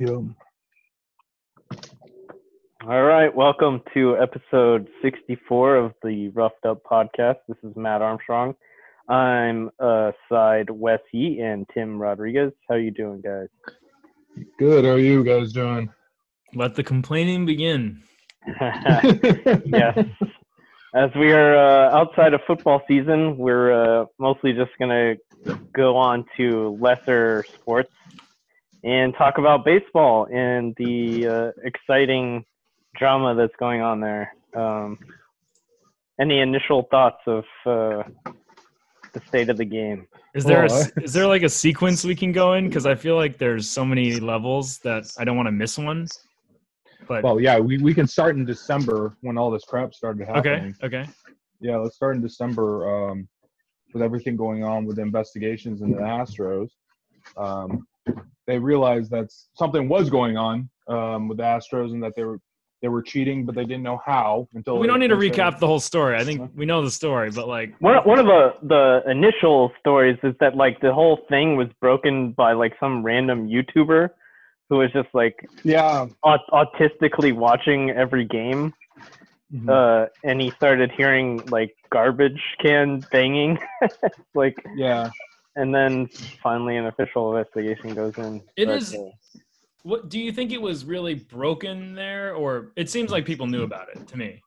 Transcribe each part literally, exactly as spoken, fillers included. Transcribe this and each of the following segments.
You know. All right, welcome to episode sixty-four of the Roughed Up Podcast. This is Matt Armstrong. I'm aside Wes Yee and Tim Rodriguez. How you doing, guys? Good. How are you guys doing? Let the complaining begin. Yes. As we are uh, outside of football season, we're uh, mostly just going to go on to lesser sports and talk about baseball and the uh, exciting drama that's going on there. Um, any initial thoughts of uh, the state of the game? Is there a, is there like a sequence we can go in? Because I feel like there's so many levels that I don't want to miss one. But, well, yeah, we, we can start in December when all this crap started happening. Okay, okay. Yeah, let's start in December um, with everything going on with the investigations into the Astros. Um, they realized that something was going on um, with the Astros and that they were they were cheating, but they didn't know how. Until we don't need to recap the whole story. I think we know the story, but like one one of the the initial stories is that like the whole thing was broken by like some random YouTuber. Who was just like yeah, aut- autistically watching every game, mm-hmm. uh, and he started hearing like garbage can banging, like yeah, and then finally an official investigation goes in. It is. Day. What do you think it was really broken there, or it seems like people knew about it to me?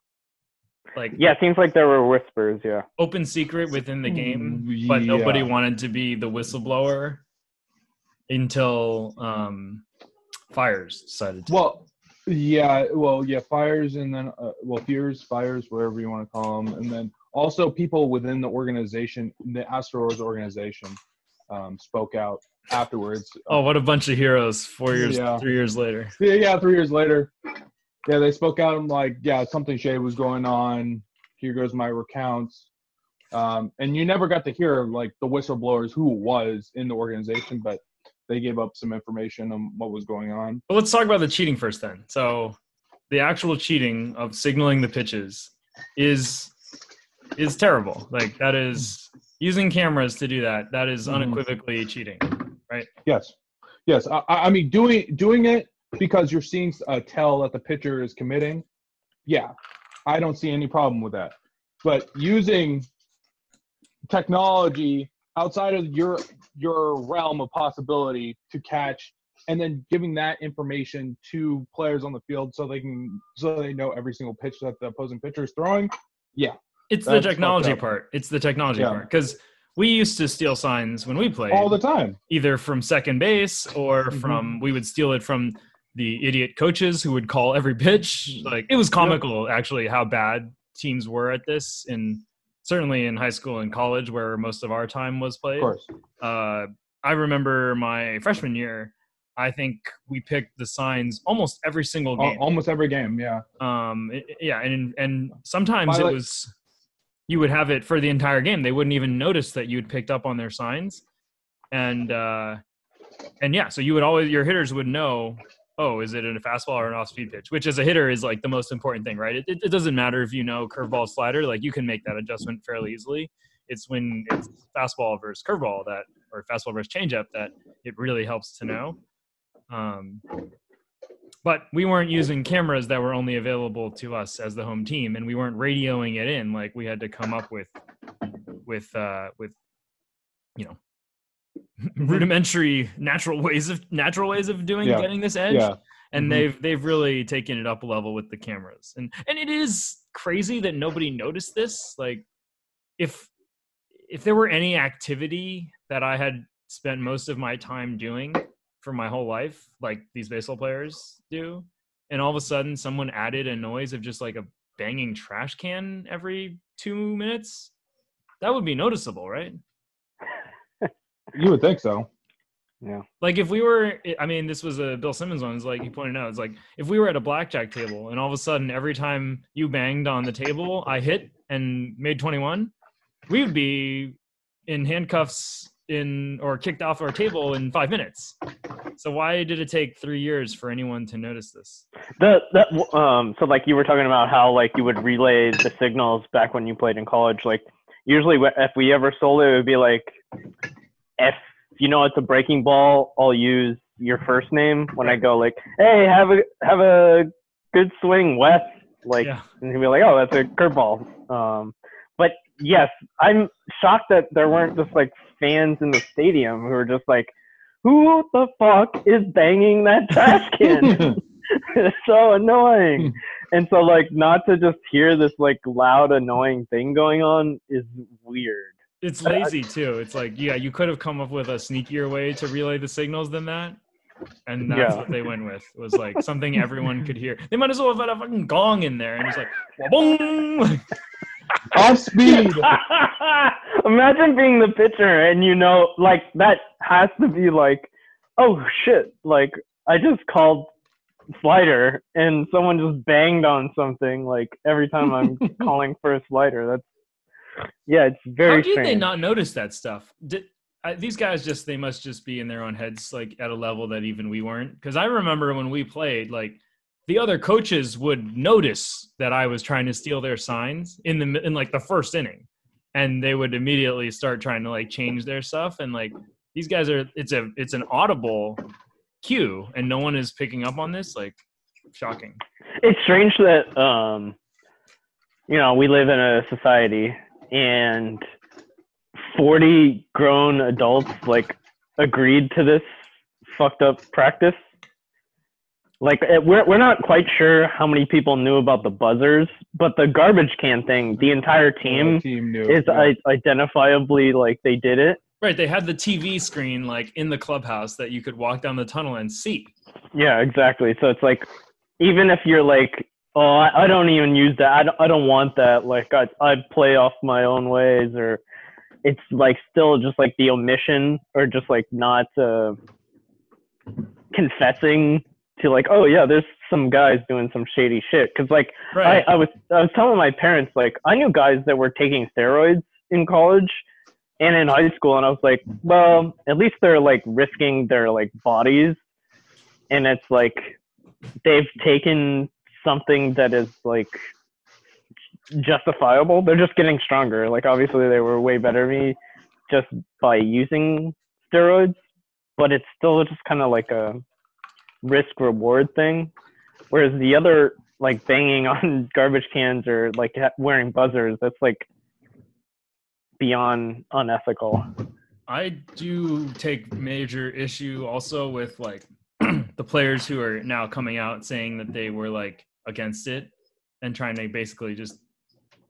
Like yeah, it seems like there were whispers. Yeah, open secret within the game, mm, but yeah. Nobody wanted to be the whistleblower until. Um, Fiers decided to. Well, yeah, well, yeah, Fiers and then, uh, well, Fiers, Fiers, whatever you want to call them. And then also people within the organization, the Astros organization, um, spoke out afterwards. Oh, what a bunch of heroes four years, yeah. three years later. Yeah, yeah, three years later. Yeah, they spoke out. I'm like, yeah, something shady was going on. Here goes my recounts. Um, and you never got to hear, like, the whistleblowers who was in the organization, but they gave up some information on what was going on. But let's talk about the cheating first then. So the actual cheating of signaling the pitches is is terrible. Like that is – using cameras to do that, that is unequivocally cheating, right? Yes. Yes. I, I mean doing doing it because you're seeing a tell that the pitcher is committing, yeah, I don't see any problem with that. But using technology outside of your – your realm of possibility to catch and then giving that information to players on the field so they can so they know every single pitch that the opposing pitcher is throwing. Yeah. It's the technology part. It's the technology yeah. part. Because we used to steal signs when we played all the time. Either from second base or from mm-hmm. we would steal it from the idiot coaches who would call every pitch. Like it was comical yep. actually how bad teams were at this in certainly in high school and college where most of our time was played. Of course. Uh, I remember my freshman year, I think we picked the signs almost every single game. Almost every game, yeah. Um, it, yeah, and and sometimes Violet. It was you would have it for the entire game. They wouldn't even notice that you'd picked up on their signs. And, uh, and yeah, so you would always – your hitters would know, oh, is it a fastball or an off-speed pitch, which as a hitter is like the most important thing, right? It, it, it doesn't matter if you know curveball, slider. Like you can make that adjustment fairly easily. It's when it's fastball versus curveball that, or fastball versus changeup that it really helps to know. Um, but we weren't using cameras that were only available to us as the home team, and we weren't radioing it in. Like we had to come up with, with, uh, with, you know, rudimentary natural ways of natural ways of doing yeah. getting this edge yeah. and mm-hmm. they've they've really taken it up a level with the cameras and and it is crazy that nobody noticed this. Like if if there were any activity that I had spent most of my time doing for my whole life like these baseball players do, and all of a sudden someone added a noise of just like a banging trash can every two minutes, that would be noticeable, right? You would think so. Yeah. Like if we were, I mean, this was a Bill Simmons one. It's like he pointed out, it's like if we were at a blackjack table and all of a sudden every time you banged on the table, I hit and made twenty-one, we would be in handcuffs in or kicked off our table in five minutes. So why did it take three years for anyone to notice this? The, that, um, so like you were talking about how like you would relay the signals back when you played in college. Like usually if we ever sold it, it would be like, if you know it's a breaking ball, I'll use your first name when I go like, hey, have a have a good swing, Wes. Like, yeah. And he'd be like, oh, that's a curveball. Um, but yes, I'm shocked that there weren't just like fans in the stadium who were just like, who the fuck is banging that trash can? It's so annoying. And so like, not to just hear this like loud annoying thing going on is weird. It's lazy too. It's like, yeah, you could have come up with a sneakier way to relay the signals than that. And that's yeah. what they went with, was like something everyone could hear. They might as well have had a fucking gong in there and just like, boom. Off speed. Imagine being the pitcher and you know, like, that has to be like, oh shit, like I just called slider and someone just banged on something like every time I'm calling for a slider. That's yeah, it's very. How did strange. They not notice that stuff? Did, I, these guys just they must just be in their own heads, like at a level that even we weren't. Because I remember when we played, like the other coaches would notice that I was trying to steal their signs in the in like the first inning, and they would immediately start trying to like change their stuff. And like these guys are, it's a it's an audible cue, and no one is picking up on this. Like, shocking. It's strange that um, you know, we live in a society. And forty grown adults like agreed to this fucked up practice. Like we're we're not quite sure how many people knew about the buzzers, but the garbage can thing, the entire team, the team knew, is yeah. I- identifiably like they did it. Right, they had the T V screen like in the clubhouse that you could walk down the tunnel and see. Yeah, exactly. So it's like, even if you're like, oh, I, I don't even use that. I don't, I don't want that. Like, I I play off my own ways, or it's like still just like the omission, or just like not uh, confessing to like, oh yeah, there's some guys doing some shady shit. Because like right. I, I was I was telling my parents, like I knew guys that were taking steroids in college and in high school, and I was like, well, at least they're like risking their like bodies, and it's like they've taken something that is like justifiable. They're just getting stronger. Like obviously they were way better than me just by using steroids, but it's still just kind of like a risk reward thing. Whereas the other, like banging on garbage cans or like wearing buzzers, that's like beyond unethical. I do take major issue also with like the players who are now coming out saying that they were like against it and trying to basically just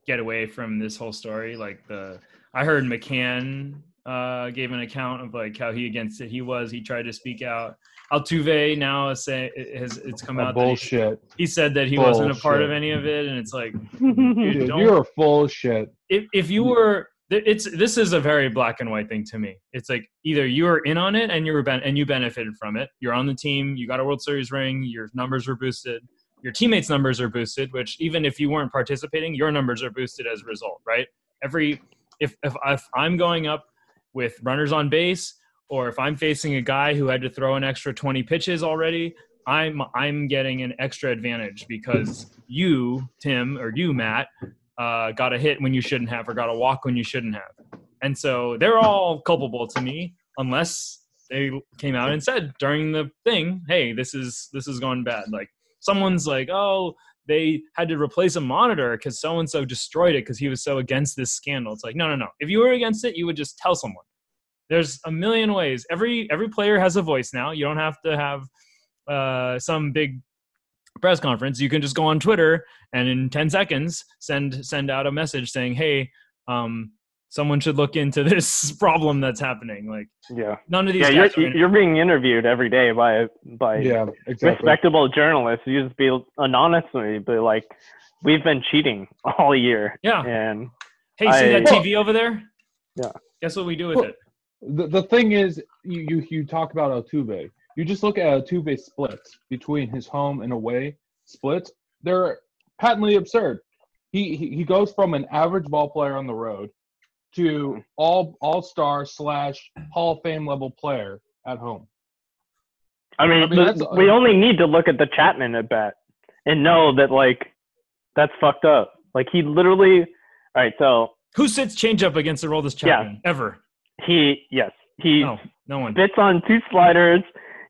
get away from this whole story. Like the, I heard McCann uh, gave an account of like how he against it. He was, he tried to speak out. Altuve now is saying it has, it's come oh, out. Bullshit. That he, he said that he bullshit. wasn't a part of any of it. And it's like, dude, don't, you're full of shit. If, if you were, it's, this is a very black and white thing to me. It's like either you were in on it and you were ben- and you benefited from it. You're on the team. You got a World Series ring. Your numbers were boosted. Your teammates' numbers are boosted, which even if you weren't participating, your numbers are boosted as a result, right? Every if if, if I'm going up with runners on base, or if I'm facing a guy who had to throw an extra twenty pitches already, I'm I'm getting an extra advantage because you, Tim, or you, Matt, Uh, got a hit when you shouldn't have, or got a walk when you shouldn't have. And so they're all culpable to me, unless they came out and said during the thing, hey, this is this is going bad. Like someone's like, oh, they had to replace a monitor because so-and-so destroyed it because he was so against this scandal. It's like, no, no, no. If you were against it, you would just tell someone. There's a million ways. Every every player has a voice now. You don't have to have uh, some big press conference. You can just go on Twitter and in ten seconds send send out a message saying, hey, um someone should look into this problem that's happening. Like, yeah, none of these yeah, guys you're, are in- you're being interviewed every day by by yeah, exactly. respectable journalists. You just be anonymously, but like, we've been cheating all year. Yeah. And hey, I, see that T V well, over there? Yeah. Guess what we do with well, it? The the thing is, you you, you talk about Altuve. You just look at Altuve's splits between his home and away splits. They're patently absurd. He he, he goes from an average ball player on the road to all all star slash Hall of Fame level player at home. I mean, I mean that's, we only need to look at the Chapman at bat and know that like that's fucked up. Like he literally. All right, so who sits changeup against Aroldis Chapman yeah, ever? He yes he no, no one. Bits on two sliders.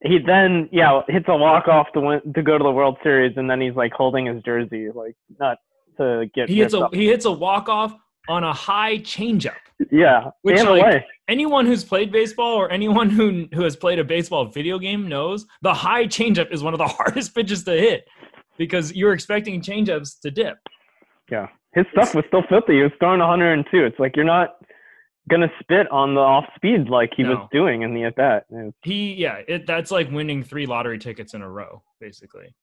he then, yeah, hits a walk-off to win, to go to the World Series, and then he's, like, holding his jersey, like, not to get he hits a up. He hits a walk-off on a high changeup. Yeah, which, like, anyone who's played baseball or anyone who who has played a baseball video game knows the high changeup is one of the hardest pitches to hit because you're expecting changeups to dip. Yeah, his stuff was still filthy. He was throwing one oh two. It's like you're not going to spit on the off-speed like he no. was doing in the at-bat. Was... He, yeah, it, that's like winning three lottery tickets in a row, basically.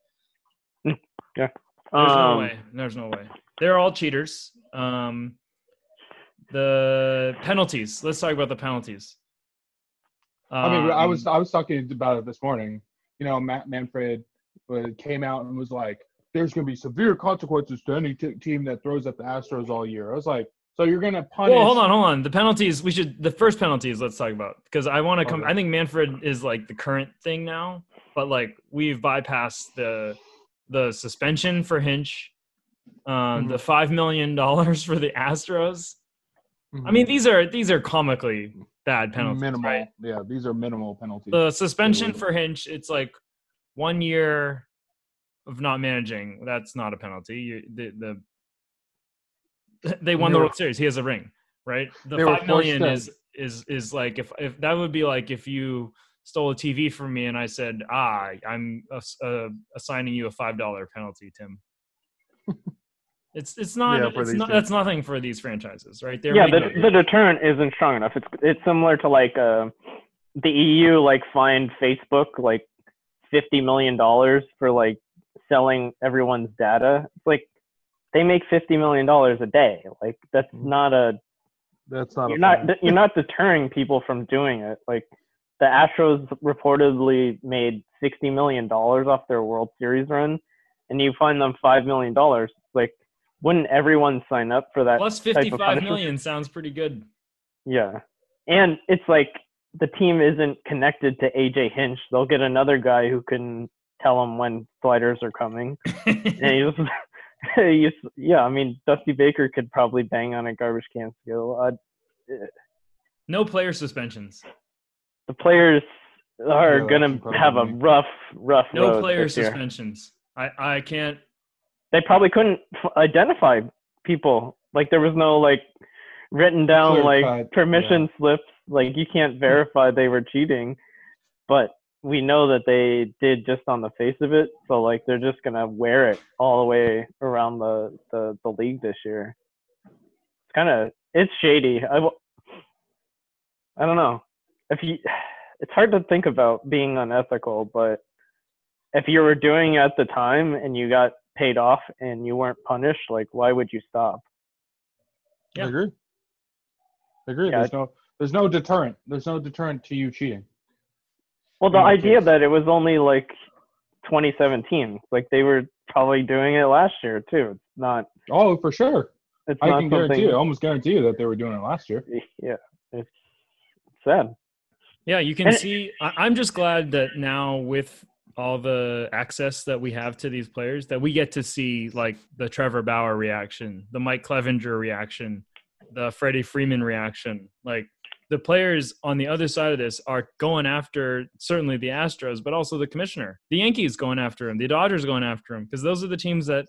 Yeah. There's um, no way. There's no way. They're all cheaters. Um, the penalties. Let's talk about the penalties. Um, I mean, I was I was talking about it this morning. You know, Matt Manfred came out and was like, there's going to be severe consequences to any t- team that throws at the Astros all year. I was like, so you're going to punish. Well, hold on, hold on. The penalties, we should, the first penalties, let's talk about, because I want to come, okay. I think Manfred is like the current thing now, but like we've bypassed the, the suspension for Hinch, um, mm-hmm. the five million dollars for the Astros. Mm-hmm. I mean, these are, these are comically bad penalties. Minimal. Right? Yeah. These are minimal penalties. The suspension for Hinch, it's like one year of not managing. That's not a penalty. You, the, the, They won they were, the World Series. He has a ring, right? The five million is is is like if if that would be like if you stole a T V from me and I said, ah, I'm uh, assigning you a five dollar penalty, Tim. It's it's not, yeah, it's not that's nothing for these franchises, right? They're yeah, the, the deterrent isn't strong enough. It's it's similar to like uh, the E U like fined Facebook like fifty million dollars for like selling everyone's data. It's like. They make fifty million dollars a day. Like that's not a. That's not. You're a not. You're not deterring people from doing it. Like the Astros reportedly made sixty million dollars off their World Series run, and you fine them five million dollars. Like, wouldn't everyone sign up for that? Plus fifty-five million sounds pretty good. Yeah, and it's like the team isn't connected to A J. Hinch. They'll get another guy who can tell them when sliders are coming, and he just. Yeah, I mean, Dusty Baker could probably bang on a garbage can skill. Uh, no player suspensions. The players are yeah, going to have a rough, rough No road player suspensions. I, I can't. They probably couldn't f- identify people. Like, there was no, like, written down, like, cut. permission yeah. slips. Like, you can't verify they were cheating. But we know that they did just on the face of it. So like, they're just going to wear it all the way around the, the, the league this year. It's kind of, it's shady. I, I don't know if you, it's hard to think about being unethical, but if you were doing it at the time and you got paid off and you weren't punished, like, why would you stop? Yeah. I agree. I agree. Yeah. There's no, there's no deterrent. There's no deterrent to you cheating. Well, the idea that it was only, like, twenty seventeen. Like, they were probably doing it last year, too. It's not – Oh, for sure. It's I not can guarantee you, almost guarantee you that they were doing it last year. Yeah. It's sad. Yeah, you can and see – I'm just glad that now with all the access that we have to these players that we get to see, like, the Trevor Bauer reaction, the Mike Clevenger reaction, the Freddie Freeman reaction, like – the players on the other side of this are going after certainly the Astros, but also the commissioner. The Yankees going after him. The Dodgers going after him because those are the teams that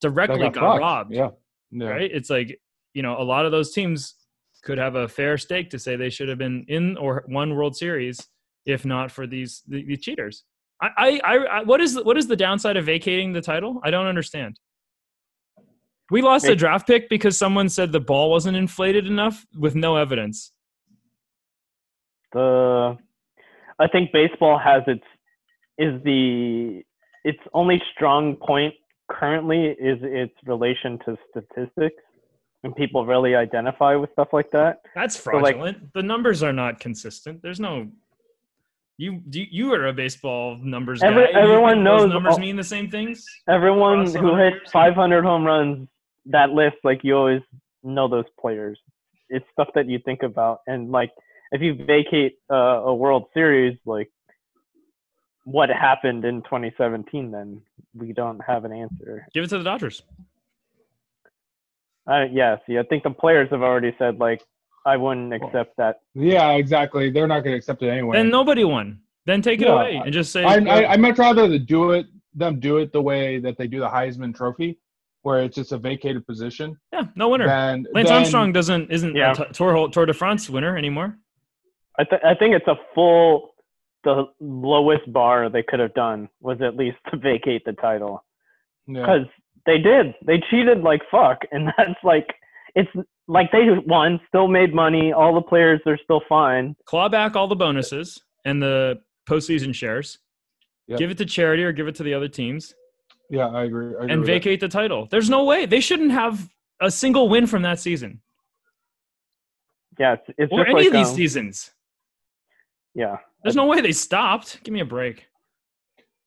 directly that got, got robbed. Yeah. yeah, right. It's like, you know, a lot of those teams could have a fair stake to say they should have been in or won World Series if not for these the, the cheaters. I, I, I, what is what is the downside of vacating the title? I don't understand. We lost a draft pick because someone said the ball wasn't inflated enough with no evidence. The, I think baseball has its is the its only strong point currently is its relation to statistics, and people really identify with stuff like that. That's fraudulent. So like, the numbers are not consistent. There's no you you, you are a baseball numbers every, guy. Everyone you, knows those numbers all, mean the same things. Everyone who hit five hundred home runs, that list, like you always know those players. It's stuff that you think about, and like. If you vacate uh, a World Series, like what happened in twenty seventeen, then we don't have an answer. Give it to the Dodgers. Uh, yeah, see, I think the players have already said, like, I wouldn't accept that. Yeah, exactly. They're not going to accept it anyway. And nobody won. Then take it yeah, away and just say. I, I, I, I'd much rather do it them do it the way that they do the Heisman Trophy, where it's just a vacated position. Yeah, no winner. Then, Lance then, Armstrong doesn't isn't yeah. a Tour Tour de France winner anymore. I th- I think it's a full. The lowest bar they could have done was at least to vacate the title, because yeah. they did. They cheated like fuck, and that's like it's like they won, still made money. All the players are still fine. Claw back all the bonuses and the postseason shares. Yep. Give it to charity or give it to the other teams. Yeah, I agree. I agree and vacate that. the title. There's no way they shouldn't have a single win from that season. Yeah, it's, it's or just any like, of these um, seasons. Yeah. There's no way they stopped. Give me a break.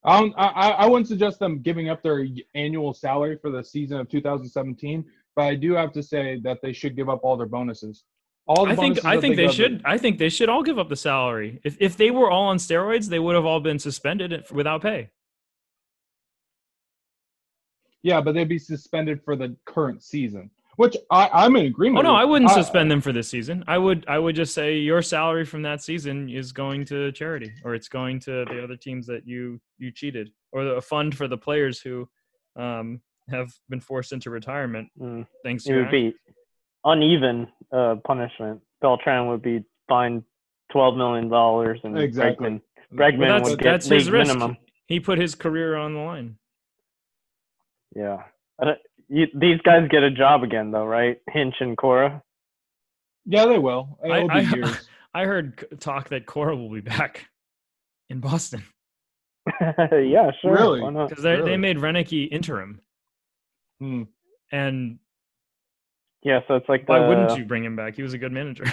Um, I, I wouldn't suggest them giving up their annual salary for the season of two thousand seventeen, but I do have to say that they should give up all their bonuses. All the I bonuses think I think they, they should. I think they should all give up the salary. If if they were all on steroids, they would have all been suspended without pay. Yeah, but they'd be suspended for the current season. Which I, I'm in agreement with. Oh, no, with. I wouldn't suspend uh, them for this season. I would I would just say your salary from that season is going to charity, or it's going to the other teams that you, you cheated, or a fund for the players who um, have been forced into retirement. Mm. Thanks to it would be uneven uh, punishment. Beltran would be fined twelve million dollars, and exactly. Bregman, Bregman well, that's, would get that's his risk. Minimum. He put his career on the line. Yeah. I don't, You, these guys get a job again, though, right? Hinch and Cora? Yeah, they will. I, I, years. I heard talk that Cora will be back in Boston. Yeah, sure. Really? Because really? they made Reneke interim. Hmm. And yeah, so it's like the, why wouldn't you bring him back? He was a good manager.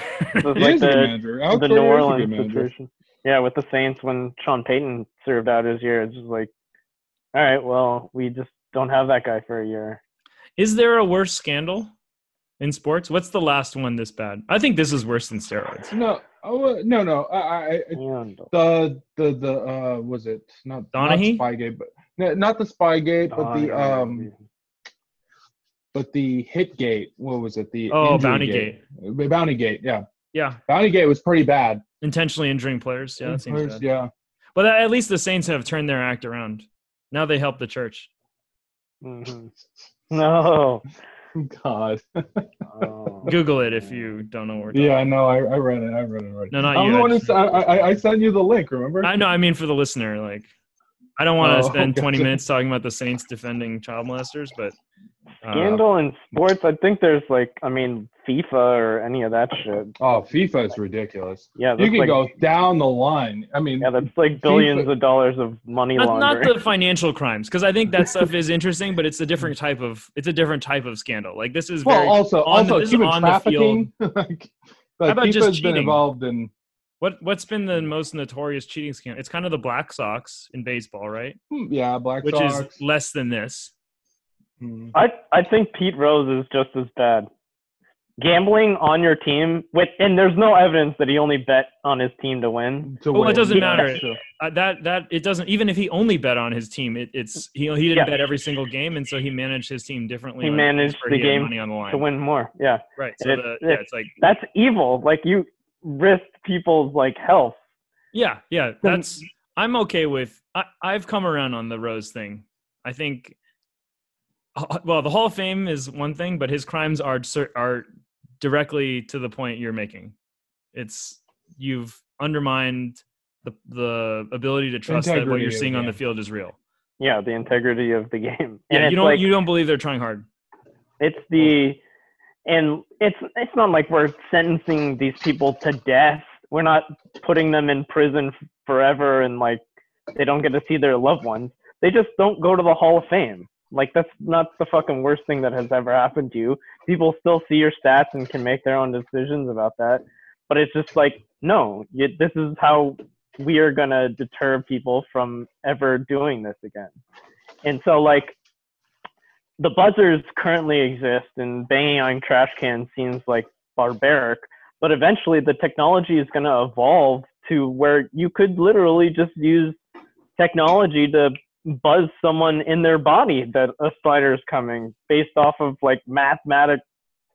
So he like is the, a good manager. The New Orleans situation. Yeah, with the Saints when Sean Payton served out his year, it's just like, all right, well, we just don't have that guy for a year. Is there a worse scandal in sports? What's the last one this bad? I think this is worse than steroids. No, oh, no, no. I, I, the the the uh, was it not Donahue? Not Spygate, but not the Spygate, but the um, but the Hitgate. What was it? The oh, Bountygate. Bountygate, yeah, yeah. Bountygate was pretty bad. Intentionally injuring players. Yeah, that seems bad. Yeah. But at least the Saints have turned their act around. Now they help the church. Mm-hmm. No, God. Oh. Google it if you don't know where. Yeah, no, I I read it. I read it. Right. No, not I'm you. I, just, I I I sent you the link. Remember? I know. I mean, for the listener, like, I don't want to oh, spend gotcha. twenty minutes talking about the Saints defending child molesters, but uh, scandal in sports. I think there's like, I mean, FIFA or any of that shit. Oh, FIFA is ridiculous. Yeah, you can like, go down the line. I mean, yeah, that's like billions FIFA. Of dollars of money not, laundering. Not the financial crimes, because I think that stuff is interesting, but it's a different type of it's a different type of scandal. Like this is well, very also on also the, this human is on trafficking. The field. like, like How about FIFA's just cheating? Been involved in. What, what's been the most notorious cheating scandal? It's kind of the Black Sox in baseball, right? Yeah, Black Which Sox. Which is less than this. I, I think Pete Rose is just as bad. Gambling on your team, with and there's no evidence that he only bet on his team to win. To well, win. It doesn't matter. uh, that that it doesn't even if he only bet on his team, it, it's he he didn't yeah. bet every single game, and so he managed his team differently. He like, managed the he game money on the line. To win more. Yeah, right. So it, the, it, yeah, it's like that's evil. Like you. Risk people's like health. Yeah, yeah. That's I'm okay with. I, I've come around on the Rose thing. I think. Well, the Hall of Fame is one thing, but his crimes are are directly to the point you're making. It's you've undermined the the ability to trust integrity that what you're seeing on the field is real. Yeah, the integrity of the game. Yeah, and you don't like, you don't believe they're trying hard. It's the. And it's it's not like we're sentencing these people to death. We're not putting them in prison forever and, like, they don't get to see their loved ones. They just don't go to the Hall of Fame. Like, that's not the fucking worst thing that has ever happened to you. People still see your stats and can make their own decisions about that. But it's just like, no, you, this is how we are going to deter people from ever doing this again. And so, like, the buzzers currently exist, and banging on trash cans seems like barbaric, but eventually the technology is going to evolve to where you could literally just use technology to buzz someone in their body that a spider is coming based off of like mathematic,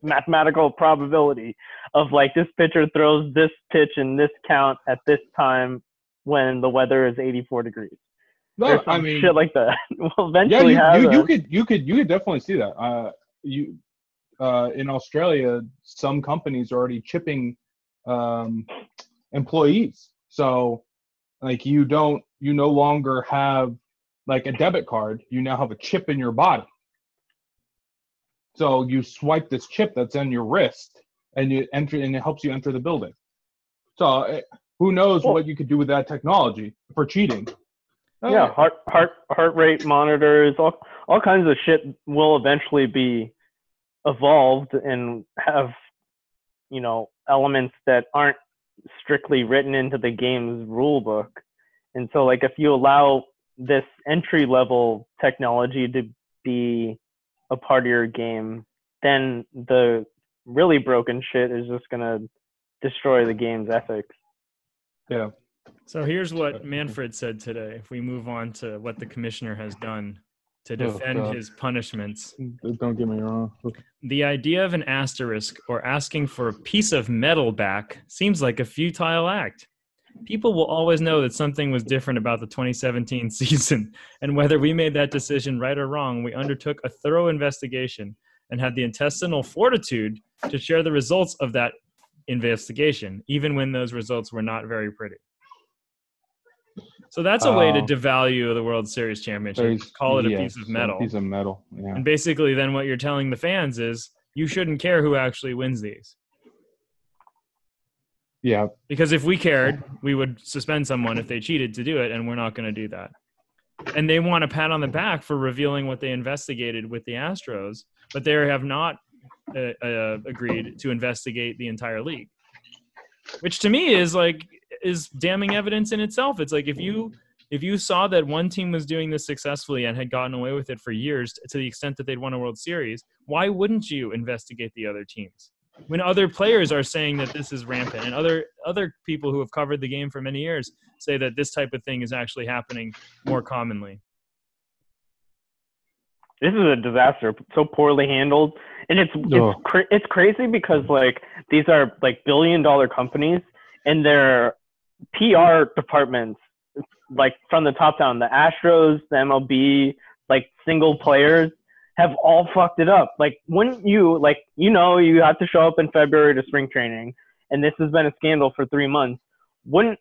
mathematical probability of like this pitcher throws this pitch in this count at this time when the weather is eighty-four degrees. No, I mean shit like that. We'll eventually yeah, you, have you, you could you could you could definitely see that. Uh, you uh, in Australia, some companies are already chipping um, employees, so like you don't you no longer have like a debit card. You now have a chip in your body. So you swipe this chip that's on your wrist, and you enter, and it helps you enter the building. So it, who knows well, what you could do with that technology for cheating? Oh. Yeah, heart heart heart rate monitors, all all kinds of shit will eventually be evolved and have, you know, elements that aren't strictly written into the game's rule book. And so, like, if you allow this entry level technology to be a part of your game, then the really broken shit is just gonna destroy the game's ethics. Yeah. So here's what Manfred said today. If we move on to what the commissioner has done to defend oh, his punishments. Don't get me wrong. Okay. The idea of an asterisk or asking for a piece of metal back seems like a futile act. People will always know that something was different about the twenty seventeen season, and whether we made that decision right or wrong, we undertook a thorough investigation and had the intestinal fortitude to share the results of that investigation, even when those results were not very pretty. So that's a way to devalue the World Series championship. Call it a yes, piece of metal. Piece of metal. Yeah. And basically, then what you're telling the fans is you shouldn't care who actually wins these. Yeah. Because if we cared, we would suspend someone if they cheated to do it, and we're not going to do that. And they want a pat on the back for revealing what they investigated with the Astros, but they have not uh, uh, agreed to investigate the entire league, which to me is like is damning evidence in itself. It's like if you if you saw that one team was doing this successfully and had gotten away with it for years to the extent that they'd won a World Series, why wouldn't you investigate the other teams? When other players are saying that this is rampant, and other other people who have covered the game for many years say that this type of thing is actually happening more commonly. This is a disaster, so poorly handled. And it's it's, cra- it's crazy because, like, these are, like, billion-dollar companies, and their P R departments, like, from the top down, the Astros, the M L B, like, single players, have all fucked it up. Like, wouldn't you, like, you know, you have to show up in February to spring training, and this has been a scandal for three months. Wouldn't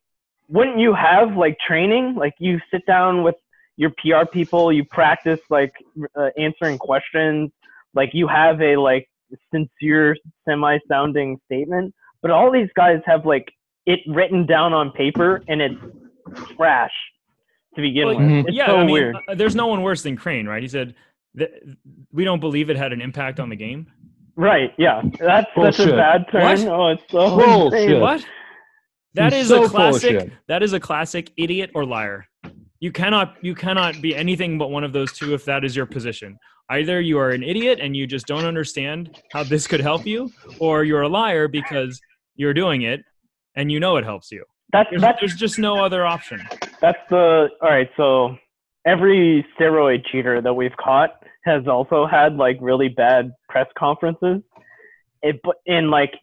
wouldn't you have, like, training? Like, you sit down with your P R people, you practice, like, uh, answering questions. Like, you have a, like, sincere, semi-sounding statement. But all these guys have, like, it written down on paper, and it's trash to begin well, with. It's yeah, so I mean, weird. Uh, there's no one worse than Crane, right? He said, That we don't believe it had an impact on the game? Right, yeah. That's Bullshit. Such a bad turn. What? Oh, it's so Bullshit. What? That it's is so a classic bullshit. That is a classic idiot or liar. You cannot you cannot be anything but one of those two if that is your position. Either you are an idiot and you just don't understand how this could help you, or you're a liar because you're doing it and you know it helps you. That's, there's, that's, there's just no other option. That's the all right, so every steroid cheater that we've caught has also had, like, really bad press conferences. It, and, like,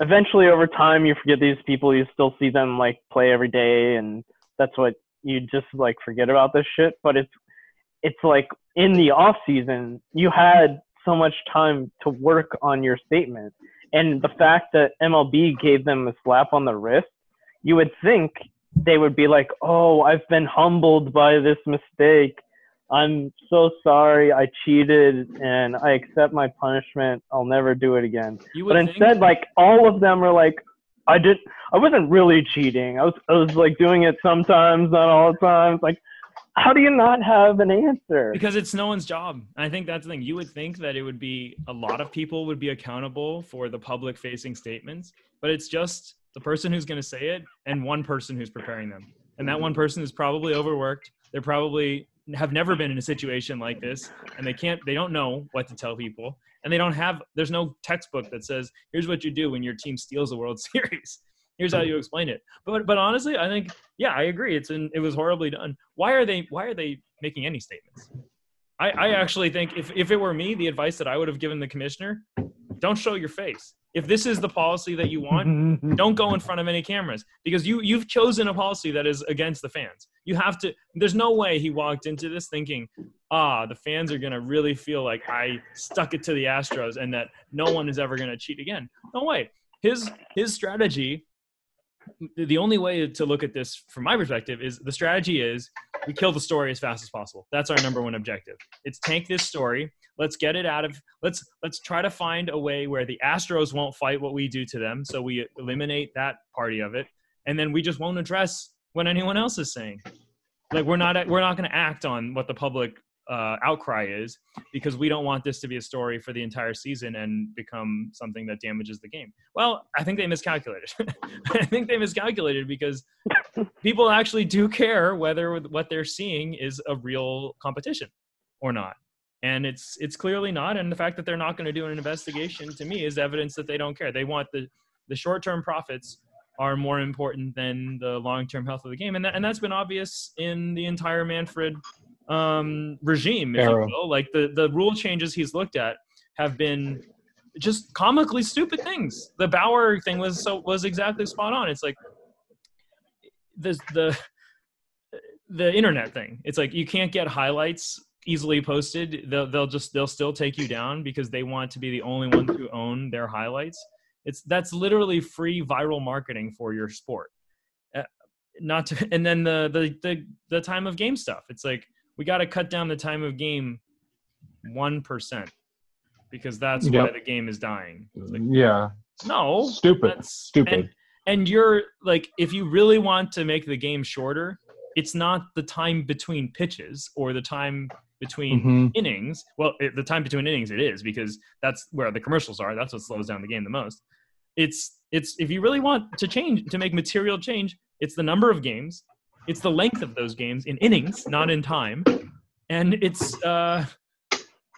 eventually over time you forget these people. You still see them, like, play every day, and that's what you just, like, forget about this shit. But it's it's like in the off season you had so much time to work on your statement, and the fact that M L B gave them a slap on the wrist, you would think they would be like, oh, I've been humbled by this mistake. I'm so sorry I cheated, and I accept my punishment. I'll never do it again. But instead, like, all of them are like, I did. I wasn't really cheating. I was, I was like doing it sometimes, not all the time. Like, how do you not have an answer? Because it's no one's job. I think that's the thing. You would think that it would be a lot of people would be accountable for the public-facing statements, but it's just the person who's going to say it and one person who's preparing them. And that one person is probably overworked. They probably have never been in a situation like this, and they can't, they don't know what to tell people, and they don't have, there's no textbook that says, here's what you do when your team steals the World Series. Here's how you explain it. But, but honestly, I think, yeah, I agree. It's in, it was horribly done. Why are they, why are they making any statements? I, I actually think if, if it were me, the advice that I would have given the commissioner, don't show your face. If this is the policy that you want, don't go in front of any cameras, because you, you've chosen a policy that is against the fans. You have to – there's no way he walked into this thinking, ah, the fans are going to really feel like I stuck it to the Astros and that no one is ever going to cheat again. No way. His, his strategy – the only way to look at this from my perspective is the strategy is we kill the story as fast as possible. That's our number one objective. It's tank this story. Let's get it out of – let's let's try to find a way where the Astros won't fight what we do to them, so we eliminate that party of it, and then we just won't address what anyone else is saying. Like, we're not we're not going to act on what the public uh, outcry is, because we don't want this to be a story for the entire season and become something that damages the game. Well, I think they miscalculated. I think they miscalculated because people actually do care whether what they're seeing is a real competition or not. And it's it's clearly not. And the fact that they're not going to do an investigation, to me, is evidence that they don't care. They want the, the short-term profits are more important than the long-term health of the game. And, that, and that's been obvious in the entire Manfred um, regime, if Arrow. you will. Like, the, the rule changes he's looked at have been just comically stupid things. The Bauer thing was so was exactly spot on. It's like the the the internet thing. It's like you can't get highlights easily posted. They'll, they'll just they'll still take you down because they want to be the only one to own their highlights. It's that's literally free viral marketing for your sport. Uh, not to, and then the, the the the time of game stuff. It's like we got to cut down the time of game one percent because that's yep. why the game is dying. It's like, yeah. No. Stupid. That's, Stupid. And, and you're like, if you really want to make the game shorter, it's not the time between pitches or the time between mm-hmm. innings. Well, it, the time between innings it is, because that's where the commercials are. That's what slows down the game the most. It's it's if you really want to change, to make material change, it's the number of games, it's the length of those games in innings, not in time, and it's uh,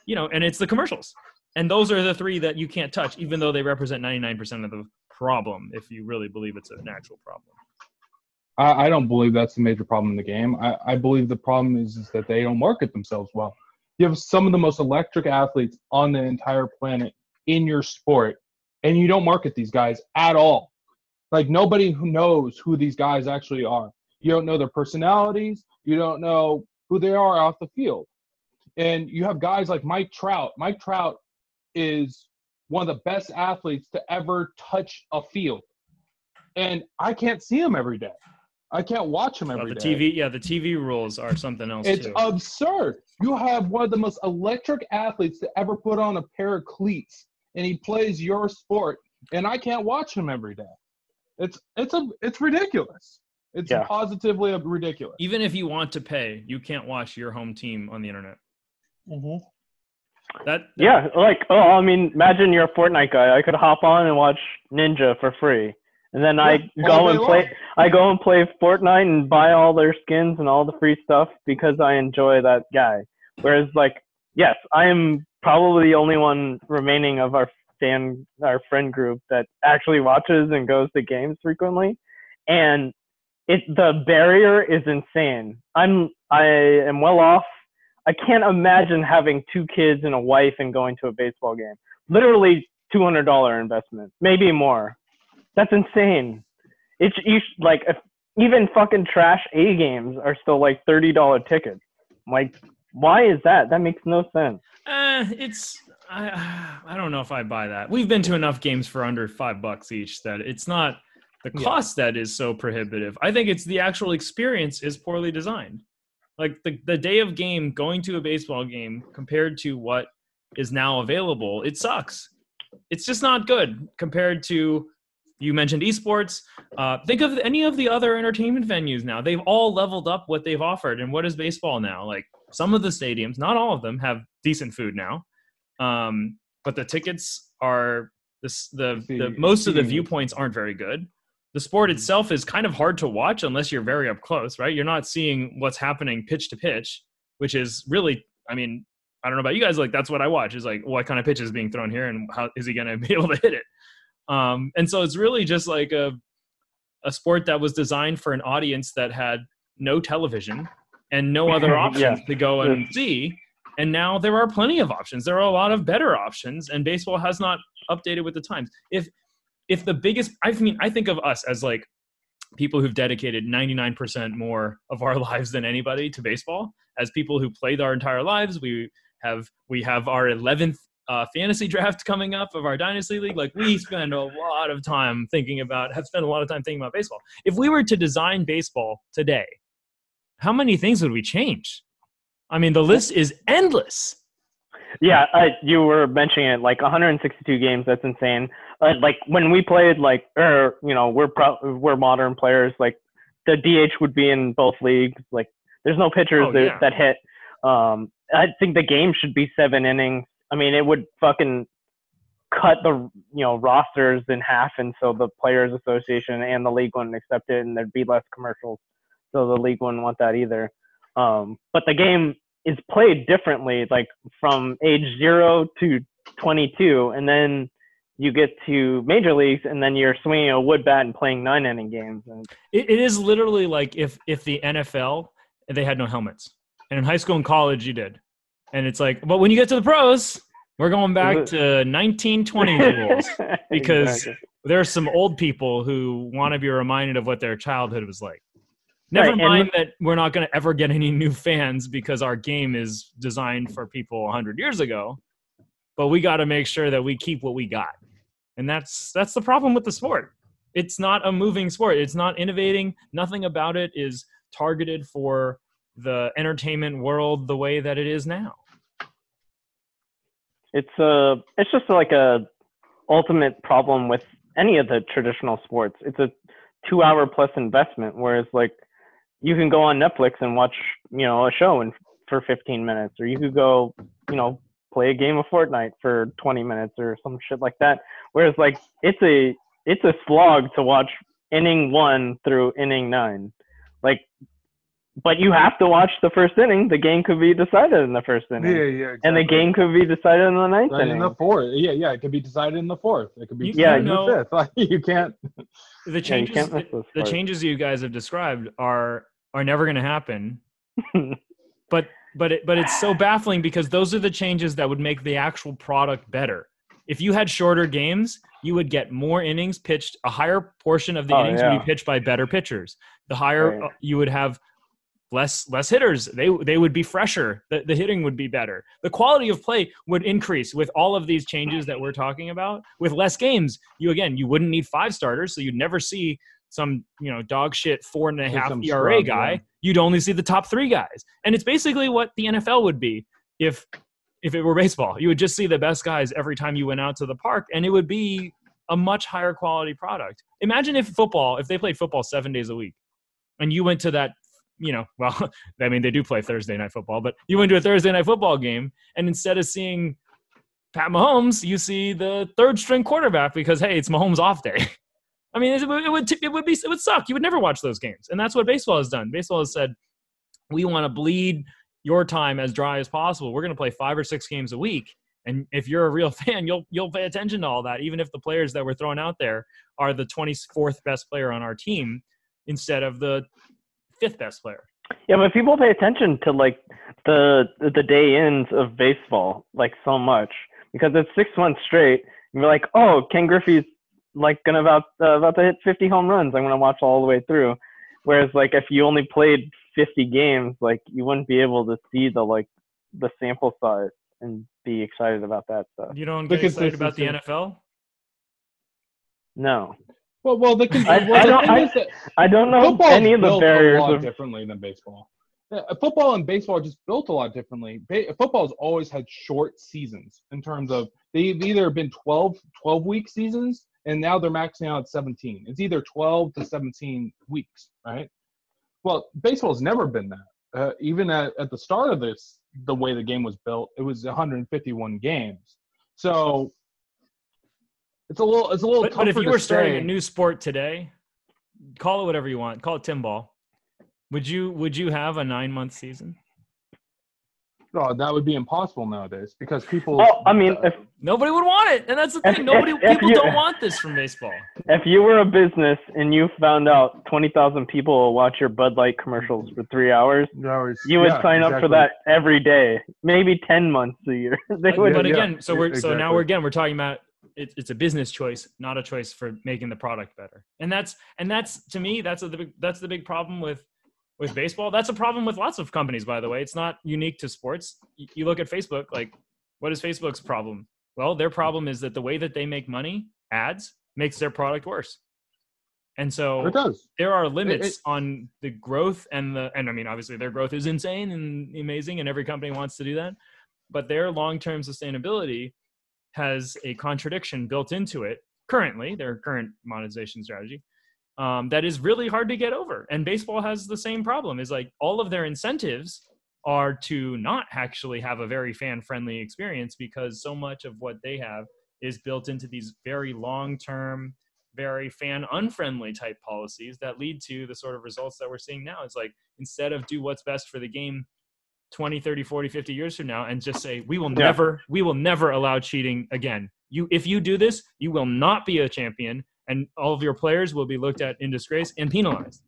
you know, and it's the commercials. And those are the three that you can't touch, even though they represent ninety-nine percent of the problem, if you really believe it's an actual problem. I don't believe that's the major problem in the game. I, I believe the problem is, is that they don't market themselves well. You have some of the most electric athletes on the entire planet in your sport, and you don't market these guys at all. Like, nobody who knows who these guys actually are. You don't know their personalities. You don't know who they are off the field. And you have guys like Mike Trout. Mike Trout is one of the best athletes to ever touch a field. And I can't see him every day. I can't watch him every oh, the day. T V, yeah, the T V rules are something else, it's too. It's absurd. You have one of the most electric athletes to ever put on a pair of cleats, and he plays your sport, and I can't watch him every day. It's it's a, it's ridiculous. It's yeah. positively ridiculous. Even if you want to pay, you can't watch your home team on the internet. Mm-hmm. That, that Yeah, like, oh, I mean, imagine you're a Fortnite guy. I could hop on and watch Ninja for free. And then I yeah, go and play. Long. I go and play Fortnite and buy all their skins and all the free stuff because I enjoy that guy. Whereas, like, yes, I am probably the only one remaining of our fan, our friend group that actually watches and goes to games frequently, and it the barrier is insane. I'm I am well off. I can't imagine having two kids and a wife and going to a baseball game. Literally two hundred dollars investment, maybe more. That's insane. It's you, like, if even fucking trash A games are still like thirty dollars tickets. Like, why is that? That makes no sense. Uh, it's I I don't know if I buy that. We've been to enough games for under five bucks each that it's not the cost yeah. that is so prohibitive. I think it's the actual experience is poorly designed. Like, the the day of game, going to a baseball game compared to what is now available, it sucks. It's just not good compared to. You mentioned esports. Uh, think of any of the other entertainment venues now. They've all leveled up what they've offered. And what is baseball now? Like, some of the stadiums, not all of them, have decent food now. Um, but the tickets are the, the the most of the viewpoints aren't very good. The sport itself is kind of hard to watch unless you're very up close, right? You're not seeing what's happening pitch to pitch, which is really, I mean, I don't know about you guys. Like, that's what I watch is like, what kind of pitch is being thrown here and how is he going to be able to hit it? Um, and so it's really just like a a sport that was designed for an audience that had no television and no other options yeah. to go and see. And now there are plenty of options. There are a lot of better options, and baseball has not updated with the times. If if the biggest, I mean, I think of us as like people who've dedicated ninety-nine percent more of our lives than anybody to baseball, as people who played our entire lives. We have we have our eleventh uh, fantasy draft coming up of our dynasty league. Like we spend a lot of time thinking about, have spent a lot of time thinking about baseball. If we were to design baseball today, how many things would we change? I mean, the list is endless. Yeah, I, you were mentioning it, like one hundred sixty-two games. That's insane. Uh, like when we played, like, or you know, we're pro- we're modern players. Like the D H would be in both leagues. Like there's no pitchers oh, that, yeah. that hit. Um, I think the game should be seven innings. I mean, it would fucking cut the you know rosters in half, and so the Players Association and the league wouldn't accept it, and there'd be less commercials. So the league wouldn't want that either. Um, but the game is played differently, like from age zero to twenty-two, and then you get to major leagues, and then you're swinging a wood bat and playing nine inning games. And it, it is literally like if if the N F L, they had no helmets, and in high school and college you did, and it's like, but when you get to the pros, we're going back to nineteen twenty rules because exactly. There are some old people who want to be reminded of what their childhood was like. Never right, mind and, that we're not going to ever get any new fans because our game is designed for people one hundred years ago, but we got to make sure that we keep what we got. And that's that's the problem with the sport. It's not a moving sport. It's not innovating. Nothing about it is targeted for the entertainment world the way that it is now. It's a, it's just like a ultimate problem with any of the traditional sports. It's a two-hour plus investment, whereas like you can go on Netflix and watch, you know, a show in, for fifteen minutes, or you could go, you know, play a game of Fortnite for twenty minutes or some shit like that. Whereas like it's a it's a slog to watch inning one through inning nine. Like, but you have to watch the first inning. The game could be decided in the first inning. Yeah, yeah, exactly. And the game could be decided in the ninth right inning. In the fourth. Yeah, yeah, it could be decided in the fourth. It could be decided yeah, in the fifth. Like, you can't. The changes, yeah, you can't the, the changes you guys have described are are never going to happen. but but it, but it's so baffling because those are the changes that would make the actual product better. If you had shorter games, you would get more innings pitched. A higher portion of the oh, innings yeah. would be pitched by better pitchers. The higher right. you would have. Less less hitters, they they would be fresher. The, the hitting would be better. The quality of play would increase with all of these changes that we're talking about. With less games, you again, you wouldn't need five starters, so you'd never see some you know dog shit four and a half E R A guy. Yeah. You'd only see the top three guys, and it's basically what the N F L would be if if it were baseball. You would just see the best guys every time you went out to the park, and it would be a much higher quality product. Imagine if football, if they played football seven days a week, and you went to that. You know, well, I mean, they do play Thursday night football, but you went to a Thursday night football game, and instead of seeing Pat Mahomes, you see the third string quarterback because, hey, it's Mahomes' off day. I mean, it would, it would it would be it would suck. You would never watch those games, and that's what baseball has done. Baseball has said, we want to bleed your time as dry as possible. We're going to play five or six games a week, and if you're a real fan, you'll you'll pay attention to all that, even if the players that we're throwing out there are the twenty-fourth best player on our team instead of the fifth best player. Yeah, but people pay attention to like the the day ins of baseball like so much because it's six months straight, and you're like, oh, Ken Griffey's like gonna about uh, about to hit fifty home runs. I'm gonna watch all the way through. Whereas like if you only played fifty games, like you wouldn't be able to see the like the sample size and be excited about that stuff. You don't get excited about the N F L? No. Well, well, the, well I, the I, don't, I, that I don't know any of the barriers. Football is built a lot of... differently than baseball. Yeah, football and baseball are just built a lot differently. Ba- football's always had short seasons in terms of they've either been twelve, twelve-week seasons, and now they're maxing out at seventeen. It's either twelve to seventeen weeks, right? Well, baseball's never been that. Uh, even at, at the start of this, the way the game was built, it was one hundred fifty-one games. So... It's a little, it's a little. But, but if you were starting a new sport today, call it whatever you want. Call it Tim Ball. Would you, would you have a nine month season? No, that would be impossible nowadays because people. Oh, I mean, uh, if, nobody would want it, and that's the thing. If, nobody, if, people if you, don't want this from baseball. If you were a business and you found out twenty thousand people will watch your Bud Light commercials for three hours, hours. you would yeah, sign exactly. up for that every day, maybe ten months a year. they but, would, but again, yeah, so we're exactly. so now we're again we're talking about. it's it's a business choice, not a choice for making the product better. And that's and that's to me that's a, the big that's the big problem with with baseball. That's a problem with lots of companies, by the way. It's not unique to sports. You, you look at Facebook, like, what is Facebook's problem? Well, their problem is that the way that they make money, ads, makes their product worse. And so it does. There are limits it, it, on the growth and the, and I mean, obviously their growth is insane and amazing and every company wants to do that, but their long-term sustainability has a contradiction built into it currently, their current monetization strategy, um, that is really hard to get over. And baseball has the same problem. Is like all of their incentives are to not actually have a very fan-friendly experience because so much of what they have is built into these very long-term, very fan-unfriendly type policies that lead to the sort of results that we're seeing now. It's like, instead of do what's best for the game twenty, thirty, forty, fifty years from now and just say, we will yeah. never, we will never allow cheating again. You, if you do this, you will not be a champion and all of your players will be looked at in disgrace and penalized.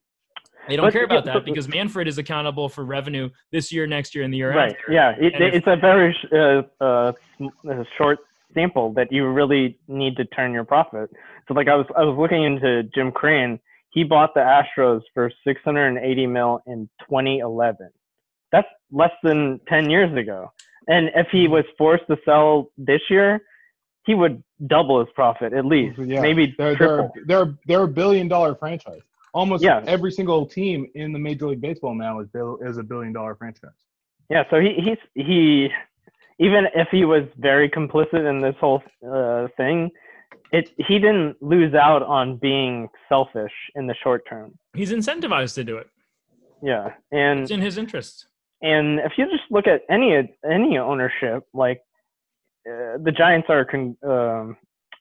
They don't but, care about yeah, that but, because Manfred is accountable for revenue this year, next year, and the year right. after. Yeah, it, it, it's a very uh, uh, short sample that you really need to turn your profit. So like I was, I was looking into Jim Crane. He bought the Astros for six hundred eighty mil in twenty eleven. That's less than ten years ago. And if he was forced to sell this year, he would double his profit at least. Yeah. Maybe they're, triple. They're, they're, they're a billion dollar franchise. Almost yeah. every single team in the Major League Baseball now is is a billion dollar franchise. Yeah. So he, he's, he, even if he was very complicit in this whole uh, thing, it, he didn't lose out on being selfish in the short term. He's incentivized to do it. Yeah. And it's in his interest. And if you just look at any any ownership, like uh, the Giants are con- um,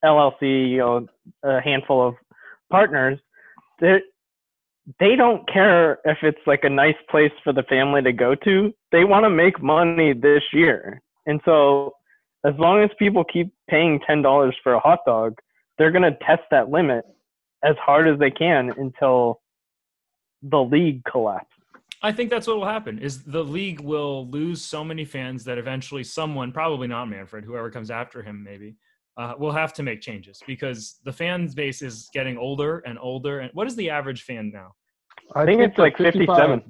L L C, you know, a handful of partners. They don't care if it's like a nice place for the family to go to. They want to make money this year. And so as long as people keep paying ten dollars for a hot dog, they're going to test that limit as hard as they can until the league collapses. I think that's what will happen, is the league will lose so many fans that eventually someone, probably not Manfred, whoever comes after him maybe, uh, will have to make changes because the fan base is getting older and older. And what is the average fan now? I think, I think it's like, like fifty-seven.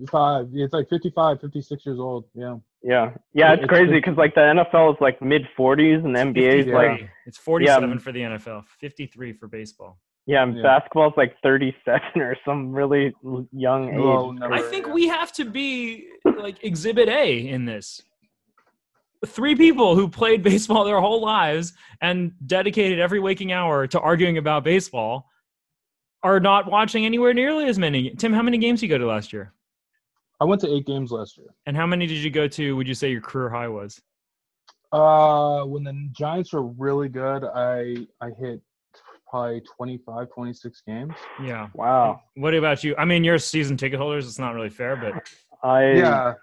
It's like fifty-five, fifty-six years old. Yeah. Yeah. Yeah. It's, it's crazy because like the N F L is like mid forties and the N B A is like, it's forty-seven yeah, for the N F L, fifty-three for baseball. Yeah, yeah. Basketball's like thirty-seven or some really young age. Well, never, I think yeah. we have to be like Exhibit A in this. Three people who played baseball their whole lives and dedicated every waking hour to arguing about baseball are not watching anywhere nearly as many. Tim, how many games did you go to last year? I went to eight games last year. And how many did you go to, would you say your career high was? Uh, when the Giants were really good, I I hit – probably twenty-five, twenty-six games. Yeah. Wow. What about you? I mean, you're season ticket holders. It's not really fair, but I yeah,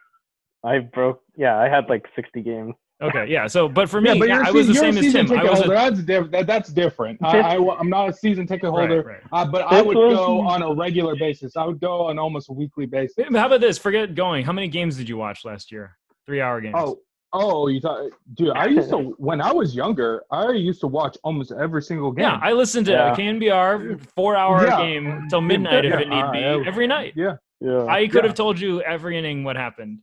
I broke. Yeah, I had like sixty games. Okay. Yeah. So, but for me, yeah, but I was the same as Tim. I was a, that's, diff- that, that's different. I, I, I'm not a season ticket holder, right, right. Uh, but I would go on a regular basis. I would go on almost a weekly basis. How about this? Forget going. How many games did you watch last year? Three-hour games. Oh. Oh, you thought, dude, I used to, when I was younger, I used to watch almost every single game. Yeah, I listened to yeah. K N B R, four-hour yeah. game till midnight yeah. if it need be, uh, every night. Yeah, yeah. I could yeah. have told you every inning what happened.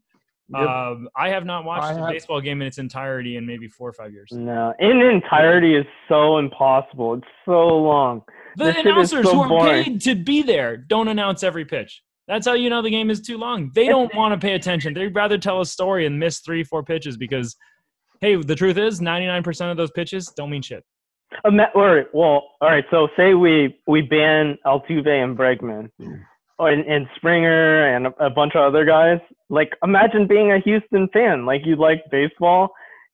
Yep. Um, I have not watched I a have... baseball game in its entirety in maybe four or five years. No, in entirety is so impossible. It's so long. The this announcers so who are boring. paid to be there don't announce every pitch. That's how you know the game is too long. They don't want to pay attention. They'd rather tell a story and miss three, four pitches because, hey, the truth is ninety-nine percent of those pitches don't mean shit. Um, all right, well, all right, so say we, we ban Altuve and Bregman mm. or, and, and Springer and a, a bunch of other guys. Like, imagine being a Houston fan. Like, you like baseball,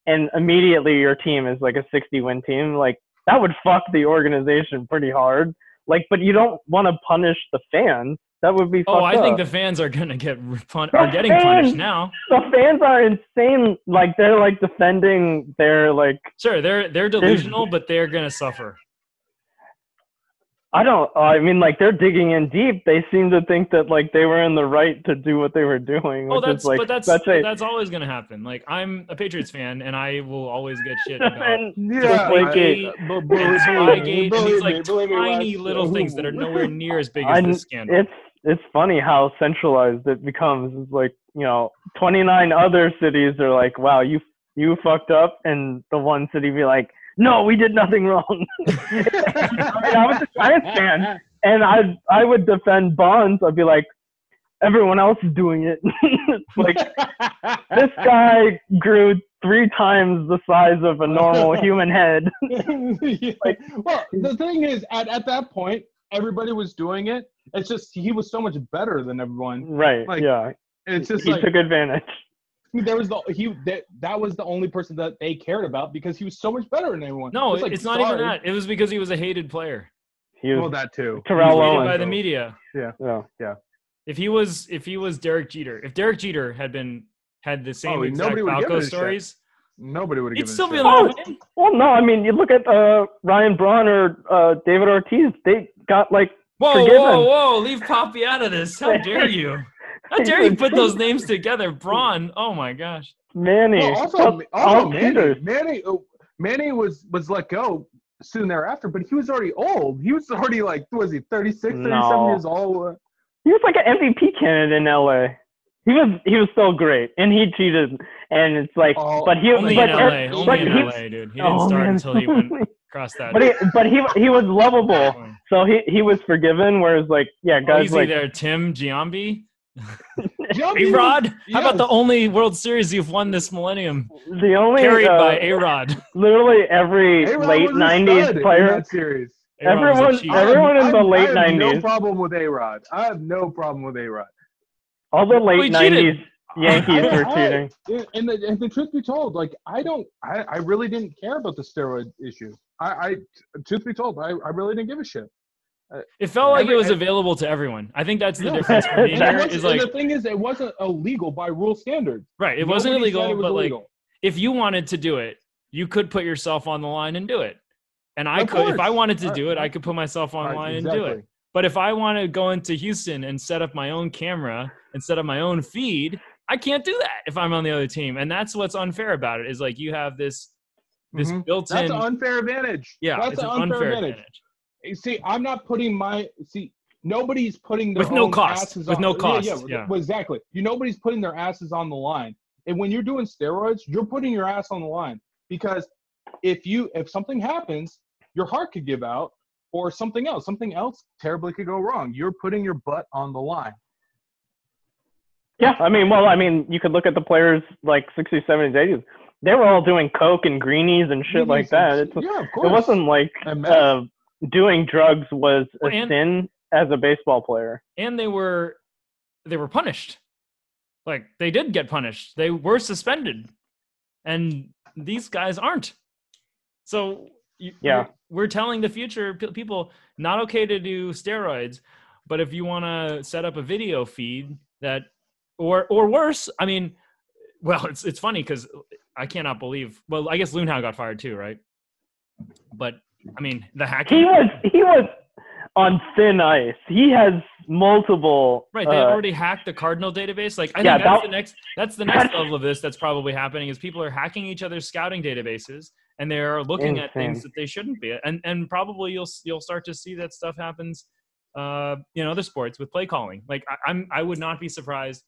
and immediately your team is like a sixty-win team. Like, that would fuck the organization pretty hard. Like, but you don't want to punish the fans. That would be. Oh, I up. think the fans are gonna get pun- are getting fans, punished now. The fans are insane. Like they're like defending their like. Sure, they're they're delusional, but they're gonna suffer. I don't, I mean, like, they're digging in deep. They seem to think that, like, they were in the right to do what they were doing. Which oh, that's, is, like, but that's, that's, a, that's always going to happen. Like, I'm a Patriots fan, and I will always get shit about and, yeah, Deflategate, I, I, Spygate, and these, like, tiny little things that are nowhere near as big as I, this scandal. It's, it's funny how centralized it becomes. It's like, you know, twenty-nine other cities are like, wow, you, you fucked up, and the one city be like, no, we did nothing wrong. I, mean, I was a Giants fan, and I I would defend Bonds. I'd be like, everyone else is doing it. It's like, this guy grew three times the size of a normal human head. Like, well, the thing is, at, at that point, everybody was doing it. It's just he was so much better than everyone. Right, like, yeah. It's just he like, took advantage. There was the he that that was the only person that they cared about because he was so much better than everyone. No, it like, it's not sorry. even that. It was because he was a hated player. He was well, that too. Terrell Owens hated by the media. Yeah, yeah, yeah. If he was, if he was Derek Jeter, if Derek Jeter had been had the same oh, exact Falco stories, nobody would have. It's still be like, oh, well, no, I mean, you look at uh, Ryan Braun or uh, David Ortiz. They got like whoa, forgiven. whoa, whoa! Leave Poppy out of this. How dare you? How dare you put those names together, Braun? Oh my gosh, Manny. Well, also, also Manny, Manny, Manny was was let go soon thereafter, but he was already old. He was already like, was he thirty-six, thirty-seven no. years old? He was like an M V P candidate in L A. He was he was so great, and he cheated, and it's like, oh, but he only but, in L A, but, only but in he, L A, dude. He didn't oh, start man. until he went across that. But he but he he was lovable, so he he was forgiven. Whereas like yeah, guys oh, easy like there, Tim Giambi. A-Rod, how yes. about the only World Series you've won this millennium? The only carried uh, by A-Rod. Literally every A-Rod late nineties player. In series. Everyone, everyone in the I, late I have nineties. No problem with A-Rod. I have no problem with A-Rod. All the late we nineties cheated. Yankees were cheating. I, and, the, and the truth be told, like I don't, I, I really didn't care about the steroid issue. I, I truth be told, I, I really didn't give a shit. It felt like it was available to everyone. I think that's the yeah. difference. For me here, is like, the thing is, it wasn't illegal by rule standards. Right. It Nobody wasn't illegal, it was but illegal. Like, if you wanted to do it, you could put yourself on the line and do it. And I of could, course. if I wanted to do it, I could put myself on the line right, exactly. and do it. But if I want to go into Houston and set up my own camera and set up my own feed, I can't do that if I'm on the other team. And that's what's unfair about it is like, you have this, this mm-hmm. built-in. That's an unfair advantage. Yeah. That's it's an unfair, unfair advantage. advantage. See, I'm not putting my see. Nobody's putting their with no cost. asses on, with no cost. Yeah, yeah, yeah, exactly. You nobody's putting their asses on the line. And when you're doing steroids, you're putting your ass on the line because if you if something happens, your heart could give out or something else. Something else terribly could go wrong. You're putting your butt on the line. Yeah, I mean, well, I mean, you could look at the players like sixties, seventies, eighties. They were all doing coke and greenies and shit greenies like that. It's, yeah, of course. It wasn't like. Uh, Doing drugs was a and, sin as a baseball player, and they were they were punished. Like they did get punished. They were suspended, and these guys aren't. So you, yeah, we're telling the future people not okay to do steroids, but if you want to set up a video feed that, or or worse, I mean, well, it's it's funny because I cannot believe. Well, I guess Lunau got fired too, right? But. I mean, the hacking. He was he was on thin ice. He has multiple. Right, they uh, already hacked the Cardinal database. Like, I yeah, think that's that, the next. That's the next that's, level of this that's probably happening is people are hacking each other's scouting databases, and they are looking insane. at things that they shouldn't be. And and probably you'll you'll start to see that stuff happens, uh, in other sports with play calling. Like, I, I'm I would not be surprised.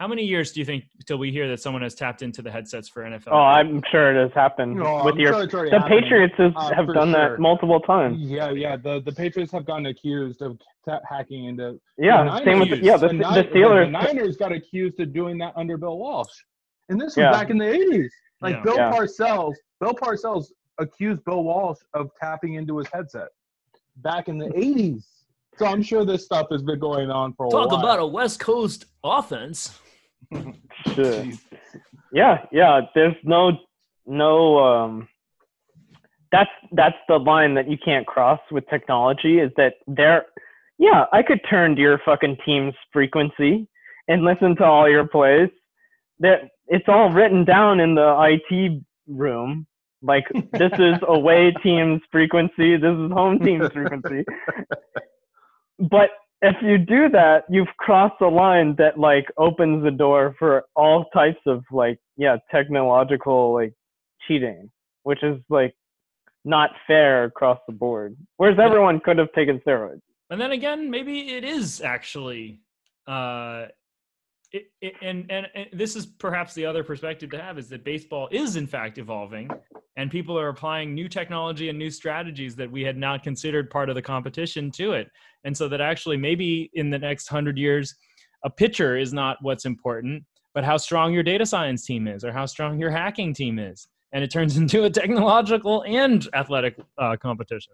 How many years do you think till we hear that someone has tapped into the headsets for N F L? Oh, I'm sure it has happened. No, with I'm your sure the happened. Patriots has, uh, have done sure. that multiple times. Yeah, yeah. The the Patriots have gotten accused of ta- hacking into. Yeah, the same with the, yeah the, the, the Steelers. The Niners got accused of doing that under Bill Walsh, and this was yeah. back in the eighties. Like yeah. Bill yeah. Parcells, Bill Parcells accused Bill Walsh of tapping into his headset back in the eighties. So I'm sure this stuff has been going on for a Talk while. Talk about a West Coast offense. Sure. Yeah, yeah. There's no, no. Um, that's that's the line that you can't cross with technology. Is that there? Yeah, I could turn to your fucking team's frequency and listen to all your plays. That it's all written down in the I T room. Like, this is away team's frequency. This is home team's frequency. But if you do that, you've crossed a line that, like, opens the door for all types of, like, yeah, technological, like, cheating, which is, like, not fair across the board. Whereas everyone could have taken steroids. And then again, maybe it is actually uh, – It, it, and, and and this is perhaps the other perspective to have, is that baseball is in fact evolving, and people are applying new technology and new strategies that we had not considered part of the competition to it. And so that actually maybe in the next hundred years, a pitcher is not what's important, but how strong your data science team is, or how strong your hacking team is. And it turns into a technological and athletic uh, competition.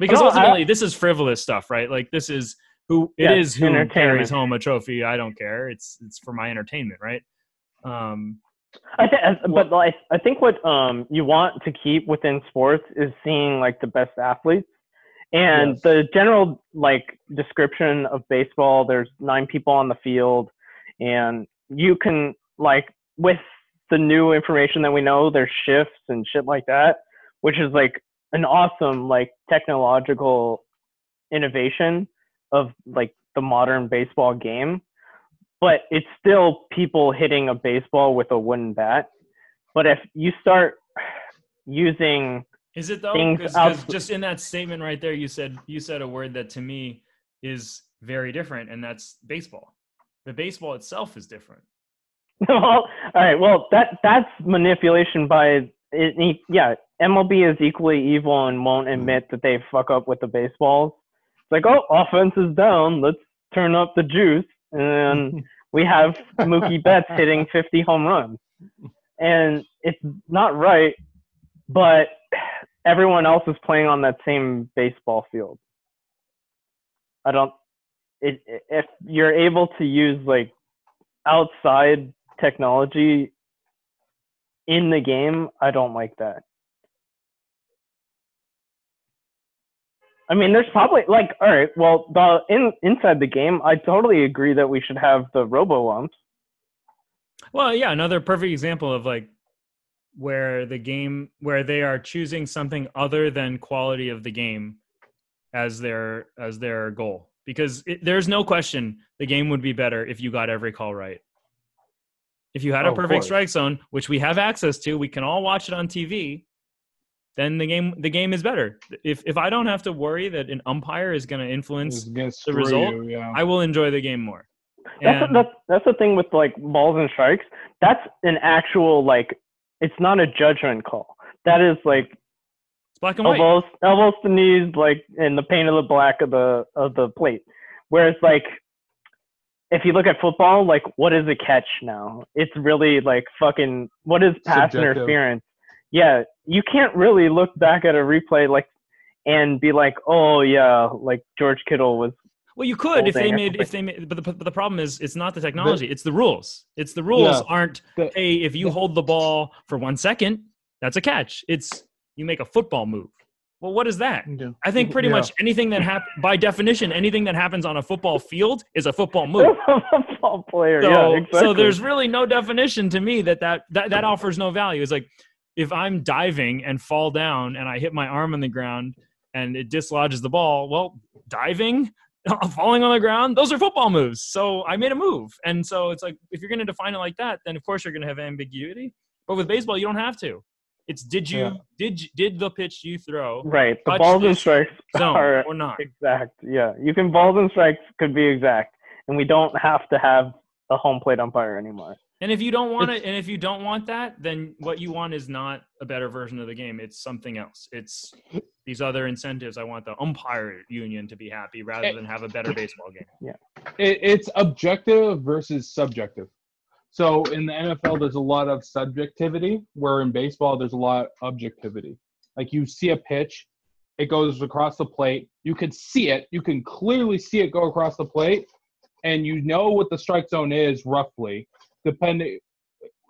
Because oh, ultimately I- this is frivolous stuff, right? Like this is, Who it yes, is who carries home a trophy. I don't care. It's it's for my entertainment, right? Um, I th- but well, like, I think what um you want to keep within sports is seeing like the best athletes, and yes. the general like description of baseball. There's nine people on the field, and you can like with the new information that we know, there's shifts and shit like that, which is like an awesome like technological innovation of like the modern baseball game, but it's still people hitting a baseball with a wooden bat. But if you start using, is it though? Because just in that statement right there, you said, you said a word that to me is very different, and that's baseball. The baseball itself is different. Well, all right. Well, that that's manipulation by it. Yeah. M L B is equally evil and won't admit that they fuck up with the baseballs. Like, oh, offense is down. Let's turn up the juice. And we have Mookie Betts hitting fifty home runs. And it's not right, but everyone else is playing on that same baseball field. I don't it, – if you're able to use, like, outside technology in the game, I don't like that. I mean, there's probably like, all right, well, the in, inside the game, I totally agree that we should have the robo-umps. Well, yeah, another perfect example of like where the game, where they are choosing something other than quality of the game as their as their goal, because it, there's no question the game would be better if you got every call right. If you had a oh, perfect strike zone, which we have access to, we can all watch it on T V. Then the game the game is better. If if I don't have to worry that an umpire is going to influence the result, you, yeah. I will enjoy the game more. That's, and, a, that's that's the thing with like balls and strikes. That's an actual like it's not a judgment call. That is like it's black and white. Elbows, elbows to knees, like in the paint of the black of the of the plate. Whereas like if you look at football, like what is a catch now? It's really like fucking what is pass subjective. Interference? Yeah, you can't really look back at a replay like and be like, oh yeah, like George Kittle was. Well, you could if they made if they made, but the, but the problem is it's not the technology, the, it's the rules. It's the rules yeah, aren't the, hey, if you the, hold the ball for one second, that's a catch. It's you make a football move. Well, what is that? Yeah. I think pretty yeah. much anything that happens by definition, anything that happens on a football field is a football move. Football player, so, yeah, exactly. So there's really no definition to me that that that, that offers no value. It's like. If I'm diving and fall down and I hit my arm on the ground and it dislodges the ball, well, diving, falling on the ground, those are football moves. So I made a move. And so it's like, if you're going to define it like that, then of course you're going to have ambiguity. But with baseball, you don't have to. It's did you, yeah. did did the pitch you throw? Right. The balls and strikes are or not. Exact. Yeah. You can balls and strikes could be exact. And we don't have to have a home plate umpire anymore. And if you don't want it, and if you don't want that, then what you want is not a better version of the game. It's something else. It's these other incentives. I want the umpire union to be happy rather than have a better baseball game. Yeah, it, it's objective versus subjective. So in the N F L, there's a lot of subjectivity, where in baseball, there's a lot of objectivity. Like you see a pitch, it goes across the plate. You can see it. You can clearly see it go across the plate, and you know what the strike zone is roughly. Depending,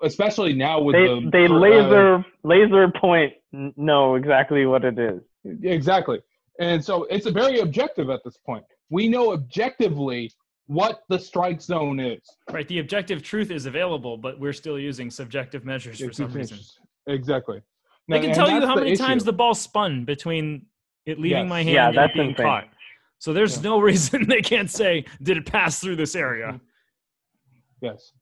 especially now with they, the they laser uh, laser point know exactly what it is exactly, and so it's a very objective at this point. We know objectively what the strike zone is. Right, the objective truth is available, but we're still using subjective measures for some reason. Exactly, No, I can tell you how many issue. times the ball spun between it leaving yes. my hand yeah, and it being insane. caught. So there's yeah. no reason they can't say, did it pass through this area? Yes.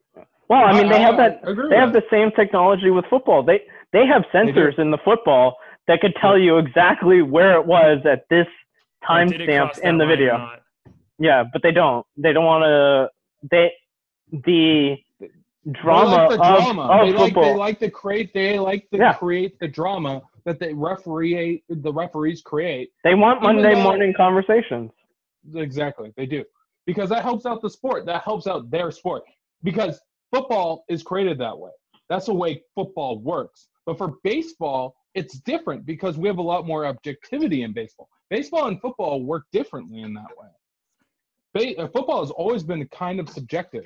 Well, I mean, they have that. They have the same technology with football. They they have sensors in the football that could tell you exactly where it was at this timestamp in the video. Yeah, but they don't. They don't want to. They the drama of football. They like to create. They like to create the drama that they referee the referees create. They want Monday morning conversations. Exactly, they do, because that helps out the sport. That helps out their sport, because football is created that way. That's the way football works. But for baseball, it's different because we have a lot more objectivity in baseball. Baseball and football work differently in that way. Football has always been kind of subjective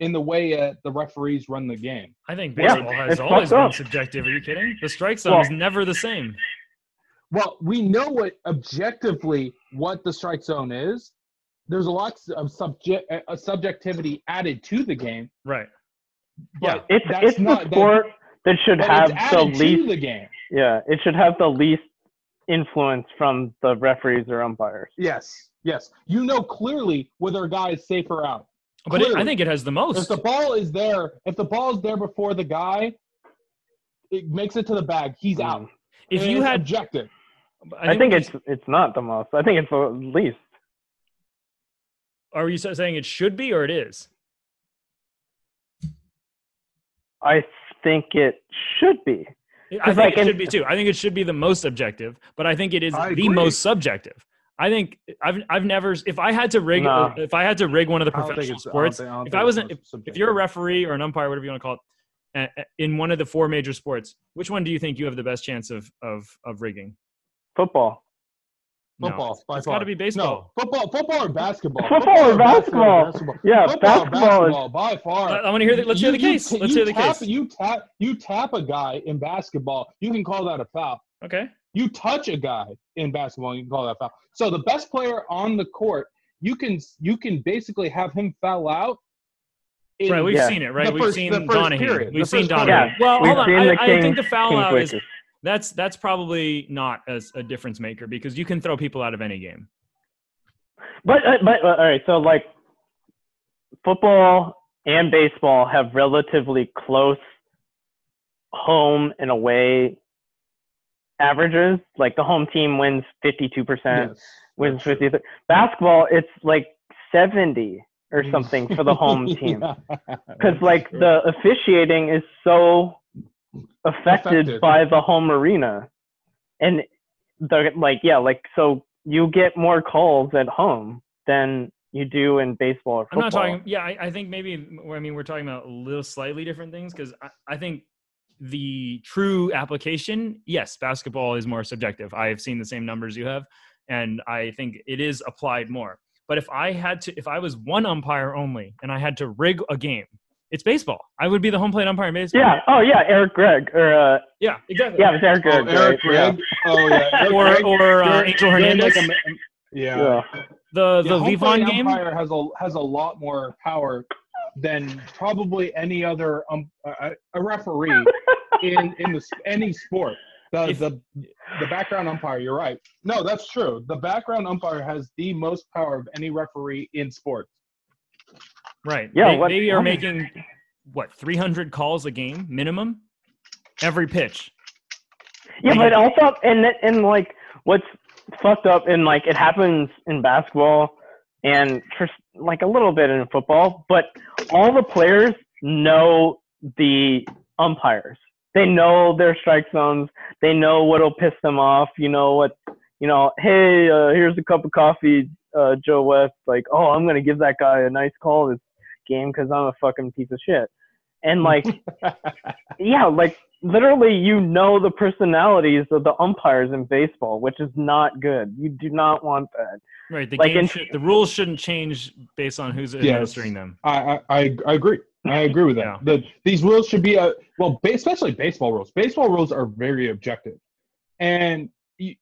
in the way uh, the referees run the game. I think baseball yeah, has always been subjective. Are you kidding? The strike zone well, is never the same. Well, we know what objectively what the strike zone is. There's a lot of subject uh, subjectivity added to the game. Right. But yeah, it's it's not, the sport that, that should have the least. The game. Yeah, it should have the least influence from the referees or umpires. Yes, yes. You know clearly whether a guy is safe or out. But it, I think it has the most. If the ball is there, if the ball is there before the guy, it makes it to the bag. He's mm-hmm. out. If and you had objective, I think, I think it's it's not the most. I think it's the least. Are you saying it should be or it is? I think it should be. I think I can, it should be too. I think it should be the most objective, but I think it is I the agree. most subjective. I think I've I've never if I had to rig no. if I had to rig one of the professional sports. I don't think, I don't if I wasn't if, if you're a referee or an umpire, whatever you want to call it, uh, in one of the four major sports, which one do you think you have the best chance of of of rigging? Football. Football. No, it's, by it's got to be baseball. No, football, football or basketball. Football, football or basketball. basketball. Yeah, football basketball, basketball is... by far. I, I want to hear the. Let's you, hear the case. T- let's hear the tap, case. You tap, you tap a guy in basketball. You can call that a foul. Okay. You touch a guy in basketball. You can call that a foul. So the best player on the court, you can you can basically have him foul out. In, right, we've yeah. seen it. Right, we've first, seen Donahue. We've seen Donahue. Well, hold on. I, I think the foul out is. That's that's probably not as a difference maker because you can throw people out of any game. But uh, but uh, all right, so like football and baseball have relatively close home and away averages. Like the home team wins fifty-two percent, wins fifty. Basketball, it's like seventy or something for the home team because like the officiating is so. Affected, affected by the home arena and the like yeah like so you get more calls at home than you do in baseball or football. I'm not talking yeah I, I think maybe I mean we're talking about little slightly different things because I, I think the true application yes basketball is more subjective. I've seen the same numbers you have and I think it is applied more, but if I had to if I was one umpire only and I had to rig a game, it's baseball. I would be the home plate umpire in baseball. Yeah. Oh, yeah. Eric Gregg. Or, uh, yeah, exactly. Yeah, it was Eric Gregg. Oh, Eric Gregg. Yeah. Oh, yeah. or or uh, Angel Hernandez. Like a, yeah. yeah. The the yeah, Levon game. The umpire has a, has a lot more power than probably any other um, uh, a referee in, in the, any sport. The, if, the the background umpire, you're right. No, that's true. The background umpire has the most power of any referee in sports. Right. Yeah. They, what, they are making what three hundred calls a game minimum, every pitch. Yeah, like, but also and and like what's fucked up and like it happens in basketball and for, like a little bit in football, but all the players know the umpires. They know their strike zones. They know what'll piss them off. You know what? You know, hey, uh, here's a cup of coffee, uh, Joe West. Like, oh, I'm gonna give that guy a nice call. This game because I'm a fucking piece of shit. And like yeah, like literally you know the personalities of the umpires in baseball, which is not good. You do not want that. Right. The like game in, should, the rules shouldn't change based on who's administering yes, them. I, I I agree. I agree with that. Yeah. The, these rules should be a well, especially baseball rules. Baseball rules are very objective. And you,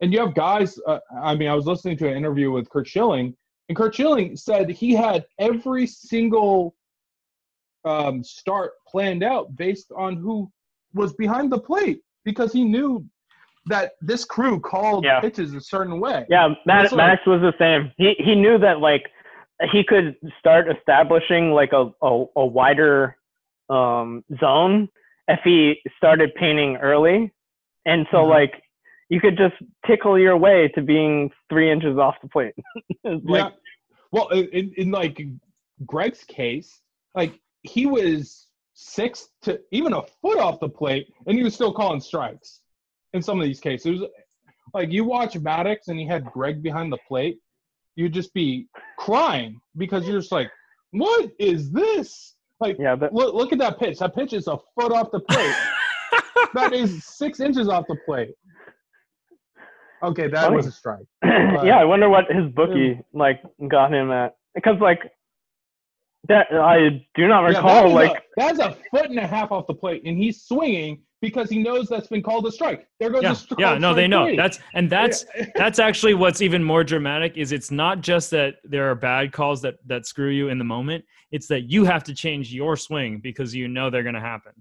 and you have guys uh, I mean I was listening to an interview with Curt Schilling. And Curt Schilling said he had every single um, start planned out based on who was behind the plate. because he knew that this crew called yeah. pitches a certain way. Yeah, Matt, Max like, was the same. He he knew that, like, he could start establishing, like, a, a, a wider um, zone if he started painting early. And so, mm-hmm. like, you could just tickle your way to being three inches off the plate. like, yeah. Well, in, in, like, Gregg's case, like, he was six to even a foot off the plate, and he was still calling strikes in some of these cases. Like, you watch Maddox and he had Gregg behind the plate, you'd just be crying because you're just like, what is this? Like, yeah, but- look, look at that pitch. That pitch is a foot off the plate. That is six inches off the plate. Okay, that Funny. was a strike. But, yeah, I wonder what his bookie, yeah. like, got him at. Because, like, that I do not recall, yeah, like. A, that's a foot and a half off the plate, and he's swinging because he knows that's been called a strike. There goes yeah, a strike. Yeah, no, they know. Three. That's and that's that's actually what's even more dramatic is it's not just that there are bad calls that, that screw you in the moment. It's that you have to change your swing because you know they're going to happen.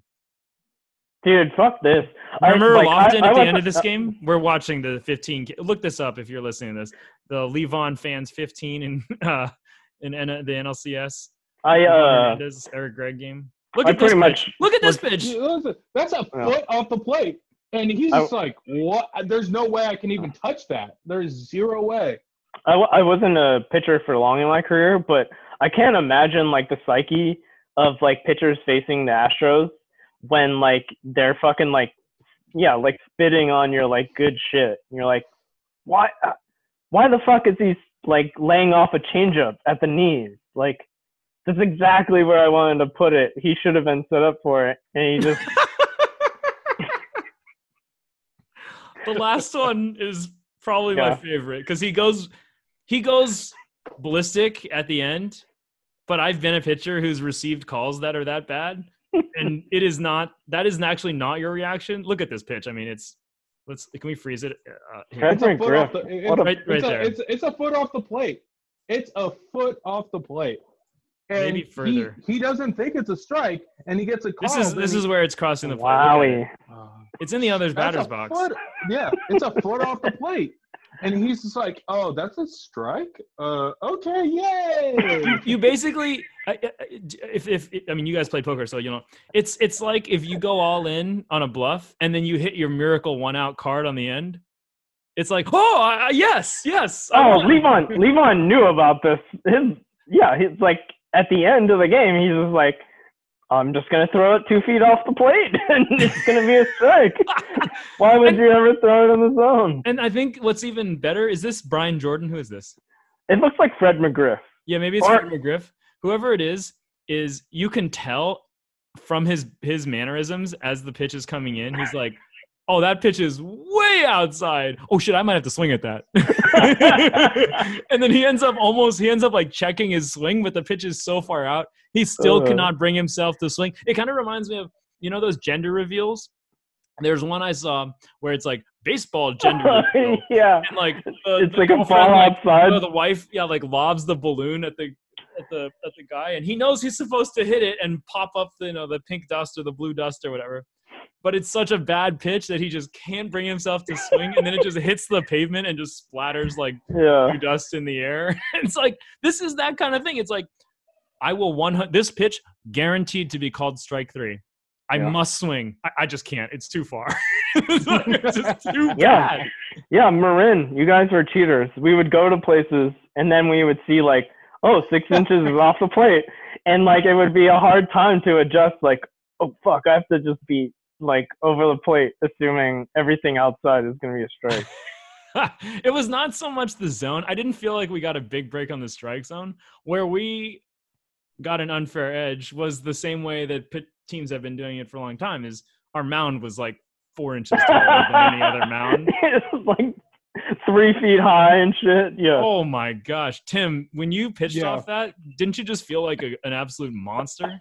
Dude, fuck this. Remember I, like, Lofton I, I at the end of this game? We're watching the fifteen. Look this up if you're listening to this. The Levon fans fifteen in, uh, in, in uh, the N L C S. I uh, this Eric Gregg game. Look at I this pitch. Look at this pitch. That's a foot yeah. off the plate. And he's just I, like, what? There's no way I can even touch that. There's zero way. I, I wasn't a pitcher for long in my career, but I can't imagine, like, the psyche of, like, pitchers facing the Astros when, like, they're fucking, like, yeah, like, spitting on your, like, good shit. And you're like, why, why the fuck is he, like, laying off a changeup at the knees? Like, that's exactly where I wanted to put it. He should have been set up for it, and he just. The last one is probably yeah. my favorite because he goes, he goes ballistic at the end. But I've been a pitcher who's received calls that are that bad, and it is not. That is actually not your reaction. Look at this pitch. I mean, it's. Let's. Can we freeze it? Uh, it's a foot off the. It, right, right it's, there. A, it's, it's a foot off the plate. It's a foot off the plate. And maybe further. He, he doesn't think it's a strike, and he gets a call. This is this he, is where it's crossing the plate. Wowie. It's in the other's batter's box. Foot, yeah, it's a foot off the plate, and he's just like, "Oh, that's a strike. Uh, okay, yay!" You basically, if if I mean, you guys play poker, so you know it's it's like if you go all in on a bluff, and then you hit your miracle one out card on the end. It's like, oh, I, yes, yes. I oh, Levon, Levon knew about this. His yeah, he's like. At the end of the game, he's just like, I'm just going to throw it two feet off the plate, and it's going to be a strike. Why would and, you ever throw it in the zone? And I think what's even better is this Brian Jordan. Who is this? It looks like Fred McGriff. Yeah, maybe it's or, Fred McGriff. Whoever it is, is you can tell from his, his mannerisms as the pitch is coming in. He's like, oh, that pitch is way outside. Oh, shit, I might have to swing at that. And then he ends up almost – he ends up, like, checking his swing, but the pitch is so far out. He still uh, cannot bring himself to swing. It kind of reminds me of, you know, those gender reveals? There's one I saw where it's, like, baseball gender reveal. Yeah. And, like, the, it's the like a ball like, outside. You know, the wife, yeah, like, lobs the balloon at the – At the at the guy, and he knows he's supposed to hit it and pop up the, you know, the pink dust or the blue dust or whatever, but it's such a bad pitch that he just can't bring himself to swing, and then it just hits the pavement and just splatters like yeah. blue dust in the air. It's like this is that kind of thing. It's like I will one hundred this pitch guaranteed to be called strike three. I yeah. must swing. I, I just can't. It's too far. It's, like, it's just too yeah. bad. Yeah, Marin, you guys were cheaters. We would go to places and then we would see like. Oh, six inches is off the plate. And, like, it would be a hard time to adjust, like, oh, fuck, I have to just be, like, over the plate, assuming everything outside is going to be a strike. It was not so much the zone. I didn't feel like we got a big break on the strike zone. Where we got an unfair edge was the same way that pit teams have been doing it for a long time, is our mound was, like, four inches taller than any other mound. It was, like, three feet high and shit. Yeah. Oh my gosh, Tim! When you pitched yeah. off that, didn't you just feel like a, an absolute monster?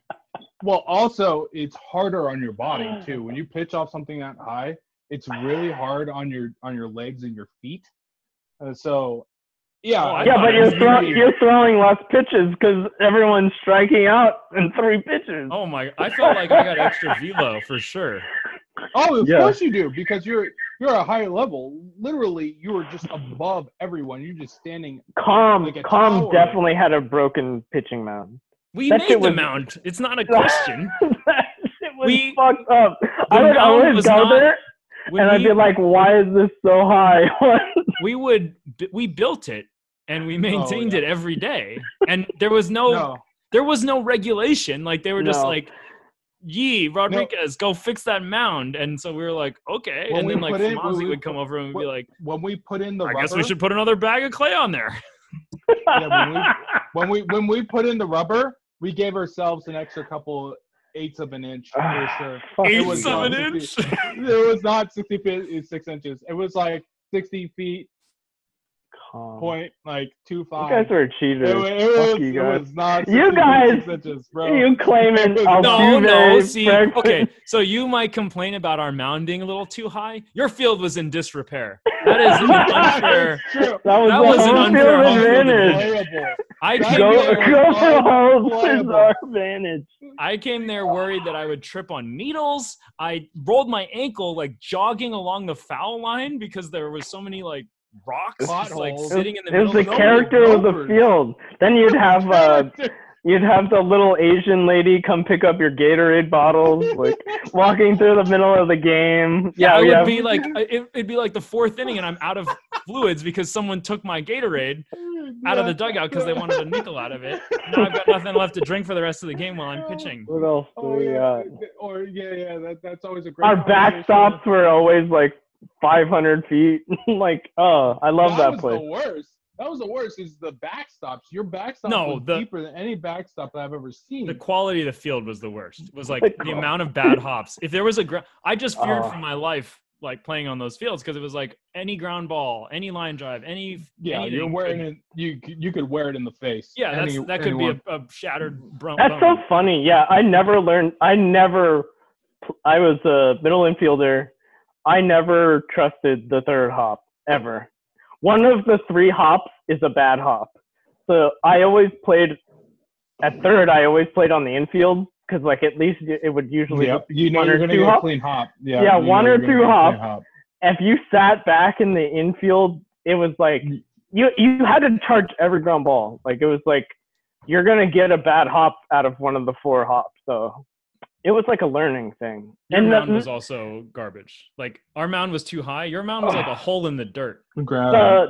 Well, also it's harder on your body too. When you pitch off something that high, it's really hard on your on your legs and your feet. Uh, so, yeah. Oh, yeah, but you're throw, you're throwing less pitches because everyone's striking out in three pitches. Oh my! I felt like I got extra velo for sure. Oh, of yeah. course you do, because you're you're a higher level. Literally, you were just above everyone. You're just standing. Calm, like Calm tower. Definitely had a broken pitching mound. We that made the was, mound. It's not a question. That shit was we, fucked up. I would always go not, there, and I'd we, be like, "Why is this so high?" we would. We built it, and we maintained oh, yeah. it every day, and there was no, no. There was no regulation. Like they were just no. like. Yee, Rodriguez, no. go fix that mound. And so we were like, okay. When and then like Fozzie would come over and when, be like, when we put in the I rubber, guess we should put another bag of clay on there. yeah, when, we, when we when we put in the rubber, we gave ourselves an extra couple eighths of an inch. Sure. Eighths of an inch? It was not sixty feet, it was six inches. It was like sixty feet Calm. point like two five. You guys are cheaters. It, it, it, was, you guys. It was not. You guys, inches, bro. You claiming I'll no, no. See, Frank. Okay, so you might complain about our mound being a little too high. Your field was in disrepair. That is an unfair. That was, that was an unfair advantage. I came go, there, go for home our advantage. I came there worried that I would trip on needles. I rolled my ankle like jogging along the foul line because there was so many like. Rocks just, like holes. Sitting in the middle. It was the character of the field. Then you'd have uh, you'd have the little Asian lady come pick up your Gatorade bottles, like walking through the middle of the game. Yeah, yeah it would have... be like it, it'd be like the fourth inning, and I'm out of fluids because someone took my Gatorade out of the dugout because they wanted a nickel out of it. Now I've got nothing left to drink for the rest of the game while I'm pitching. What else do oh, we got? Or yeah, yeah, that, that's always a great. Our backstops were always like. five hundred feet. Like, oh, I love that, that place. That was the worst. That was the worst is the backstops. Your backstop no, was the, deeper than any backstop that I've ever seen. The quality of the field was the worst. It was like the, the amount of bad hops. If there was a gr- – I just feared uh, for my life, like, playing on those fields because it was like any ground ball, any line drive, any – Yeah, you're wearing could, it, you you could wear it in the face. Yeah, that's, any, that could anyone. be a, a shattered brum- – That's bum. so funny. Yeah, I never learned – I never – I was a middle infielder. I never trusted the third hop, ever. One of the three hops is a bad hop. So I always played at third. I always played on the infield because, like, at least it would usually yep. you know one you're or two hop. Clean hop. Yeah, yeah one or two hop. hop. If you sat back in the infield, it was like you you had to charge every ground ball. Like it was like you're gonna get a bad hop out of one of the four hops. So. It was like a learning thing. Your and mound the, was also garbage. Like, our mound was too high. Your mound was like a hole in the dirt. The,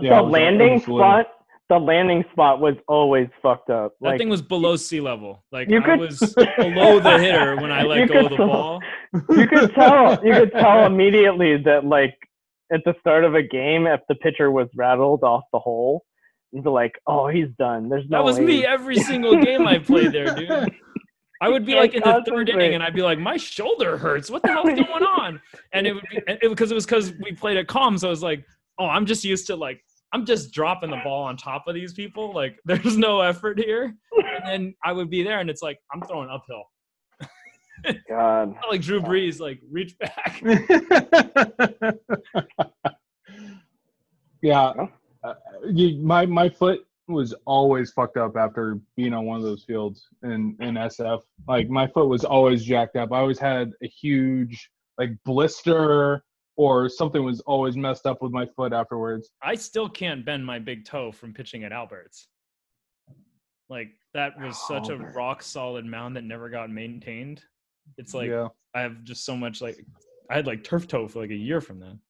the yeah, landing like, spot, the landing spot was always fucked up. That like, thing was below sea level. Like, you I could, was below the hitter when I let go of the tell, ball. You could tell. You could tell immediately that, like, at the start of a game, if the pitcher was rattled off the hole, you'd be like, oh, he's done. There's no That was way. me every single game I played there, dude. I would be like in the third inning, and I'd be like, "My shoulder hurts. What the hell's going on?" And it would be because it, it was because we played at Calm, so I was like, "Oh, I'm just used to like I'm just dropping the ball on top of these people. Like, there's no effort here." And then I would be there, and it's like I'm throwing uphill. God, not like Drew Brees, like reach back. yeah, uh, you, my my foot. was always fucked up after being on one of those fields in, in S F. Like, my foot was always jacked up. I always had a huge, like, blister or something was always messed up with my foot afterwards. I still can't bend my big toe from pitching at Albert's. Like, that was oh, such a man. rock-solid mound that never got maintained. It's like, yeah. I have just so much, like, I had, like, turf toe for, like, a year from then.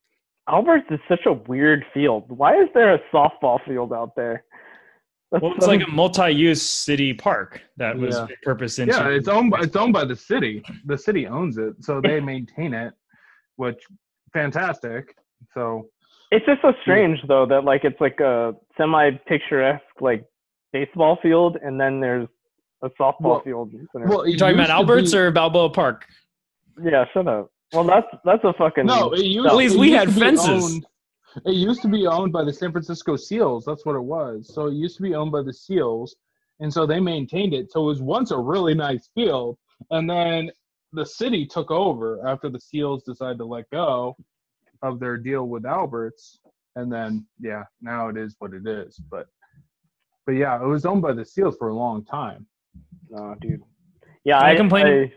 Albert's is such a weird field. Why is there a softball field out there? Well, it's like a multi-use city park that was yeah. purposed into. Yeah, it's owned by, it's owned by the city. The city owns it, so they maintain it, which fantastic. So it's just so strange though that like it's like a semi-picturesque like baseball field, and then there's a softball well, field. Well, you're talking about Albert's be... or Balboa Park? Yeah, shut up. Well, that's that's a fucking no. It used, at least it we had fences. Owned. It used to be owned by the San Francisco Seals. That's what it was. So it used to be owned by the Seals, and so they maintained it. So it was once a really nice field, and then the city took over after the Seals decided to let go of their deal with Alberts. And then, yeah, now it is what it is. But, but yeah, it was owned by the Seals for a long time. Oh, dude. Yeah, I, I, I,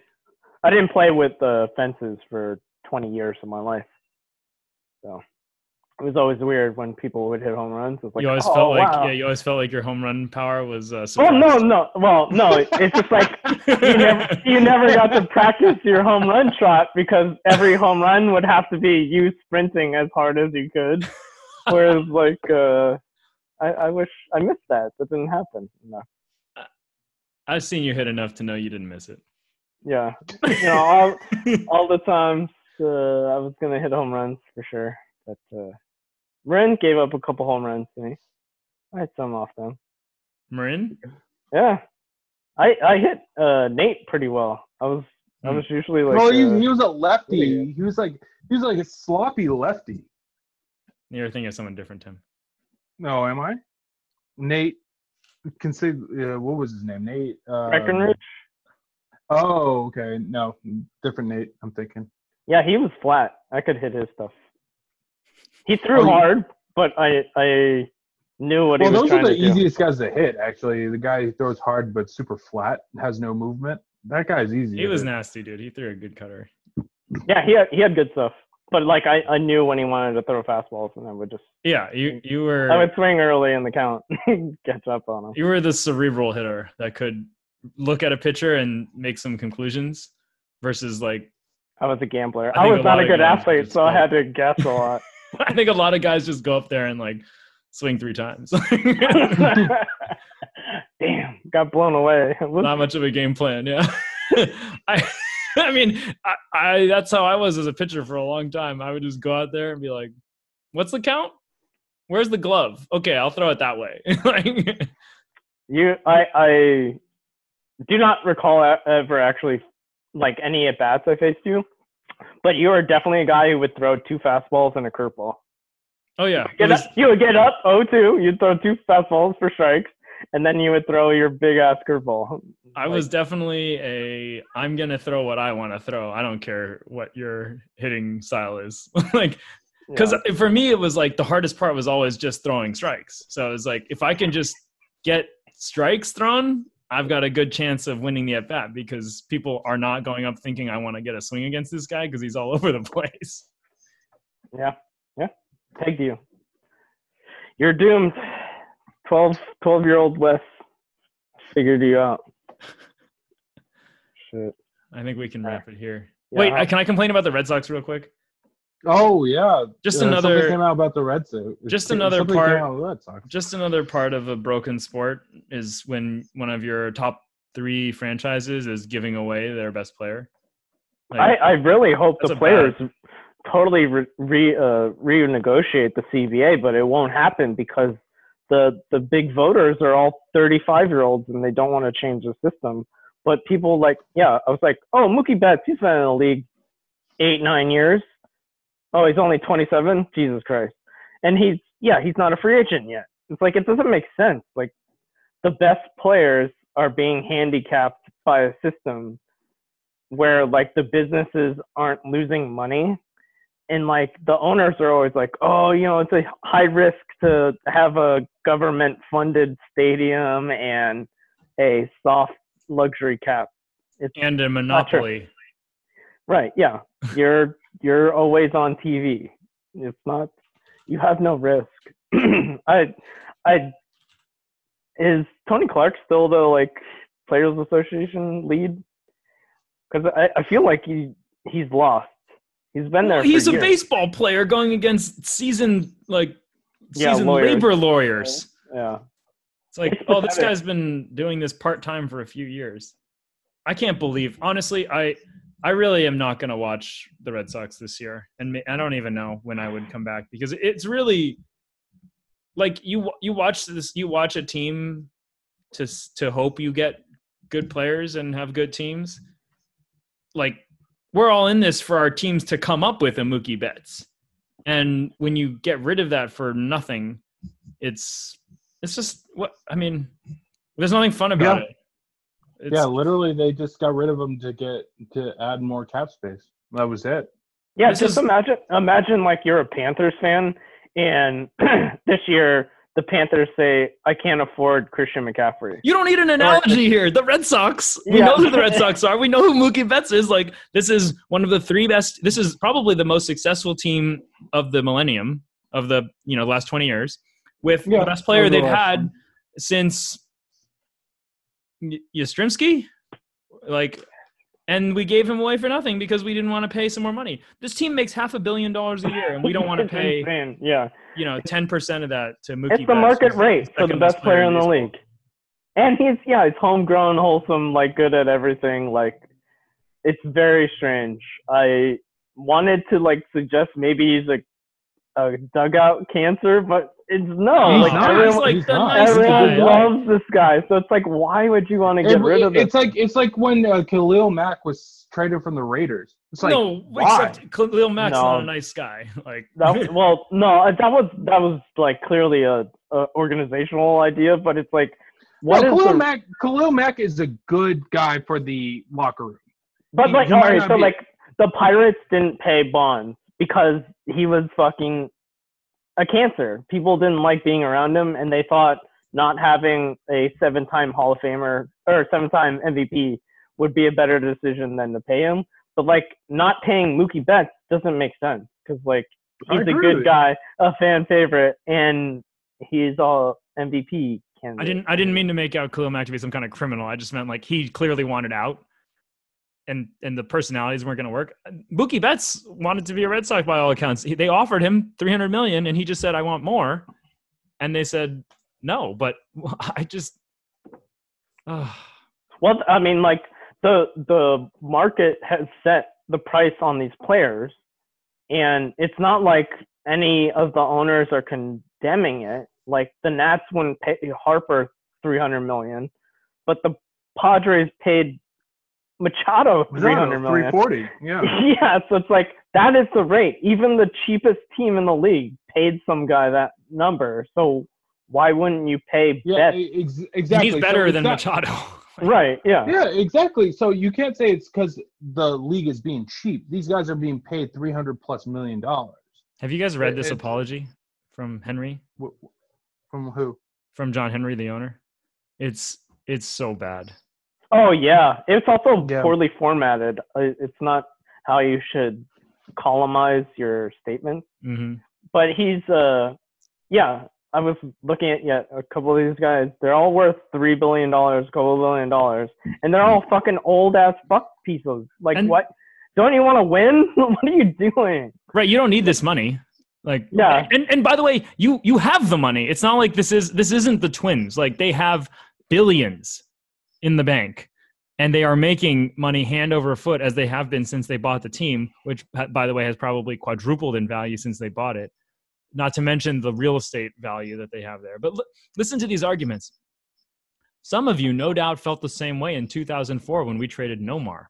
I didn't play with the fences for twenty years of my life. So it was always weird when people would hit home runs. It was like, you always oh, felt like, wow. yeah, you always felt like your home run power was. Uh, oh no, no, well, no, it's just like you never, you never got to practice your home run shot because every home run would have to be you sprinting as hard as you could. Whereas, like, uh, I, I wish I missed that. That didn't happen. No. I've seen you hit enough to know you didn't miss it. Yeah, you know, all all the times uh, I was gonna hit home runs for sure, but. Uh, Marin gave up a couple home runs to me. I had some off them. Marin? Yeah. I I hit uh, Nate pretty well. I was mm. I was usually like. Well, he, uh, he was a lefty. Yeah. He was like he was like a sloppy lefty. You're thinking of someone different, Tim. No, am I? Nate, consider uh, what was his name? Nate uh, Breckenridge. Oh, okay. No, different Nate. I'm thinking. Yeah, he was flat. I could hit his stuff. He threw oh, hard, but I I knew what well, he was trying to do. Well, those are the easiest guys to hit, actually. The guy who throws hard but super flat, has no movement. That guy's easy. He was nasty, dude. He threw a good cutter. Yeah, he had, he had good stuff. But, like, I, I knew when he wanted to throw fastballs, and I would just – Yeah, you, you were – I would swing early in the count and catch up on him. You were the cerebral hitter that could look at a pitcher and make some conclusions versus, like – I was a gambler. I, I was a not a good athlete, so played. I had to guess a lot. I think a lot of guys just go up there and, like, swing three times. Damn, got blown away. Not much of a game plan, yeah. I I mean, I, I that's how I was as a pitcher for a long time. I would just go out there and be like, what's the count? Where's the glove? Okay, I'll throw it that way. like, you, I, I do not recall ever actually, like, any at-bats I faced you. But you are definitely a guy who would throw two fastballs and a curveball. Oh, yeah. You would get up, you would get up oh two. You'd throw two fastballs for strikes, and then you would throw your big-ass curveball. I like, was definitely a I'm going to throw what I want to throw. I don't care what your hitting style is. like, Because yeah. for me, it was like the hardest part was always just throwing strikes. So it was like if I can just get strikes thrown, I've got a good chance of winning the at-bat because people are not going up thinking I want to get a swing against this guy because he's all over the place. Yeah. Yeah. Thank you. You're doomed. twelve, twelve-year-old Wes figured you out. Shit. I think we can wrap it here. Yeah. Wait, I, can I complain about the Red Sox real quick? Oh, yeah. Just yeah, another came out about the Red Sox. Just another part Just another part of a broken sport is when one of your top three franchises is giving away their best player. Like, I, I really hope the players bad. totally re, re, uh, renegotiate the C B A, but it won't happen because the the big voters are all thirty-five-year-olds and they don't want to change the system. But people like, yeah, I was like, oh, Mookie Betts, he's been in the league eight, nine years. Oh, he's only twenty-seven? Jesus Christ. And he's, yeah, he's not a free agent yet. It's like, it doesn't make sense. Like, the best players are being handicapped by a system where, like, the businesses aren't losing money. And, like, the owners are always like, oh, you know, it's a high risk to have a government-funded stadium and a soft luxury cap. It's and a monopoly. Right, yeah. You're... You're always on T V. It's not. You have no risk. I, I. Is Tony Clark still the like Players Association lead? Because I, I feel like he he's lost. He's been there. Well, for he's years. a baseball player going against seasoned like seasoned yeah, lawyers. labor lawyers. Yeah. It's like, it's oh, pathetic. This guy's been doing this part time for a few years. I can't believe. Honestly, I. I really am not going to watch the Red Sox this year. And I don't even know when I would come back because it's really like you, you watch this, you watch a team to, to hope you get good players and have good teams. Like we're all in this for our teams to come up with a Mookie Betts. And when you get rid of that for nothing, it's, it's just what, I mean, there's nothing fun about yeah. it. It's, yeah, literally, they just got rid of him to get to add more cap space. That was it. Yeah, this just is, imagine, imagine like you're a Panthers fan, and this year the Panthers say, I can't afford Christian McCaffrey. You don't need an analogy here. The Red Sox. We yeah. know who the Red Sox are. We know who Mookie Betts is. Like, this is one of the three best. This is probably the most successful team of the millennium, of the, you know, last twenty years, with yeah. the best player they've had since Yastrzemski. Like, and we gave him away for nothing because we didn't want to pay some more money. This team makes half a billion dollars a year, and we don't want to pay. Insane. Yeah. You know, ten percent of that to Mookie Betts. It's the market rate for the best player in the league. And he's, yeah, he's homegrown, wholesome, like, good at everything. Like, it's very strange. I wanted to, like, suggest maybe he's a, a dugout cancer, but it's no. He's like, not. Everyone, he's like the nice everyone guy. Loves this guy. So it's like, why would you want to get it, rid of it, this? It's like, it's like when uh, Khalil Mack was traded from the Raiders. It's like, no, why? Except Khalil Mack's no. not a nice guy. Like, that, well, no, that was that was like clearly a, a organizational idea, but it's like, what no, is Khalil the, Mack? Khalil Mack is a good guy for the locker room. But he, like, he all right, so be, like the Pirates didn't pay Bonds because he was fucking a cancer. People didn't like being around him, and they thought not having a seven-time Hall of Famer or seven-time M V P would be a better decision than to pay him. But, like, not paying Mookie Betts doesn't make sense because, like, he's a good guy, a fan favorite, and he's all M V P candidate. I didn't I didn't mean to make out Khalil Mack to be some kind of criminal. I just meant, like, he clearly wanted out, and, and the personalities weren't going to work. Mookie Betts wanted to be a Red Sox by all accounts. He, they offered him three hundred million dollars, and he just said, I want more. And they said, no, but I just uh. – Well, I mean, like – The the market has set the price on these players, and it's not like any of the owners are condemning it. Like, the Nats wouldn't pay Harper three hundred million dollars, but the Padres paid Machado three hundred million dollars. three hundred forty, yeah. Yeah, so it's like, that is the rate. Even the cheapest team in the league paid some guy that number. So why wouldn't you pay yeah, Betts? Ex- exactly. He's better so than not- Machado. Right, yeah. Yeah, exactly. So you can't say it's because the league is being cheap. These guys are being paid three hundred plus million dollars. Have you guys read it, this apology from Henry? W- from who? From John Henry, the owner. It's it's so bad. Oh, yeah. It's also yeah. poorly formatted. It's not how you should columnize your statement. Mm-hmm. But he's, uh, yeah. I was looking at yeah, a couple of these guys. They're all worth three billion dollars, couple billion dollars, and they're all fucking old ass fuck pieces. Like, and what? Don't you want to win? What are you doing? Right, you don't need this money. Like, yeah. And and by the way, you you have the money. It's not like this is this isn't the Twins. Like, they have billions in the bank, and they are making money hand over foot as they have been since they bought the team, which, by the way, has probably quadrupled in value since they bought it. Not to mention the real estate value that they have there. But l- listen to these arguments. Some of you no doubt felt the same way in two thousand four when we traded Nomar.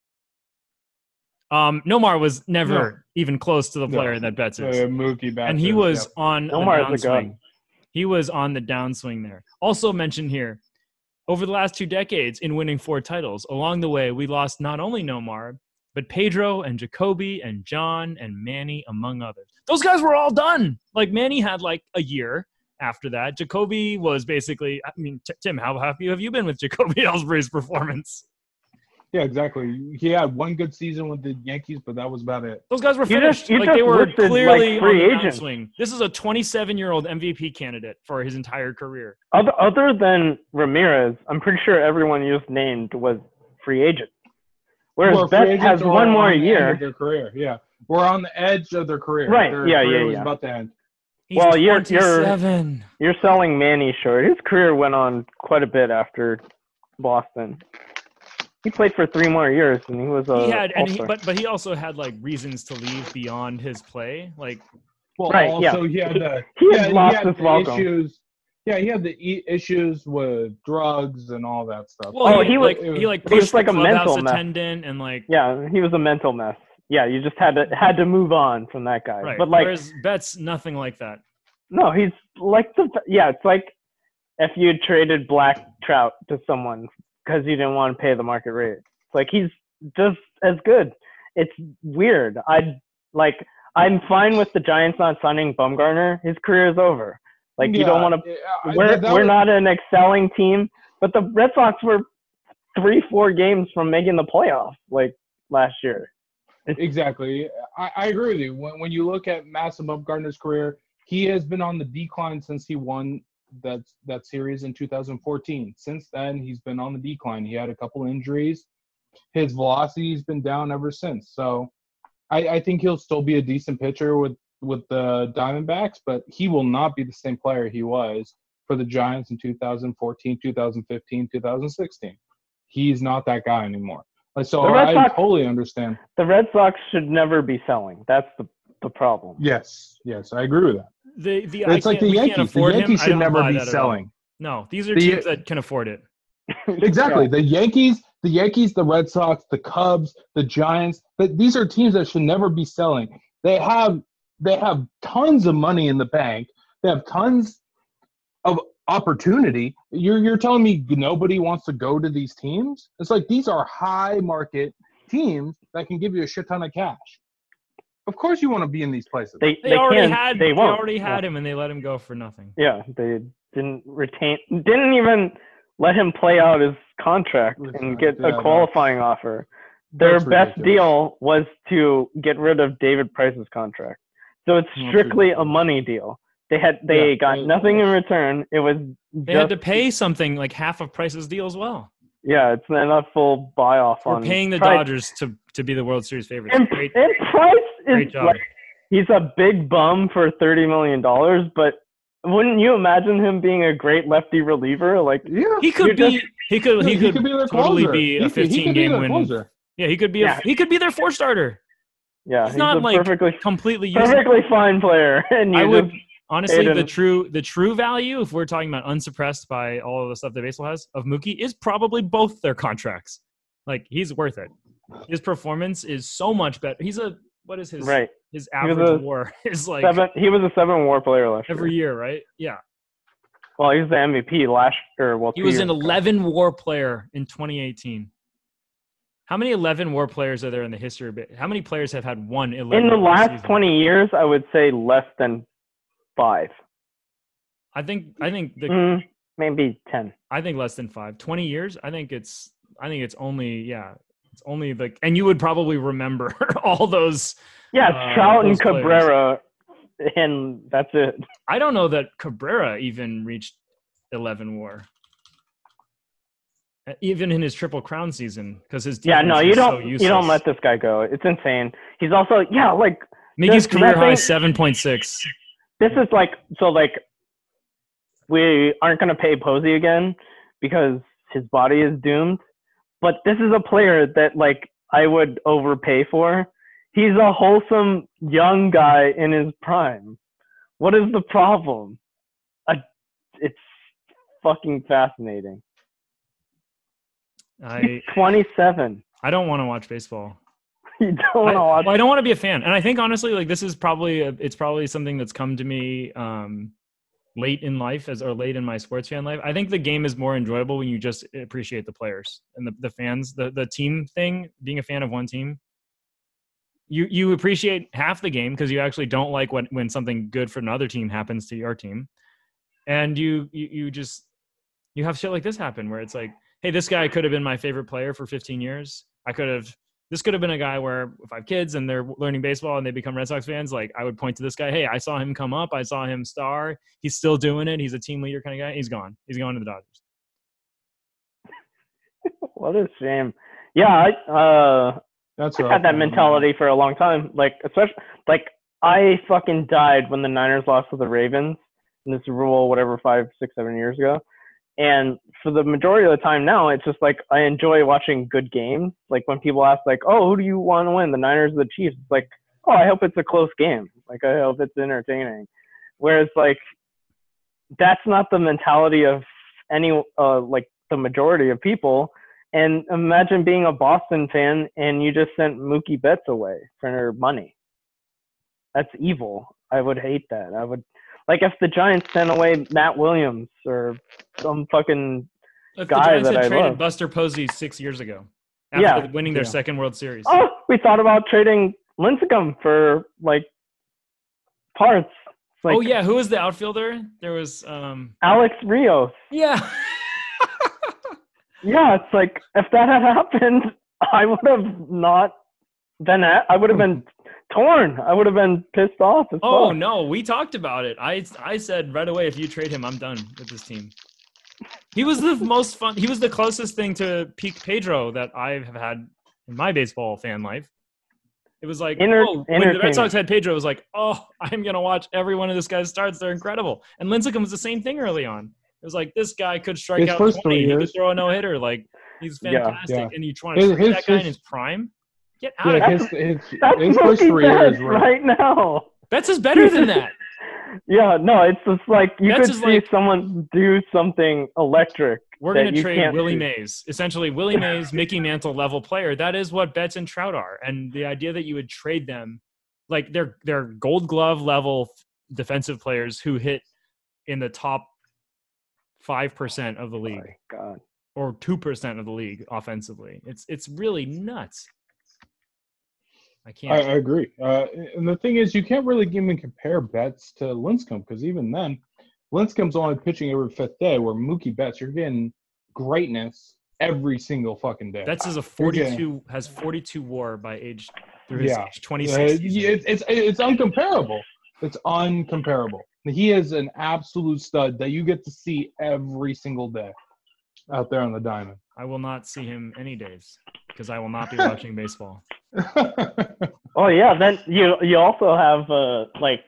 Um, Nomar was never no. even close to the player no. that Betts is. Uh, Mookie Betts. And he was yeah. on Nomar the downswing. He was on the downswing there. Also mentioned here, over the last two decades in winning four titles, along the way we lost not only Nomar, but Pedro and Jacoby and John and Manny, among others. Those guys were all done. Like, Manny had like a year after that. Jacoby was basically, I mean, t- Tim, how happy have you been with Jacoby Ellsbury's performance? Yeah, exactly. He had one good season with the Yankees, but that was about it. Those guys were finished. You just, you like, they were clearly like free on the downswing. This is a twenty-seven-year-old M V P candidate for his entire career. Other, other than Ramirez, I'm pretty sure everyone you just named was free agent. Whereas well, Betts has one on more year. Their career, yeah. We're on the edge of their career. Right, their yeah, career yeah, yeah. About to end. He's well, you're, you're, you're selling Manny short. His career went on quite a bit after Boston. He played for three more years, and he was a he had, and he, but, but he also had, like, reasons to leave beyond his play. Like, well, right, also, yeah. he had the, he had, lost he had his the issues. Yeah, he had the issues with drugs and all that stuff. Well, oh, he, he was like, he like pushed he was like the clubhouse attendant and like. Yeah, he was a mental mess. Yeah, you just had to had to move on from that guy. Right. But like, whereas Betts, nothing like that. No, he's like the yeah. It's like if you had traded Black Trout to someone because you didn't want to pay the market rate. It's like he's just as good. It's weird. I like. I'm fine with the Giants not signing Bumgarner. His career is over. Like yeah, you don't want to. We're that, that we're was, not an excelling team, but the Red Sox were three, four games from making the playoffs, like last year. Exactly, I, I agree with you. When when you look at Madison Bumgarner's career, he has been on the decline since he won that that series in two thousand fourteen. Since then, he's been on the decline. He had a couple injuries. His velocity's been down ever since. So, I, I think he'll still be a decent pitcher with with the Diamondbacks, but he will not be the same player he was for the Giants in two thousand fourteen, two thousand fifteen, two thousand sixteen. He's not that guy anymore. So I Sox, totally understand. The Red Sox should never be selling. That's the, the problem. Yes, yes, I agree with that. The, the, it's I like the Yankees. The Yankees him. should never be selling. No, these are the, teams that can afford it. Exactly. The Yankees, the Yankees, the Red Sox, the Cubs, the Giants. But these are teams that should never be selling. They have they have tons of money in the bank. They have tons of opportunity. You're you're telling me nobody wants to go to these teams? It's like these are high market teams that can give you a shit ton of cash. Of course you want to be in these places. They, they, they already can, had they, they already had yeah. him and they let him go for nothing. Yeah, they didn't retain didn't even let him play out his contract and get yeah, a qualifying yeah. offer. Their that's best ridiculous. deal was to get rid of David Price's contract. So it's strictly a money deal. They had they yeah, got they, nothing in return. It was they just, had to pay something like half of Price's deal as well. Yeah, it's not full buy off on paying the Price. Dodgers to, to be the World Series favorite. And, great, and Price great is job. Like he's a big bum for thirty million dollars, but wouldn't you imagine him being a great lefty reliever? Like yeah, he could be just, he could he, he could, could be totally closer. be a fifteen game win. Closer. Yeah, he could be yeah. a he could be their four starter. Yeah, he's, he's not like perfectly completely useless. perfectly fine player. And I would. Honestly, Aiden. the true the true value, if we're talking about unsuppressed by all of the stuff that baseball has, of Mookie is probably both their contracts. Like, he's worth it. His performance is so much better. He's a – what is his right. his average a, war? Is like seven, he was a seven war player last year. Every year, right? Yeah. Well, he was the M V P last year. Well, he was an eleven war player in twenty eighteen. How many eleven war players are there in the history of it? How many players have had one eleven? In the last season? twenty years, I would say less than – Five. I think. I think the, mm, maybe ten. I think less than five. Twenty years. I think it's. I think it's only. Yeah, it's only like. And you would probably remember all those. Yeah, uh, Trout and Cabrera, players. And that's it. I don't know that Cabrera even reached eleven WAR. Even in his Triple Crown season, because his yeah no you don't so you don't let this guy go. It's insane. He's also yeah like Miggy's career high seven point six. This is like so. Like we aren't gonna pay Posey again because his body is doomed. But this is a player that like I would overpay for. He's a wholesome young guy in his prime. What is the problem? I, it's fucking fascinating. I twenty-seven. I don't want to watch baseball. You don't I, well, I don't want to be a fan. And I think honestly, like this is probably, a, it's probably something that's come to me um, late in life as, or late in my sports fan life. I think the game is more enjoyable when you just appreciate the players and the, the fans, the, the team thing, being a fan of one team. You, you appreciate half the game because you actually don't like when, when something good for another team happens to your team. And you, you, you just, you have shit like this happen where it's like, hey, this guy could have been my favorite player for fifteen years. I could have, This could have been a guy where if I have kids and they're learning baseball and they become Red Sox fans, like I would point to this guy. Hey, I saw him come up. I saw him star. He's still doing it. He's a team leader kind of guy. He's gone. He's going to the Dodgers. What a shame. Yeah, I, uh, That's I had that mentality for a long time. Like, especially, like I fucking died when the Niners lost to the Ravens in the Super Bowl, whatever, five, six, seven years ago. And for the majority of the time now, it's just like I enjoy watching good games. Like when people ask, like, "Oh, who do you want to win? The Niners or the Chiefs?" It's like, "Oh, I hope it's a close game. Like I hope it's entertaining." Whereas like that's not the mentality of any uh, like the majority of people. And imagine being a Boston fan and you just sent Mookie Betts away for money. That's evil. I would hate that. I would. Like if the Giants sent away Matt Williams or some fucking if guy the Giants that had I traded love. Buster Posey six years ago after yeah. winning their yeah. second World Series. Oh, we thought about trading Lincecum for like parts Like, oh yeah, who was the outfielder? There was um, Alex Rios. Yeah. Yeah, it's like if that had happened, I would have not been at, I would have been torn. I would have been pissed off as well. Oh no, we talked about it. I I said right away, if you trade him, I'm done with this team. He was the most fun. He was the closest thing to peak Pedro that I have had in my baseball fan life. It was like, Inter- oh, when the Red Sox had Pedro, it was like, oh, I'm going to watch every one of this guy's starts. They're incredible. And Lincecum was the same thing early on. It was like, this guy could strike his out twenty. He could throw a no-hitter. Like, he's fantastic. Yeah, yeah. And you try to his, his, that guy his, in his prime? Get out yeah, of his, his, that's his first three years right now. Betts is better than that. Yeah, no, it's just like you Betts could see like, someone do something electric. We're going to trade Willie do. Mays, essentially Willie Mays, Mickey Mantle level player. That is what Betts and Trout are. And the idea that you would trade them, like they're, they're gold glove level defensive players who hit in the top five percent of the league oh God. or two percent of the league offensively. It's, it's really nuts. I can't. I, I agree. Uh, and the thing is, you can't really even compare Betts to Lincecum because even then, Lincecum's only pitching every fifth day, where Mookie Betts, you're getting greatness every single fucking day. Betts is a forty-two has forty-two WAR by age through his yeah. age twenty-six. It's, it's it's uncomparable. It's uncomparable. He is an absolute stud that you get to see every single day out there on the diamond. I will not see him any days because I will not be watching baseball. Oh yeah, then you you also have uh, like.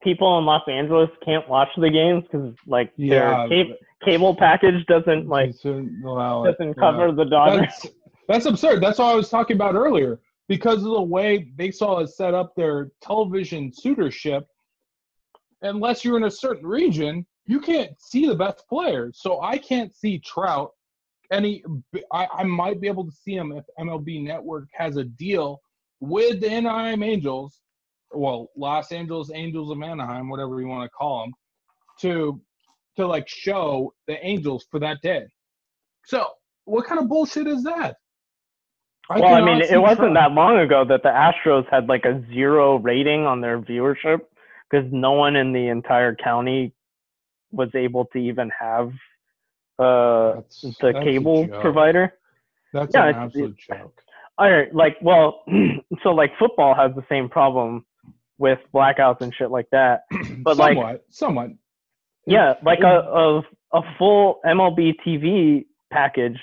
People in Los Angeles can't watch the games because, like, yeah, their cable, cable package doesn't like well, doesn't yeah. cover the Dodgers. That's, that's absurd. That's what I was talking about earlier. Because of the way they saw us set up their television suitorship, unless you're in a certain region, you can't see the best players. So I can't see Trout. Any, I, I might be able to see him if M L B Network has a deal with the Anaheim Angels. Well, Los Angeles Angels of Anaheim, whatever you want to call them, to to like show the Angels for that day. So, what kind of bullshit is that? I well, I mean, it wasn't that long ago that the Astros had like a zero rating on their viewership because no one in the entire county was able to even have uh, that's, the that's cable provider. That's yeah, an absolute joke. All right, like, well, so like football has the same problem with blackouts and shit like that, but somewhat, like somewhat, yeah, like a, a a full M L B T V package.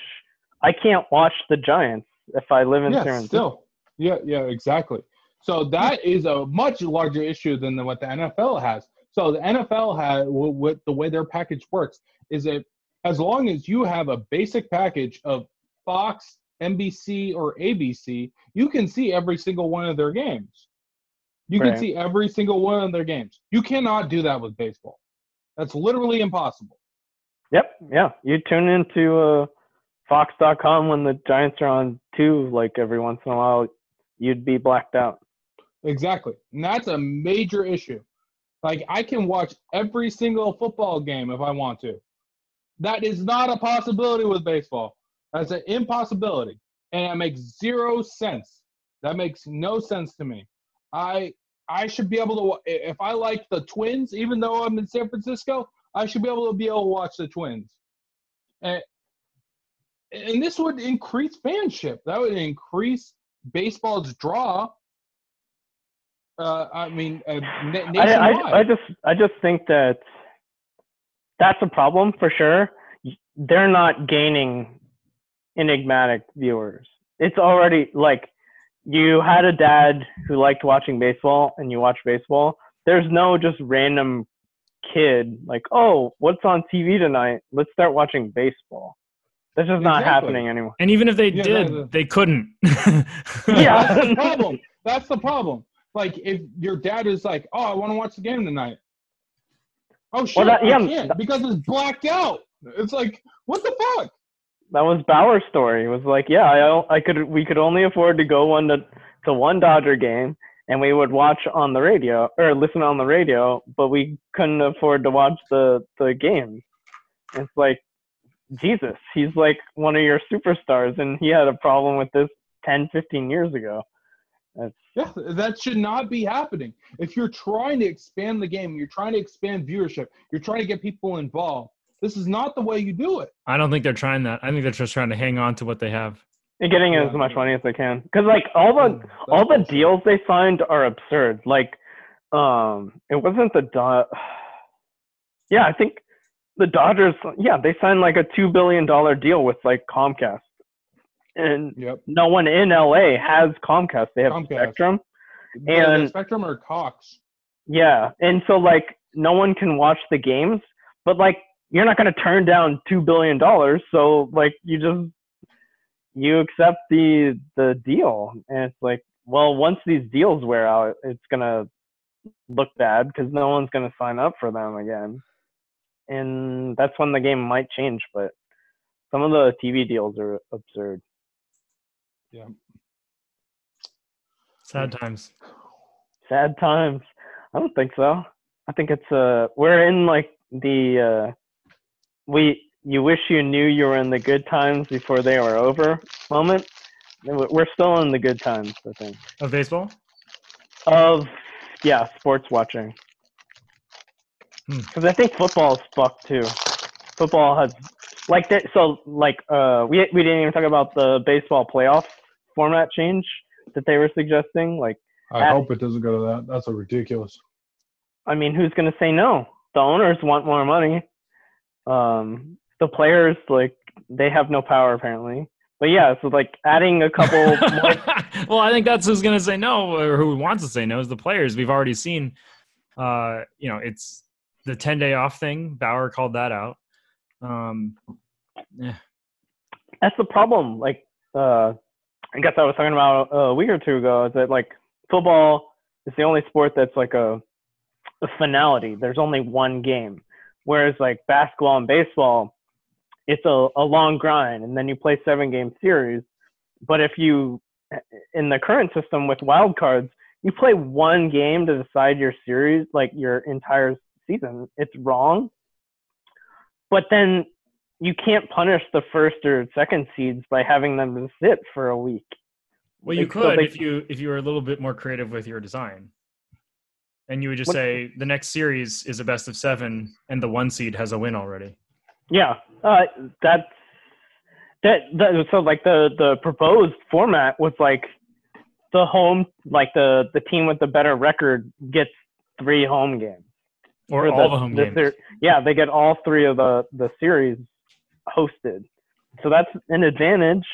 I can't watch the Giants if I live in yeah, Tarrant. Still, yeah, yeah, exactly. So that is a much larger issue than what the N F L has. So the N F L has, with the way their package works, is that as long as you have a basic package of Fox, N B C, or A B C, you can see every single one of their games. You right. can see every single one of their games. You cannot do that with baseball. That's literally impossible. Yep, yeah. You tune into uh, Fox dot com when the Giants are on two, like every once in a while, you'd be blacked out. Exactly. And that's a major issue. Like, I can watch every single football game if I want to. That is not a possibility with baseball. That's an impossibility, and that makes zero sense. That makes no sense to me. I I should be able to – if I like the Twins, even though I'm in San Francisco, I should be able to be able to watch the Twins. And, and this would increase fanship. That would increase baseball's draw. Uh, I mean, uh, nationwide. I, I, I, just, I just think that that's a problem for sure. They're not gaining – enigmatic viewers. It's already like you had a dad who liked watching baseball and you watch baseball. There's no just random kid like, oh, what's on T V tonight? Let's start watching baseball. That's just not exactly. happening anymore. And even if they yeah, did, no, no. they couldn't. yeah, that's the problem. That's the problem. Like if your dad is like, oh, I want to watch the game tonight. Oh shit, well, that, yeah, I can't that, because it's blacked out. It's like, what the fuck? That was Bauer's story. It was like, yeah, I, I could. We could only afford to go one to, to one Dodger game, and we would watch on the radio or listen on the radio, but we couldn't afford to watch the the game. It's like Jesus. He's like one of your superstars, and he had a problem with this ten, fifteen years ago. That's, yeah, that should not be happening. If you're trying to expand the game, you're trying to expand viewership, you're trying to get people involved, this is not the way you do it. I don't think they're trying that. I think they're just trying to hang on to what they have. And getting yeah. as much money as they can. Because, like, all the all the deals they signed are absurd. Like, um, it wasn't the Do- – yeah, I think the Dodgers – yeah, they signed, like, a two billion dollars deal with, like, Comcast. And yep. no one in L A has Comcast. They have Comcast. Spectrum. And Spectrum or Cox. Yeah. And so, like, no one can watch the games. But, like, you're not going to turn down two billion dollars. So, like, you just – you accept the the deal, and it's like, well, once these deals wear out, it's gonna look bad because no one's gonna sign up for them again, and that's when the game might change. But some of the T V deals are absurd. Yeah. Sad times. Sad times. I don't think so. I think it's uh we're in like the uh, we. You wish you knew you were in the good times before they were over moment. We're still in the good times, I think. Of baseball? Of, yeah, sports watching. Because hmm. I think football's fucked, too. Football has, like, they, so, like, uh, we we didn't even talk about the baseball playoff format change that they were suggesting. Like, I at, hope it doesn't go to that. That's a ridiculous. I mean, who's going to say no? The owners want more money. Um, the players, like, they have no power apparently. But yeah, so like adding a couple more... Well, I think that's who's going to say no, or who wants to say no, is the players. We've already seen, uh, you know, it's the ten-day off thing. Bauer called that out. Um, yeah. That's the problem. Like, uh, I guess I was talking about a week or two ago, is that like football is the only sport that's like a, a finality. There's only one game. Whereas, like, basketball and baseball, it's a, a long grind, and then you play seven-game series. But if you, in the current system with wild cards, you play one game to decide your series, like, your entire season. It's wrong. But then you can't punish the first or second seeds by having them sit for a week. Well, you like, could so they, if you if you were a little bit more creative with your design. And you would just say the next series is a best of seven, and the one seed has a win already. Yeah, uh, that's that, that. So, like the the proposed format was like the home, like the, the team with the better record gets three home games, or, or all the, the home the, games. The, yeah, they get all three of the, the series hosted. So that's an advantage,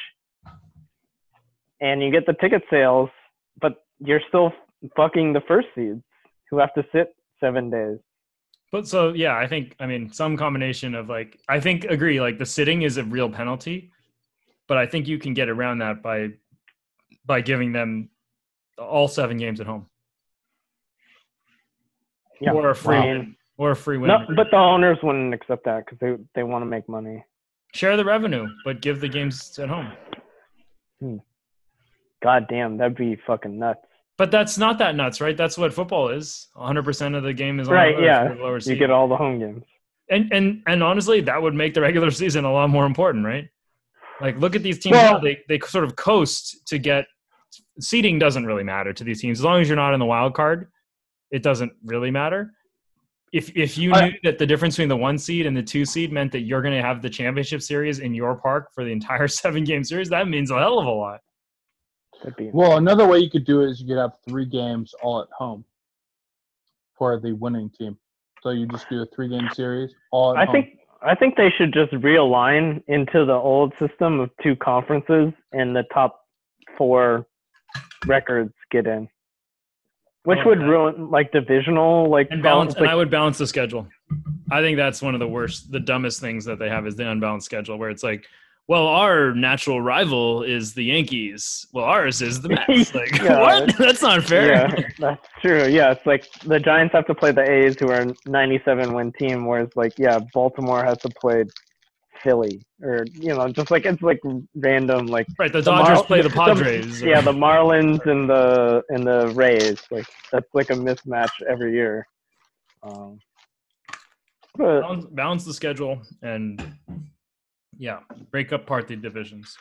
and you get the ticket sales, but you're still fucking the first seeds, who have to sit seven days. But so, yeah, I think, I mean, some combination of like, I think, agree, like the sitting is a real penalty, but I think you can get around that by by giving them all seven games at home. Yeah. Or a free wow. win. Or a free win. No, but the owners wouldn't accept that because they, they want to make money. Share the revenue, but give the games at home. Hmm. God damn, that'd be fucking nuts. But that's not that nuts, right? That's what football is. one hundred percent of the game is on right, the yeah. lower seed. You get all the home games. And and and honestly, that would make the regular season a lot more important, right? Like, look at these teams. Well, now. They, they sort of coast to get – seeding doesn't really matter to these teams. As long as you're not in the wild card, it doesn't really matter. If, if you knew that the difference between the one seed and the two seed meant that you're going to have the championship series in your park for the entire seven-game series, that means a hell of a lot. Well, another way you could do it is you could have three games all at home for the winning team. So you just do a three-game series all at I home. Think, I think they should just realign into the old system of two conferences and the top four records get in, which oh, would God. ruin, like, divisional. like and balance. balance like, and I would balance the schedule. I think that's one of the worst, the dumbest things that they have is the unbalanced schedule where it's like, well, our natural rival is the Yankees. Well, ours is the Mets. Like, yeah, what? That's not fair. Yeah, that's true. Yeah, it's like the Giants have to play the A's, who are a ninety-seven win team, whereas, like, yeah, Baltimore has to play Philly. Or, you know, just like it's, like, random. Like, right, the, the Dodgers Mar- play the Padres. The, yeah, the Marlins and the and the Rays. Like, that's, like, a mismatch every year. Um, but, balance, balance the schedule and... Yeah, break up part the divisions.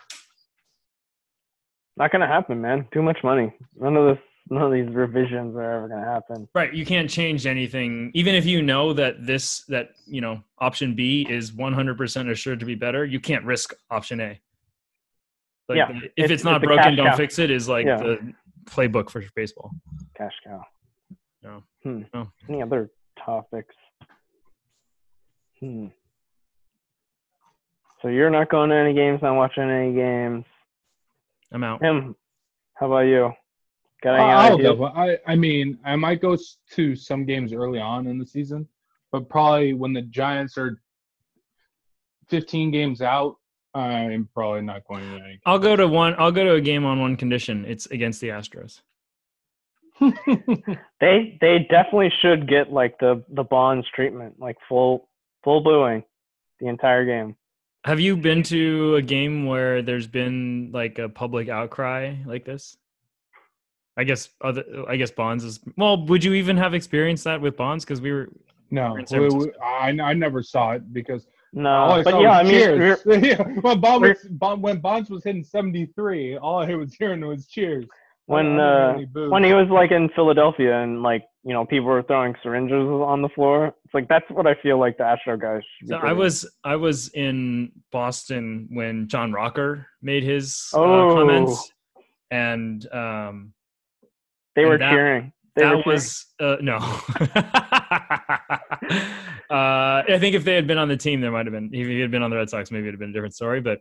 Not gonna happen, man. Too much money. None of this, none of these revisions are ever gonna happen. Right. You can't change anything, even if you know that this, that you know, option B is one hundred percent assured to be better. You can't risk option A. Like, yeah. If it's, it's not it's broken, don't cow. fix it. Is like yeah. the playbook for baseball. Cash cow. No. Hmm. no. Any other topics? Hmm. So you're not going to any games, not watching any games. I'm out. Him, how about you? Got any uh, ideas? I, I mean, I might go to some games early on in the season, but probably when the Giants are fifteen games out, I'm probably not going to any games. I'll go to one. I'll go to a game on one condition. It's against the Astros. they they definitely should get like the the Bonds treatment, like full full booing the entire game. Have you been to a game where there's been like a public outcry like this? I guess other, I guess Bonds is – well, would you even have experienced that with Bonds? Because we were – No, we were we, I, I never saw it because – No, all but yeah, I cheers. mean – yeah, when, Bond was, Bond, when Bonds was hitting seventy-three, all I was hearing was cheers. When uh, really when he was like in Philadelphia and like, you know, people were throwing syringes on the floor. It's like, that's what I feel like the Astro guys should be. So I was I was in Boston when John Rocker made his oh. uh, comments, and um, they were and that, cheering. They that were was cheering. Uh, no. uh, I think if they had been on the team, there might have been. If he had been on the Red Sox, maybe it'd have been a different story. But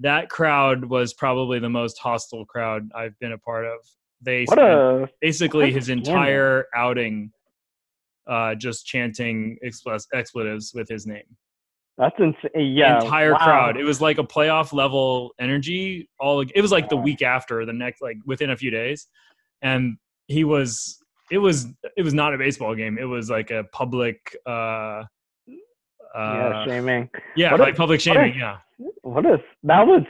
that crowd was probably the most hostile crowd I've been a part of. They what spent a, basically his entire game. outing uh, just chanting expl- expletives with his name. That's insane. Yeah, entire wow. crowd. It was like a playoff level energy. All it was like wow. the week after, the next, like within a few days, and he was. It was. It was not a baseball game. It was like a public. Uh, Uh, yeah, shaming. Yeah, what like a, public shaming. What a, yeah. What is that? Was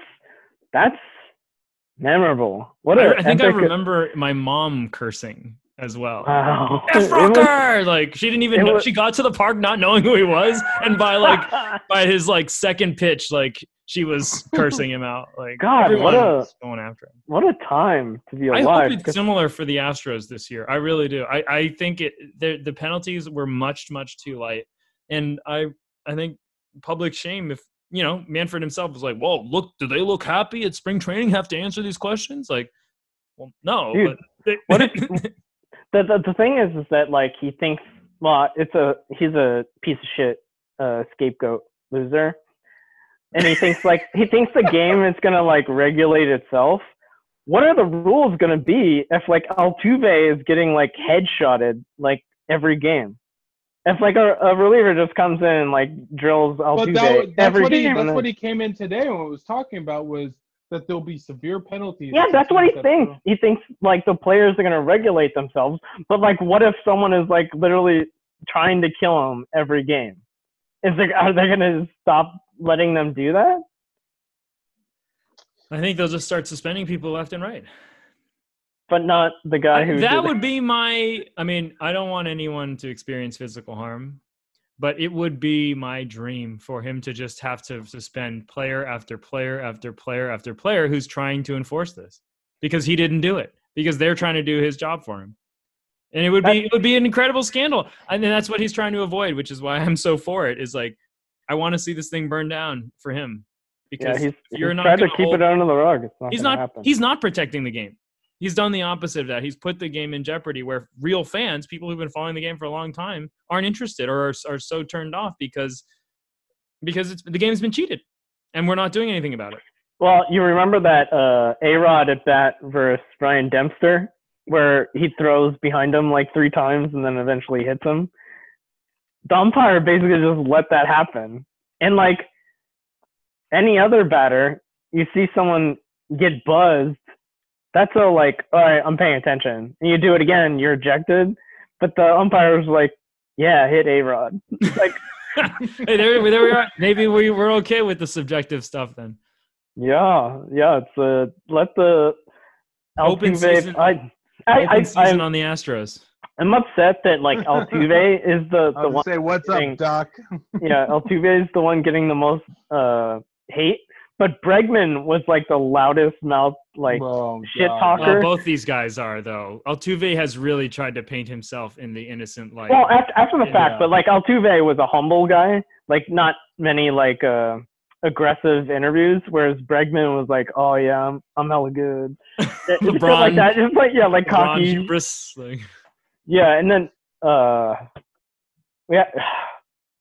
that's memorable. What I, I think epic, I remember my mom cursing as well. Wow. F Rocker! Like she didn't even know. Was, she got to the park not knowing who he was, and by like by his like second pitch, like she was cursing him out. Like God, what a going after him. What a time to be alive. I hope it's similar for the Astros this year. I really do. I I think it. The, the penalties were much much too light, and I. I think public shame, if, you know, Manfred himself was like, whoa, look, do they look happy at spring training, have to answer these questions? Like, well, no. Dude, but they- what if, the, the the thing is, is that, like, he thinks, well, it's a, he's a piece of shit uh, scapegoat loser. And he thinks, like, he thinks the game is going to, like, regulate itself. What are the rules going to be if, like, Altuve is getting, like, headshotted, like, every game? It's like a, a reliever just comes in and, like, drills Altuve that, every what he, game. That's then, what he came in today and what was talking about was that there'll be severe penalties. Yeah, that's what he that thinks. He thinks, like, the players are going to regulate themselves. But, like, what if someone is, like, literally trying to kill him every game? Is there, are they going to stop letting them do that? I think they'll just start suspending people left and right. But not the guy who. That would be my. I mean, I don't want anyone to experience physical harm, but it would be my dream for him to just have to suspend player after player after player after player who's trying to enforce this because he didn't do it, because they're trying to do his job for him, and it would be it would be an incredible scandal, and that's what he's trying to avoid, which is why I'm so for it. Is like, I want to see this thing burn down for him, because yeah, he's, you're he's not trying to keep hold, it under the rug. It's not he's not happen. He's not protecting the game. He's done the opposite of that. He's put the game in jeopardy where real fans, people who've been following the game for a long time, aren't interested or are, are so turned off because because it's, the game's been cheated and we're not doing anything about it. Well, you remember that uh, A-Rod at bat versus Ryan Dempster where he throws behind him like three times and then eventually hits him? The umpire basically just let that happen. And like any other batter, you see someone get buzzed. That's so like, all right, I'm paying attention. And you do it again, you're ejected. But the umpire's like, yeah, hit A-Rod. Like, hey, there, there we are. Maybe we we're okay with the subjective stuff then. Yeah, yeah. It's uh, let the open Altuve, season. I, I, open I, season I, on the Astros. I'm upset that like Altuve is the the I was one. Say what's getting, up, Doc? Yeah, Altuve is the one getting the most uh, hate. But Bregman was like the loudest mouth, like oh, shit talker. Well, both these guys are though. Altuve has really tried to paint himself in the innocent light. Well, after, after the fact, yeah. But like Altuve was a humble guy, like not many like uh, aggressive interviews. Whereas Bregman was like, "Oh yeah, I'm I'm hella good." LeBron, like that, just like yeah, like cocky. Yeah, and then uh, yeah,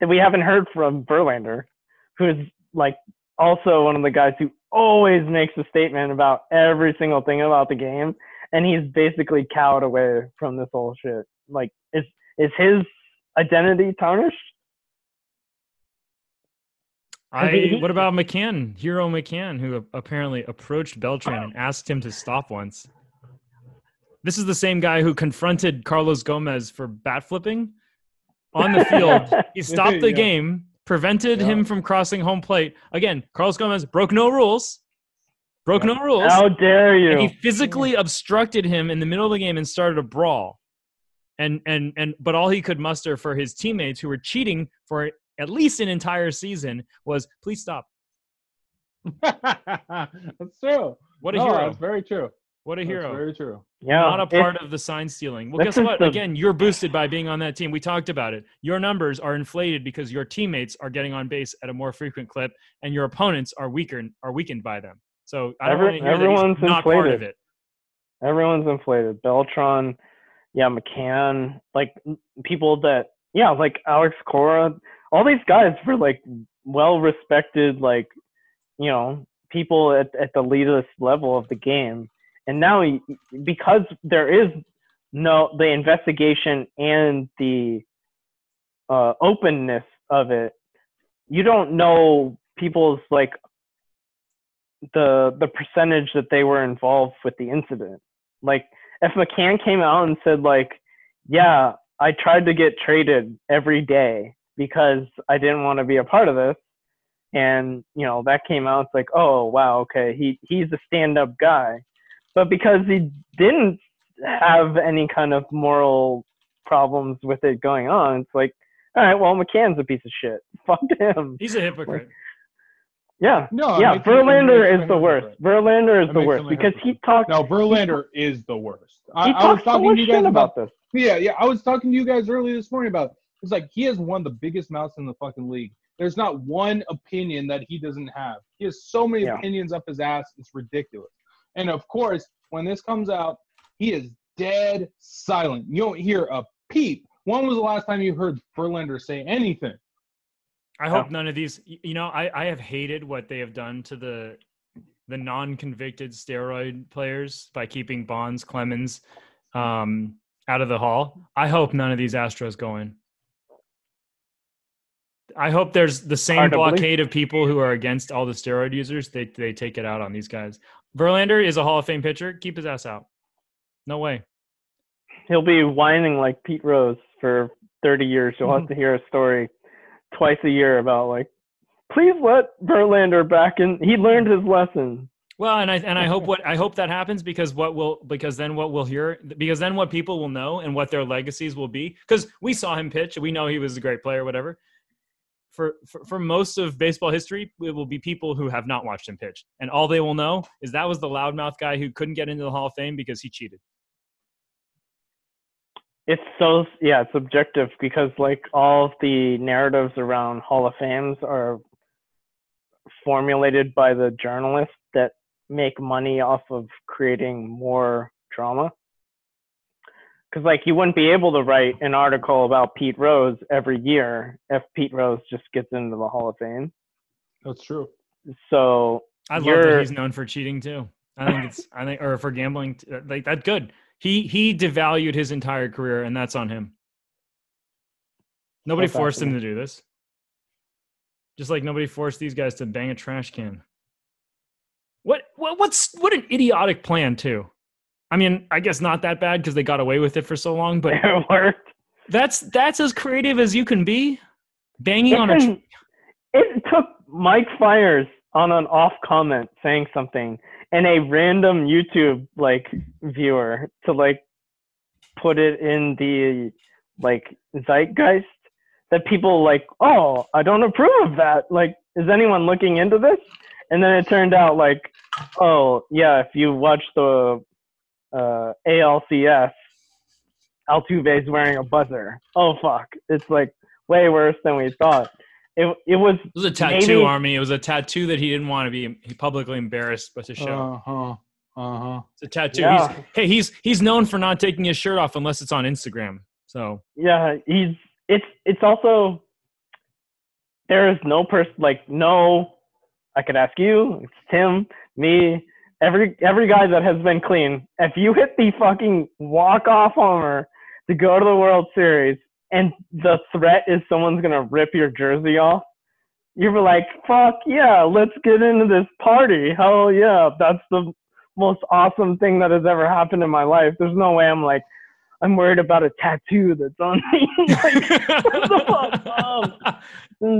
we haven't heard from Verlander, who's like. Also, one of the guys who always makes a statement about every single thing about the game, and he's basically cowed away from this whole shit. Like, is is his identity tarnished? I. He, what about McCann, Hero McCann, who apparently approached Beltran and asked him to stop once? This is the same guy who confronted Carlos Gomez for bat flipping on the field. He stopped the yeah. game. Prevented yeah. him from crossing home plate. Again, Carlos Gomez broke no rules. Broke no rules. How dare you? And he physically obstructed him in the middle of the game and started a brawl. And and and but all he could muster for his teammates who were cheating for at least an entire season was, please stop. That's true. What a no, hero. That's very true. What a hero. That's very true. Yeah, not a part it, of the sign stealing. Well, guess what? The, Again, you're boosted by being on that team. We talked about it. Your numbers are inflated because your teammates are getting on base at a more frequent clip, and your opponents are weaker are weakened by them. So I don't every, want to hear that he's not inflated. Part of it. Everyone's inflated. Beltran, yeah, McCann, like people that yeah, like Alex Cora, all these guys were like well-respected, like you know, people at at the elitist level of the game. And now, he, because there is no the investigation and the uh, openness of it, you don't know people's like the the percentage that they were involved with the incident. Like, if McCann came out and said like, "Yeah, I tried to get traded every day because I didn't want to be a part of this," and you know that came out, it's like, "Oh wow, okay, he he's a stand-up guy." But because he didn't have any kind of moral problems with it going on, it's like, all right, well, McCann's a piece of shit. Fuck him. He's a hypocrite. Like, yeah. No, yeah, Verlander is, is the worst. Verlander is the worst because he talked. No, Verlander he, is the worst. I, he I was talking so to you guys about, about this. Yeah, yeah. I was talking to you guys earlier this morning about it. It's like he has one of the biggest mouths in the fucking league. There's not one opinion that he doesn't have. He has so many yeah. opinions up his ass. It's ridiculous. And, of course, when this comes out, he is dead silent. You don't hear a peep. When was the last time you heard Verlander say anything? I hope none of these – you know, I, I have hated what they have done to the the non-convicted steroid players by keeping Bonds, Clemens um, out of the hall. I hope none of these Astros go in. I hope there's the same blockade of people who are against all the steroid users. They they take it out on these guys. Verlander is a Hall of Fame pitcher. Keep his ass out. No way. He'll be whining like Pete Rose for thirty years. You'll have to hear a story twice a year about like, please let Verlander back in. He learned his lesson. Well, and I and I hope what I hope that happens because what will because then what we'll hear because then what people will know and what their legacies will be, because we saw him pitch. We know he was a great player, whatever. For, for for most of baseball history, it will be people who have not watched him pitch. And all they will know is that was the loudmouth guy who couldn't get into the Hall of Fame because he cheated. It's so, yeah, it's subjective because, like, all of the narratives around Hall of Fames are formulated by the journalists that make money off of creating more drama. Because, like, you wouldn't be able to write an article about Pete Rose every year if Pete Rose just gets into the Hall of Fame. That's true. So I love that he's known for cheating too. I think it's I think or for gambling, like that's good. He he devalued his entire career, and that's on him. Nobody forced him to do this. Just like nobody forced these guys to bang a trash can. What what what's what an idiotic plan too. I mean, I guess not that bad because they got away with it for so long, but it worked. That's that's as creative as you can be. Banging it on a. Tr- it took Mike Fiers on an off comment saying something and a random YouTube like viewer to like put it in the like zeitgeist that people like. Oh, I don't approve of that. Like, is anyone looking into this? And then it turned out like, oh, yeah, if you watch the uh, A L C S, Altuve's wearing a buzzer. Oh, fuck. It's like way worse than we thought. It it was It was a tattoo, Army. It was a tattoo that he didn't want to be publicly embarrassed but to show. Uh-huh. Uh-huh. It's a tattoo. Yeah. He's, hey, he's he's known for not taking his shirt off unless it's on Instagram. So yeah, he's it's it's also there is no person like no I could ask you, it's Tim, me, every every guy that has been clean. If you hit the fucking walk off homer to go to the World Series and the threat is someone's gonna rip your jersey off, you were like, fuck yeah, let's get into this party. Hell yeah, that's the most awesome thing that has ever happened in my life. There's no way I'm like, I'm worried about a tattoo that's on me. Like, what the fuck? Oh,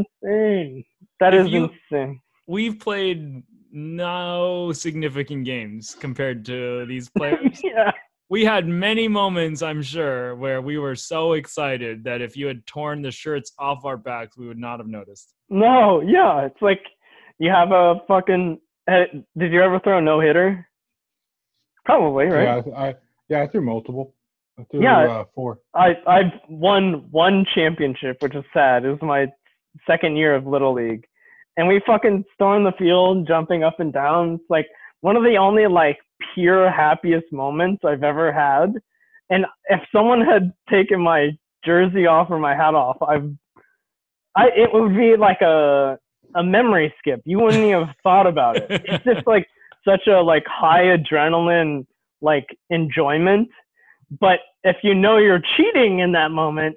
it's insane. That if is you, insane. We've played no significant games compared to these players. Yeah. We had many moments, I'm sure, where we were so excited that if you had torn the shirts off our backs, we would not have noticed. No, yeah. It's like you have a fucking – did you ever throw a no-hitter? Probably, right? Yeah, I, yeah, I threw multiple. I threw, yeah, uh, four. I I've won one championship, which is sad. It was my second year of Little League, and we fucking stormed the field, jumping up and down. It's like one of the only like pure happiest moments I've ever had. And if someone had taken my jersey off or my hat off, I've I it would be like a a memory skip. You wouldn't even have thought about it. It's just like such a like high adrenaline like enjoyment, but if you know you're cheating in that moment,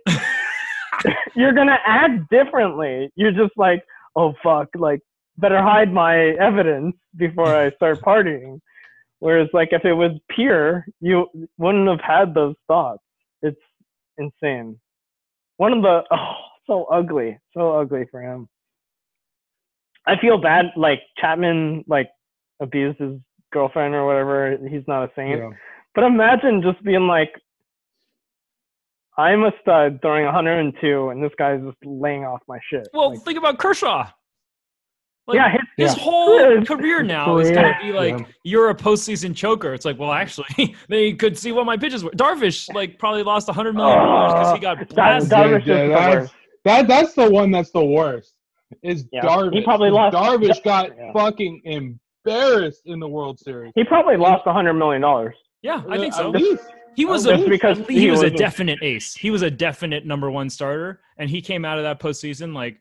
you're gonna act differently. You're just like, oh fuck, like better hide my evidence before I start partying. Whereas like if it was pure, you wouldn't have had those thoughts. It's insane. One of the oh so ugly so ugly for him. I feel bad, like Chapman like abused his girlfriend or whatever. He's not a saint. Yeah. But imagine just being like, I'm a stud throwing one oh two, and this guy's just laying off my shit. Well, like, think about Kershaw. Like, yeah, his, his yeah. whole his, career now his career. is going to be like, yeah. you're a postseason choker. It's like, well, actually, they could see what my pitches were. Darvish, like, probably lost one hundred million dollars because uh, he got blasted. That, yeah, that's, that, that's the one that's the worst. Is yeah. Darvish. He probably lost. Darvish got yeah. fucking embarrassed in the World Series. He probably lost one hundred million dollars. Yeah, I think so. He was a he was a definite ace. He was a definite number one starter, and he came out of that postseason like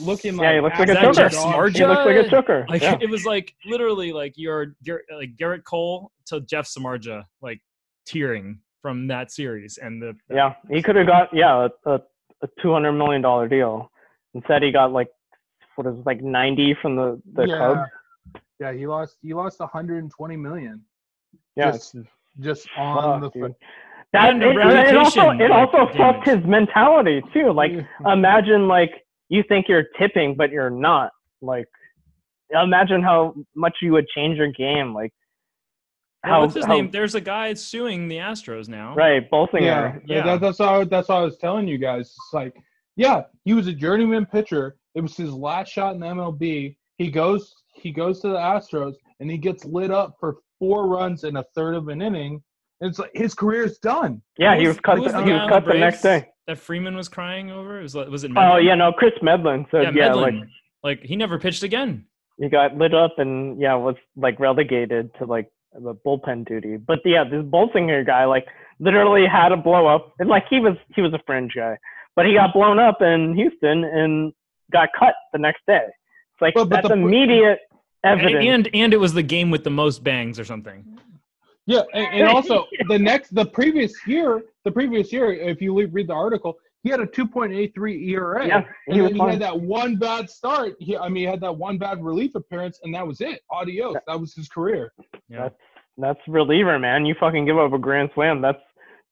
looking like yeah, he looks like a choker. He looks like a choker. Like yeah. it was like literally like your like Garrett Cole to Jeff Samardzija like tearing from that series and the yeah he could have got yeah a, a two hundred million dollar deal. Instead he got like what is it, like ninety from the the yeah. Cubs. Yeah, he lost he lost one hundred and twenty million. Yeah, just, just on fuck, the foot. That it, it also it also fucked his mentality too. Like imagine like you think you're tipping, but you're not. Like imagine how much you would change your game. Like how, yeah, what's his how, name? There's a guy suing the Astros now. Right, Bolsinger. Yeah, yeah. That, that's how that's how I was telling you guys. It's like yeah, he was a journeyman pitcher. It was his last shot in the M L B. He goes he goes to the Astros and he gets lit up for four runs in a third of an inning. It's like his career's done. Yeah, was, he was cut. Was the, he was cut the, the next day. That Freeman was crying over. It was was it? Medlin? Oh yeah, no, Chris Medlin. So yeah, yeah Medlin. like like he never pitched again. He got lit up and yeah was like relegated to like the bullpen duty. But yeah, this Bolsinger guy like literally had a blow up. And like he was he was a fringe guy, but he got blown up in Houston and got cut the next day. It's like well, that's the, immediate. Evidence. And and it was the game with the most bangs or something. Yeah, and, and also the next, the previous year, the previous year, if you read the article, he had a two point eight three E R A. Yeah, and he, then he had that one bad start. He, I mean, he had that one bad relief appearance, and that was it. Adios. That, that was his career. Yeah. That's that's reliever, man. You fucking give up a grand slam. That's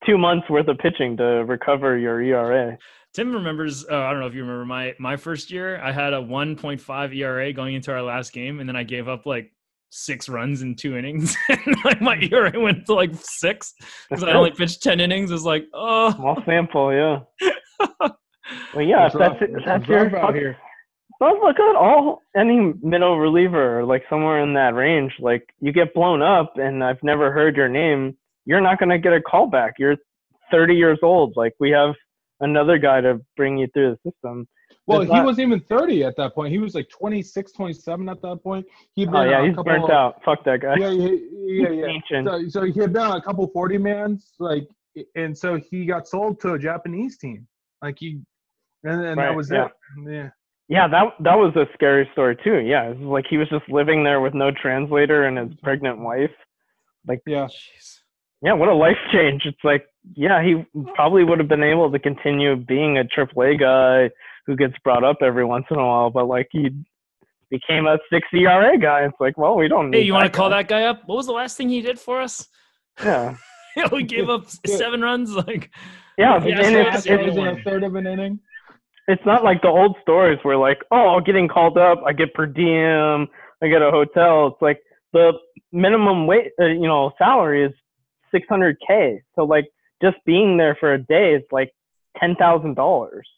two months worth of pitching to recover your E R A. Tim remembers, uh, I don't know if you remember, my my first year, I had a one point five E R A going into our last game, and then I gave up like six runs in two innings. And like, my E R A went to like six because I only pitched ten innings. It was like, oh. Small sample, yeah. Well, yeah, that's, that's, that's, that's your fucking, But look at all any middle reliever, like somewhere in that range, like you get blown up and I've never heard your name, you're not going to get a call back. You're thirty years old. Like we have another guy to bring you through the system. Well, it's he not, wasn't even thirty at that point. He was like twenty-six, twenty-seven at that point. He'd been oh, yeah, he's burnt of, out. Fuck that guy. Yeah, yeah, yeah. yeah. So, so he had been on a couple forty-mans, like, and so he got sold to a Japanese team. Like he – and, and right, that was yeah. it. Yeah. Yeah, that that was a scary story too. Yeah, it was like he was just living there with no translator and his pregnant wife. Like, yeah, geez. yeah, what a life change! It's like, yeah, he probably would have been able to continue being a triple A guy who gets brought up every once in a while, but like he became a six E R A guy. It's like, well, we don't need. Hey, you want to call that guy up? What was the last thing he did for us? Yeah, yeah we gave up seven runs. Like, yeah, yeah and it's, it was in a third of an inning. It's not like the old stories where like, oh, getting called up, I get per diem, I get a hotel. It's like the minimum wage, uh, you know, salary is six hundred K. So like just being there for a day is like ten thousand dollars,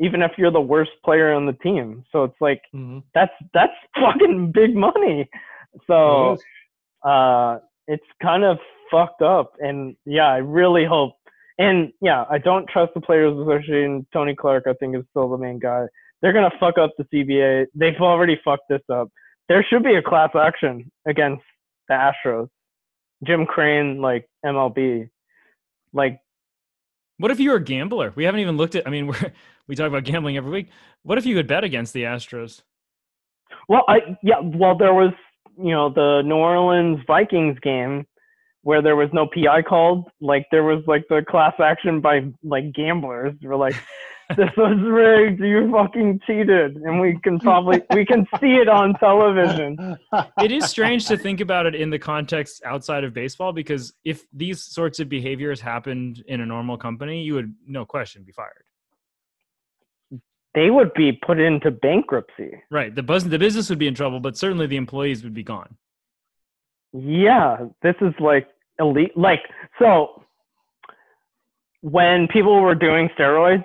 even if you're the worst player on the team. So it's like, mm-hmm. that's, that's fucking big money. So uh, it's kind of fucked up. And yeah, I really hope. And, yeah, I don't trust the Players Association. Tony Clark, I think, is still the main guy. They're going to fuck up the C B A. They've already fucked this up. There should be a class action against the Astros. Jim Crane, like, M L B. Like, what if you were a gambler? We haven't even looked at – I mean, we're, we talk about gambling every week. What if you could bet against the Astros? Well, I yeah, well, there was, you know, the New Orleans Vikings game where there was no P I called, like there was like the class action by like gamblers were like, this was rigged, you fucking cheated. And we can probably, we can see it on television. It is strange to think about it in the context outside of baseball, because if these sorts of behaviors happened in a normal company, you would no question be fired. They would be put into bankruptcy. Right. The bus- the business would be in trouble, but certainly the employees would be gone. Yeah, this is like elite. Like, so when people were doing steroids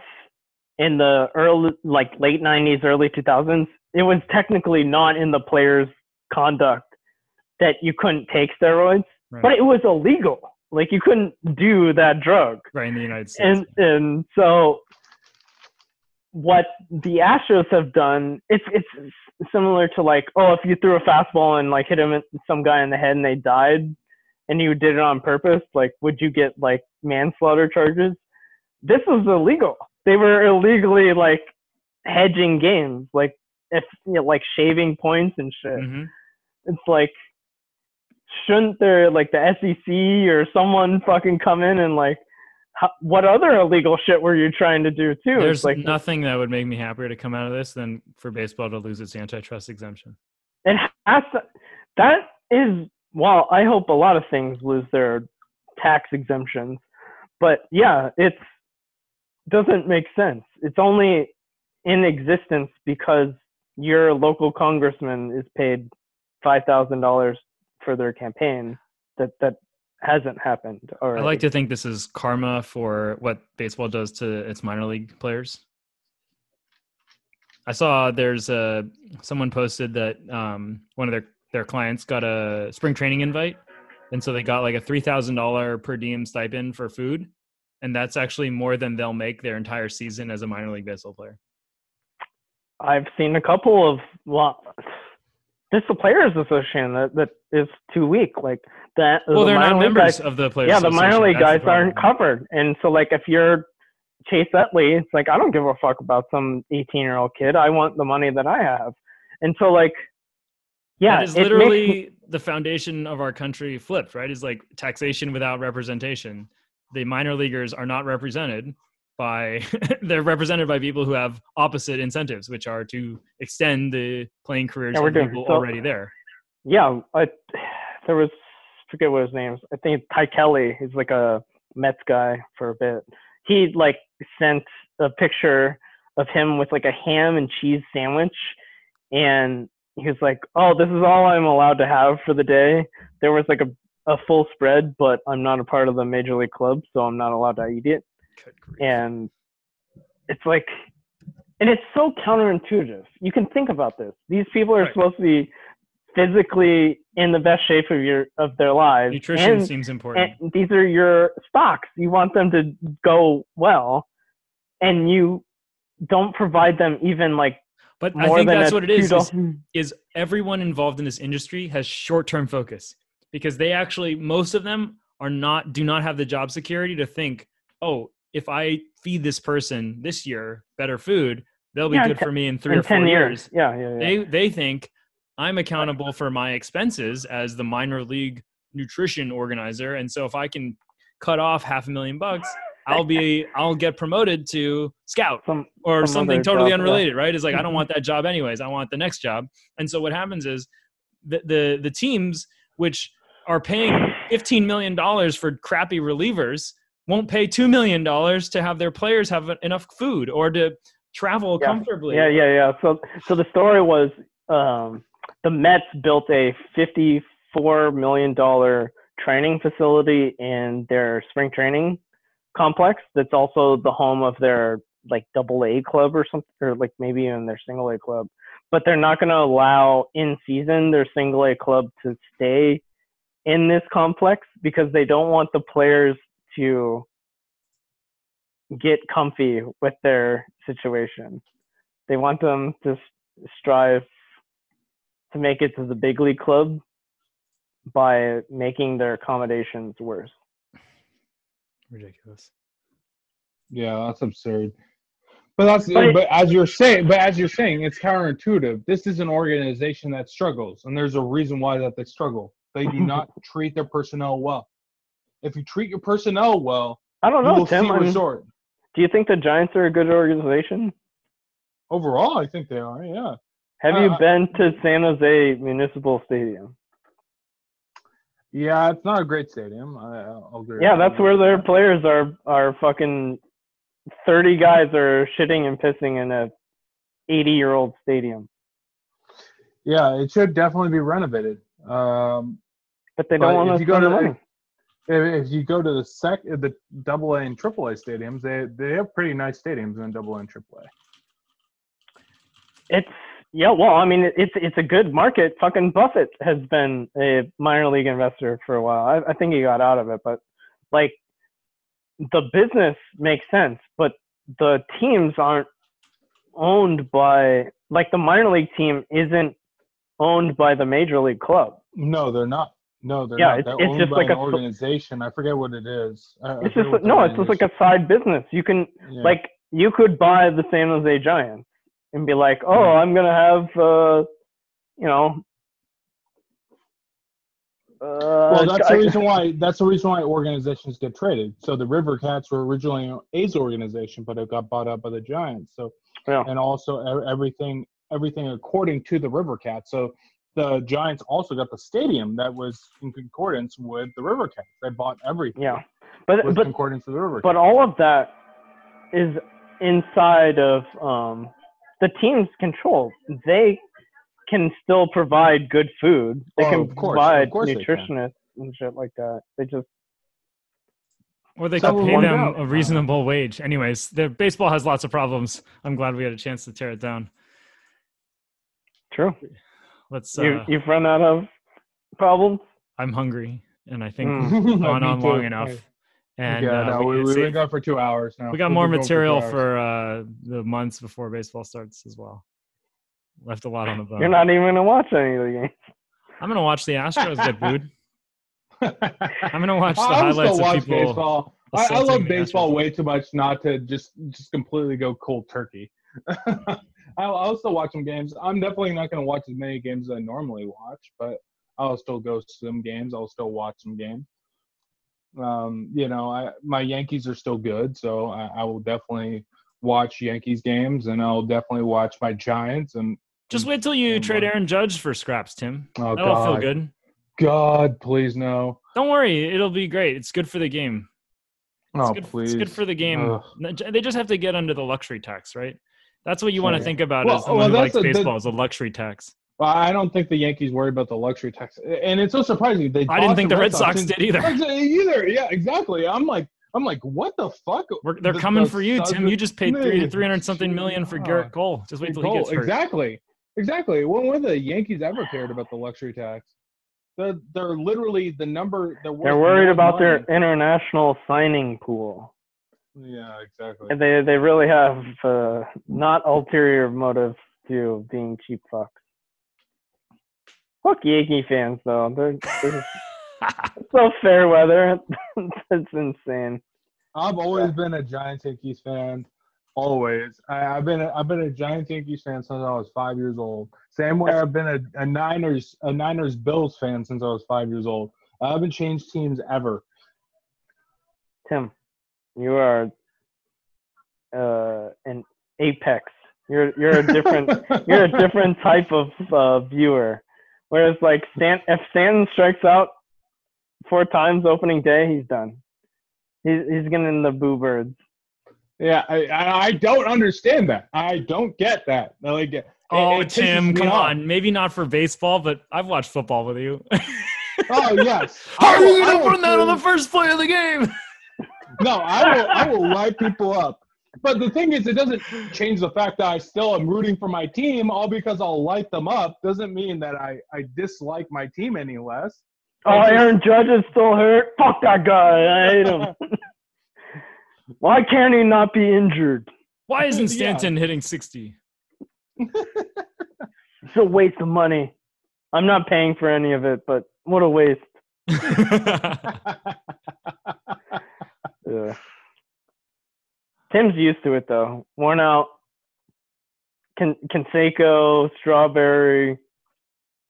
in the early, like late nineties, early two thousands, it was technically not in the player's conduct that you couldn't take steroids, right, but it was illegal. Like, you couldn't do that drug. Right, in the United States. And, and so what the Astros have done, it's it's similar to like, oh, if you threw a fastball and like hit him some guy in the head and they died, and you did it on purpose, like would you get like manslaughter charges? This was illegal. They were illegally like hedging games, like if you know, like shaving points and shit. Mm-hmm. It's like, shouldn't there like the S E C or someone fucking come in and like, how, what other illegal shit were you trying to do too? There's like nothing that would make me happier to come out of this than for baseball to lose its antitrust exemption. It has to, that is, well, I hope a lot of things lose their tax exemptions, but yeah, it's doesn't make sense. It's only in existence because your local congressman is paid five thousand dollars for their campaign. That, that, hasn't happened already. I like to think this is karma for what baseball does to its minor league players. I saw there's a someone posted that um one of their their clients got a spring training invite, and so they got like a three thousand dollar per diem stipend for food, and that's actually more than they'll make their entire season as a minor league baseball player. I've seen a couple of well It's the Players Association that, that is too weak. Like that. Well, the they're not members guys, of the Players. Yeah, the minor league guys aren't covered, and so like if you're Chase Utley, it's like I don't give a fuck about some eighteen-year-old kid. I want the money that I have, and so like, yeah, it's literally it makes, the foundation of our country flipped. Right? It's like taxation without representation. The minor leaguers are not represented by they're represented by people who have opposite incentives, which are to extend the playing careers of yeah, people so, already there. Yeah, I, there was I forget what his name is. I think Ty Kelly. He's like a Mets guy for a bit. He like sent a picture of him with like a ham and cheese sandwich, and he was like, "Oh, this is all I'm allowed to have for the day." There was like a a full spread, but I'm not a part of the major league club, so I'm not allowed to eat it. And it's like And it's so counterintuitive. You can think about this. These people are right. supposed to be physically in the best shape of your of their lives. Nutrition and, seems important. And these are your stocks. You want them to go well, and you don't provide them even like. But more I think than that's what it is, is. Is everyone involved in this industry has short-term focus because they actually most of them are not do not have the job security to think, oh, if I feed this person this year better food, they'll be yeah, good t- for me in three in or four years. years. Yeah, yeah, yeah. They they think. I'm accountable for my expenses as the minor league nutrition organizer. And so if I can cut off half a million bucks, I'll be, I'll get promoted to scout some, or some something totally job, unrelated, yeah. right? It's like, I don't want that job anyways. I want the next job. And so what happens is the, the, the teams, which are paying fifteen million dollars for crappy relievers, won't pay two million dollars to have their players have enough food or to travel yeah. comfortably. Yeah, yeah, yeah. So, so the story was, um, the Mets built a fifty-four million dollars training facility in their spring training complex. That's also the home of their like double A club or something, or like maybe even their single A club, but they're not going to allow in season their single A club to stay in this complex because they don't want the players to get comfy with their situation. They want them to strive to make it to the big league club by making their accommodations worse. Ridiculous. Yeah, that's absurd. But that's but, but as you're saying, but as you're saying, it's counterintuitive. This is an organization that struggles, and there's a reason why that they struggle. They do not treat their personnel well. If you treat your personnel well, I don't know. You will Tim, see I mean, resort. Do you think the Giants are a good organization? Overall, I think they are. Yeah. Have you uh, been to San Jose Municipal Stadium? Yeah, it's not a great stadium. I, I'll agree. Yeah, that's where their players are. Are fucking thirty guys are shitting and pissing in a eighty-year-old stadium. Yeah, it should definitely be renovated. Um, but they don't want to spend the money. If, if you go to the sec, the Double A and Triple A stadiums, they they have pretty nice stadiums in Double A and Triple A. It's. Yeah, well, I mean, it's it's a good market. Fucking Buffett has been a minor league investor for a while. I, I think he got out of it, but like the business makes sense, but the teams aren't owned by like the minor league team isn't owned by the major league club. No, they're not. No, they're yeah, not. They're it's, it's owned just by like an a, organization. I forget what it is. I, it's I just no, it's just like a side business. You can yeah. like you could buy the San Jose Giants. And be like, oh, I'm gonna have, uh, you know. Uh, well, that's the reason why. That's the reason why organizations get traded. So the River Cats were originally an A's organization, but it got bought up by the Giants. So, yeah. and also everything, everything according to the River Cats. So the Giants also got the stadium that was in concordance with the River Cats. They bought everything. Yeah, but with but concordance to the River Cats. But all of that is inside of. Um, The team's control. They can still provide good food. They oh, can of course, provide of course nutritionists can. and shit like that. They just or they could pay them out. a reasonable wage. Anyways, the baseball has lots of problems. I'm glad we had a chance to tear it down. True. Let's. You, uh, you've run out of problems. I'm hungry, and I think mm. we've gone on long too. enough. And yeah, uh, no, we, we, we got for two hours now. We got more material for, for uh, the months before baseball starts as well. Left a lot on the bone. You're not even going to watch any of the games. I'm going to watch the Astros get booed. I'm going to watch the I highlights watch of people. Baseball. I, I love baseball way too much not to just, just completely go cold turkey. I'll, I'll still watch some games. I'm definitely not going to watch as many games as I normally watch, but I'll still go to some games. I'll still watch some games. Um, you know, I, my Yankees are still good, so I, I will definitely watch Yankees games, and I'll definitely watch my Giants. And just wait till you trade my... Aaron Judge for scraps, Tim. Oh, That'll God. feel good. God, please no. Don't worry, it'll be great. It's good for the game. It's oh, good, please. It's good for the game. Ugh. They just have to get under the luxury tax, right? That's what you want to think about well, as someone well, who likes a, baseball the... is a luxury tax. Well, I don't think the Yankees worry about the luxury tax, and it's so surprising. They I didn't think the Red Sox, Sox did either. Either, yeah, exactly. I'm like, I'm like, what the fuck? We're, they're the, coming the for you, Tim. You just paid three to three hundred something million for Garrett Cole. Just wait till Cole. he gets hurt. Exactly, exactly. When were the Yankees ever cared about the luxury tax? They're, they're literally the number. They're, they're worried about money. Their international signing pool. Yeah, exactly. And they they really have uh, not ulterior motives to being cheap fucks. Fuck Yankee fans though. They're, they're so fair weather. That's insane. I've always been a Giants Yankees fan. Always. I, I've been a, I've been a Giants Yankees fan since I was five years old. Same way I've been a, a Niners a Niners Bills fan since I was five years old. I haven't changed teams ever. Tim, you are uh, an apex. You're you're a different you're a different type of uh, viewer. Whereas like Stan, if Stanton strikes out four times opening day, he's done. He's he's getting in the boo birds. Yeah, I I don't understand that. I don't get that. I like it. Oh, it, it Tim, come on. on. Maybe not for baseball, but I've watched football with you. Oh yes. How are you gonna run that on the first play of the game? No, I will I will light people up. But the thing is, it doesn't change the fact that I still am rooting for my team. All because I'll light them up doesn't mean that I, I dislike my team any less. Oh, Aaron Judge is still hurt. Fuck that guy. I hate him. Why can't he not be injured? Why isn't Stanton yeah. hitting sixty? It's a waste of money. I'm not paying for any of it, but what a waste. Yeah. Tim's used to it though. Worn out. Can Canseco, Strawberry,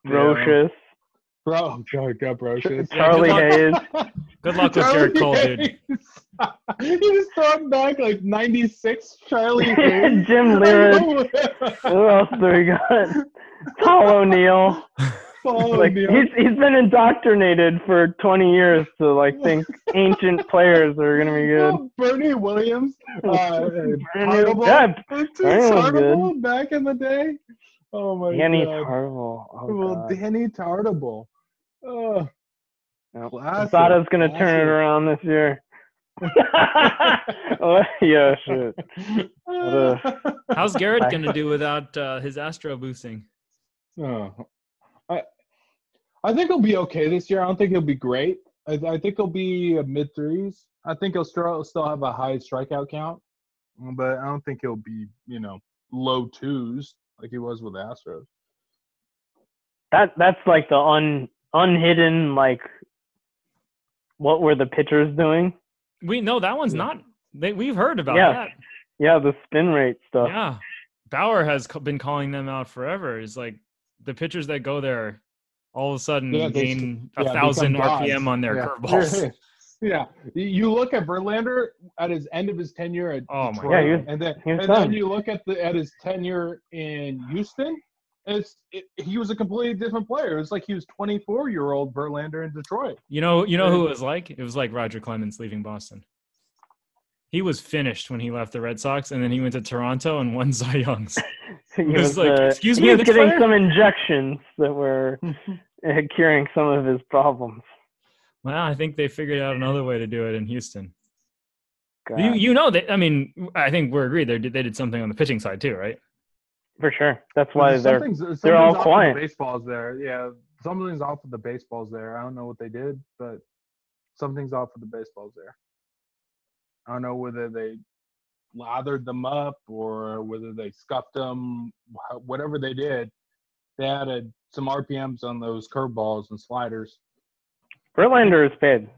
Brocious. Yeah. Bro, oh God, Brocious. Charlie yeah, good Hayes. Luck. Good luck with Derek Cole, dude. You just throw back like ninety-six Charlie Hayes. Jim Leavitt. Who else do we got? Paul O'Neill. Paul like, O'Neill. He's he's been indoctrinated for twenty years to like think ancient players are gonna be good. Oh, Bernie Williams, uh, Harville, yeah, Harville back in the day. Oh my Danny God. Danny Tartable. Oh, well, God. Danny Tartable. Oh. Nope. I thought I was gonna classic. turn it around this year. Oh, yeah, shit. What a... How's Garrett gonna do without uh, his Astro boosting? Oh. I think he'll be okay this year. I don't think he'll be great. I, I think he'll be mid threes. I think he'll still still have a high strikeout count, but I don't think he'll be, you know, low twos like he was with the Astros. That that's like the un unhidden like. What were the pitchers doing? We know that one's not. They, we've heard about yeah. that. Yeah, the spin rate stuff. Yeah, Bauer has been calling them out forever. It's like the pitchers that go there. All of a sudden, yeah, they, gain a yeah, thousand R P M on their yeah. curveballs. Yeah, you look at Verlander at his end of his tenure at oh Detroit, my God. and then and then you look at the at his tenure in Houston. And it's it, he was a completely different player. It's like he was twenty-four-year-old Verlander in Detroit. You know, you know who it was like? It was like Roger Clemens leaving Boston. He was finished when he left the Red Sox, and then he went to Toronto and won Cy Young's. He it was, was like, uh, excuse me, he was getting player? some injections that were curing some of his problems. Well, I think they figured out another way to do it in Houston. God. You you know that I mean I think we're agreed they did they did something on the pitching side too, right? For sure. That's why well, they're something's, they're all quiet. The baseball's there. Yeah, something's off with the baseballs there. I don't know what they did, but something's off with the baseballs there. I don't know whether they lathered them up or whether they scuffed them, whatever they did. They added some R P Ms on those curveballs and sliders. Verlander is paid.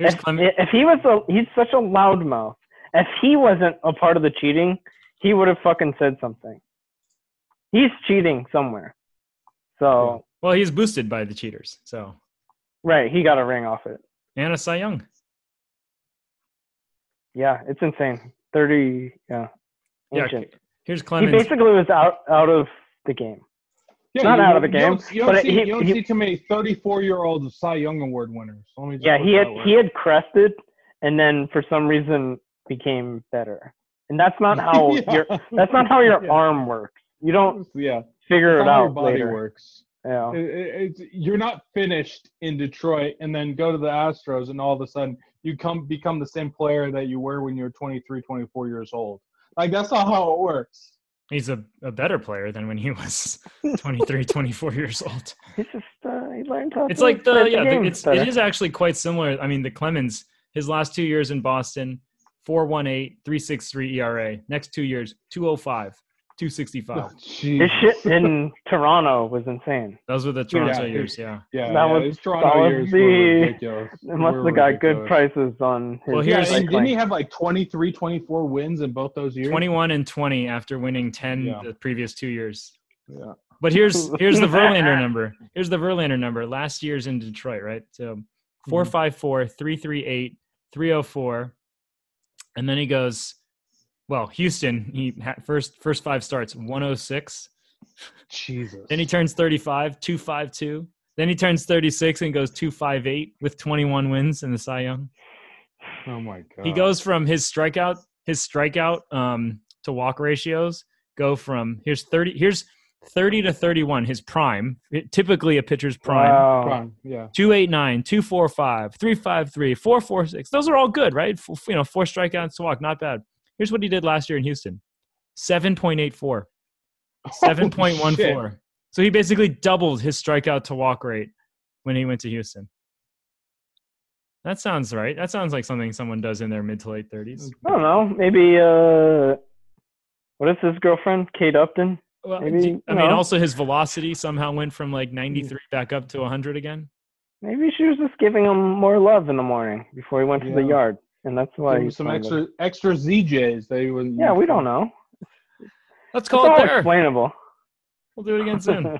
If, if he was a, he's such a loudmouth. If he wasn't a part of the cheating, he would have fucking said something. He's cheating somewhere. So. Well, he's boosted by the cheaters, so. Right, he got a ring off it. And a Cy Young. Yeah, it's insane. Thirty, yeah. Ancient. Yeah. Here's Clemens. He basically was out, out of the game. Yeah, Not you, out of the game. You don't, you don't, but see, he, you don't he, see too many thirty-four-year-old Cy Young Award winners. Yeah, he had he had crested, and then for some reason became better. And that's not how yeah. your that's not how your yeah. arm works. You don't yeah. figure that's it how out your body later. Works. Yeah, it, it's, you're not finished in Detroit and then go to the Astros and all of a sudden you come become the same player that you were when you were twenty-three, twenty-four years old. Like, that's not how it works. He's a, a better player than when he was twenty-three, twenty-four years old. He just uh, he learned how to. It's like the yeah, the, it's, it is actually quite similar. I mean, the Clemens, his last two years in Boston, four point one eight, three point six three E R A. Next two years, two oh five, two sixty-five. His shit in Toronto was insane. Those were the Toronto yeah, years, yeah. Yeah, that yeah, was Toronto that years. The, must have got good prices on his. Well, here's yeah, didn't he have like twenty-three, twenty-four wins in both those years? twenty-one and twenty after winning ten yeah. the previous two years. Yeah. But here's here's the Verlander number. Here's the Verlander number. Last year's in Detroit, right? So four fifty-four, three thirty-eight, three oh four, and then he goes. Well, Houston, he had first first five starts, one oh six. Jesus. Then he turns thirty-five, two fifty-two. Then he turns thirty-six and goes two fifty-eight with twenty-one wins in the Cy Young. Oh my God. He goes from his strikeout, his strikeout um, to walk ratios go from here's thirty, here's thirty to thirty-one, his prime, it, typically a pitcher's prime. Wow. Prime, yeah. two eighty-nine, two forty-five, three fifty-three, four forty-six. Those are all good, right? F- you know, four strikeouts to walk, not bad. Here's what he did last year in Houston. seven point eight four. seven point one four. So he basically doubled his strikeout to walk rate when he went to Houston. That sounds right. That sounds like something someone does in their mid to late thirties. I don't know. Maybe, uh, what is his girlfriend? Kate Upton? Well, maybe, I mean, no. Also his velocity somehow went from like ninety-three back up to one hundred again. Maybe she was just giving him more love in the morning before he went yeah. to the yard. And that's why some extra to... extra Z Js that he wouldn't. Yeah, we don't know. Let's call it's it all there. Explainable. We'll do it again soon.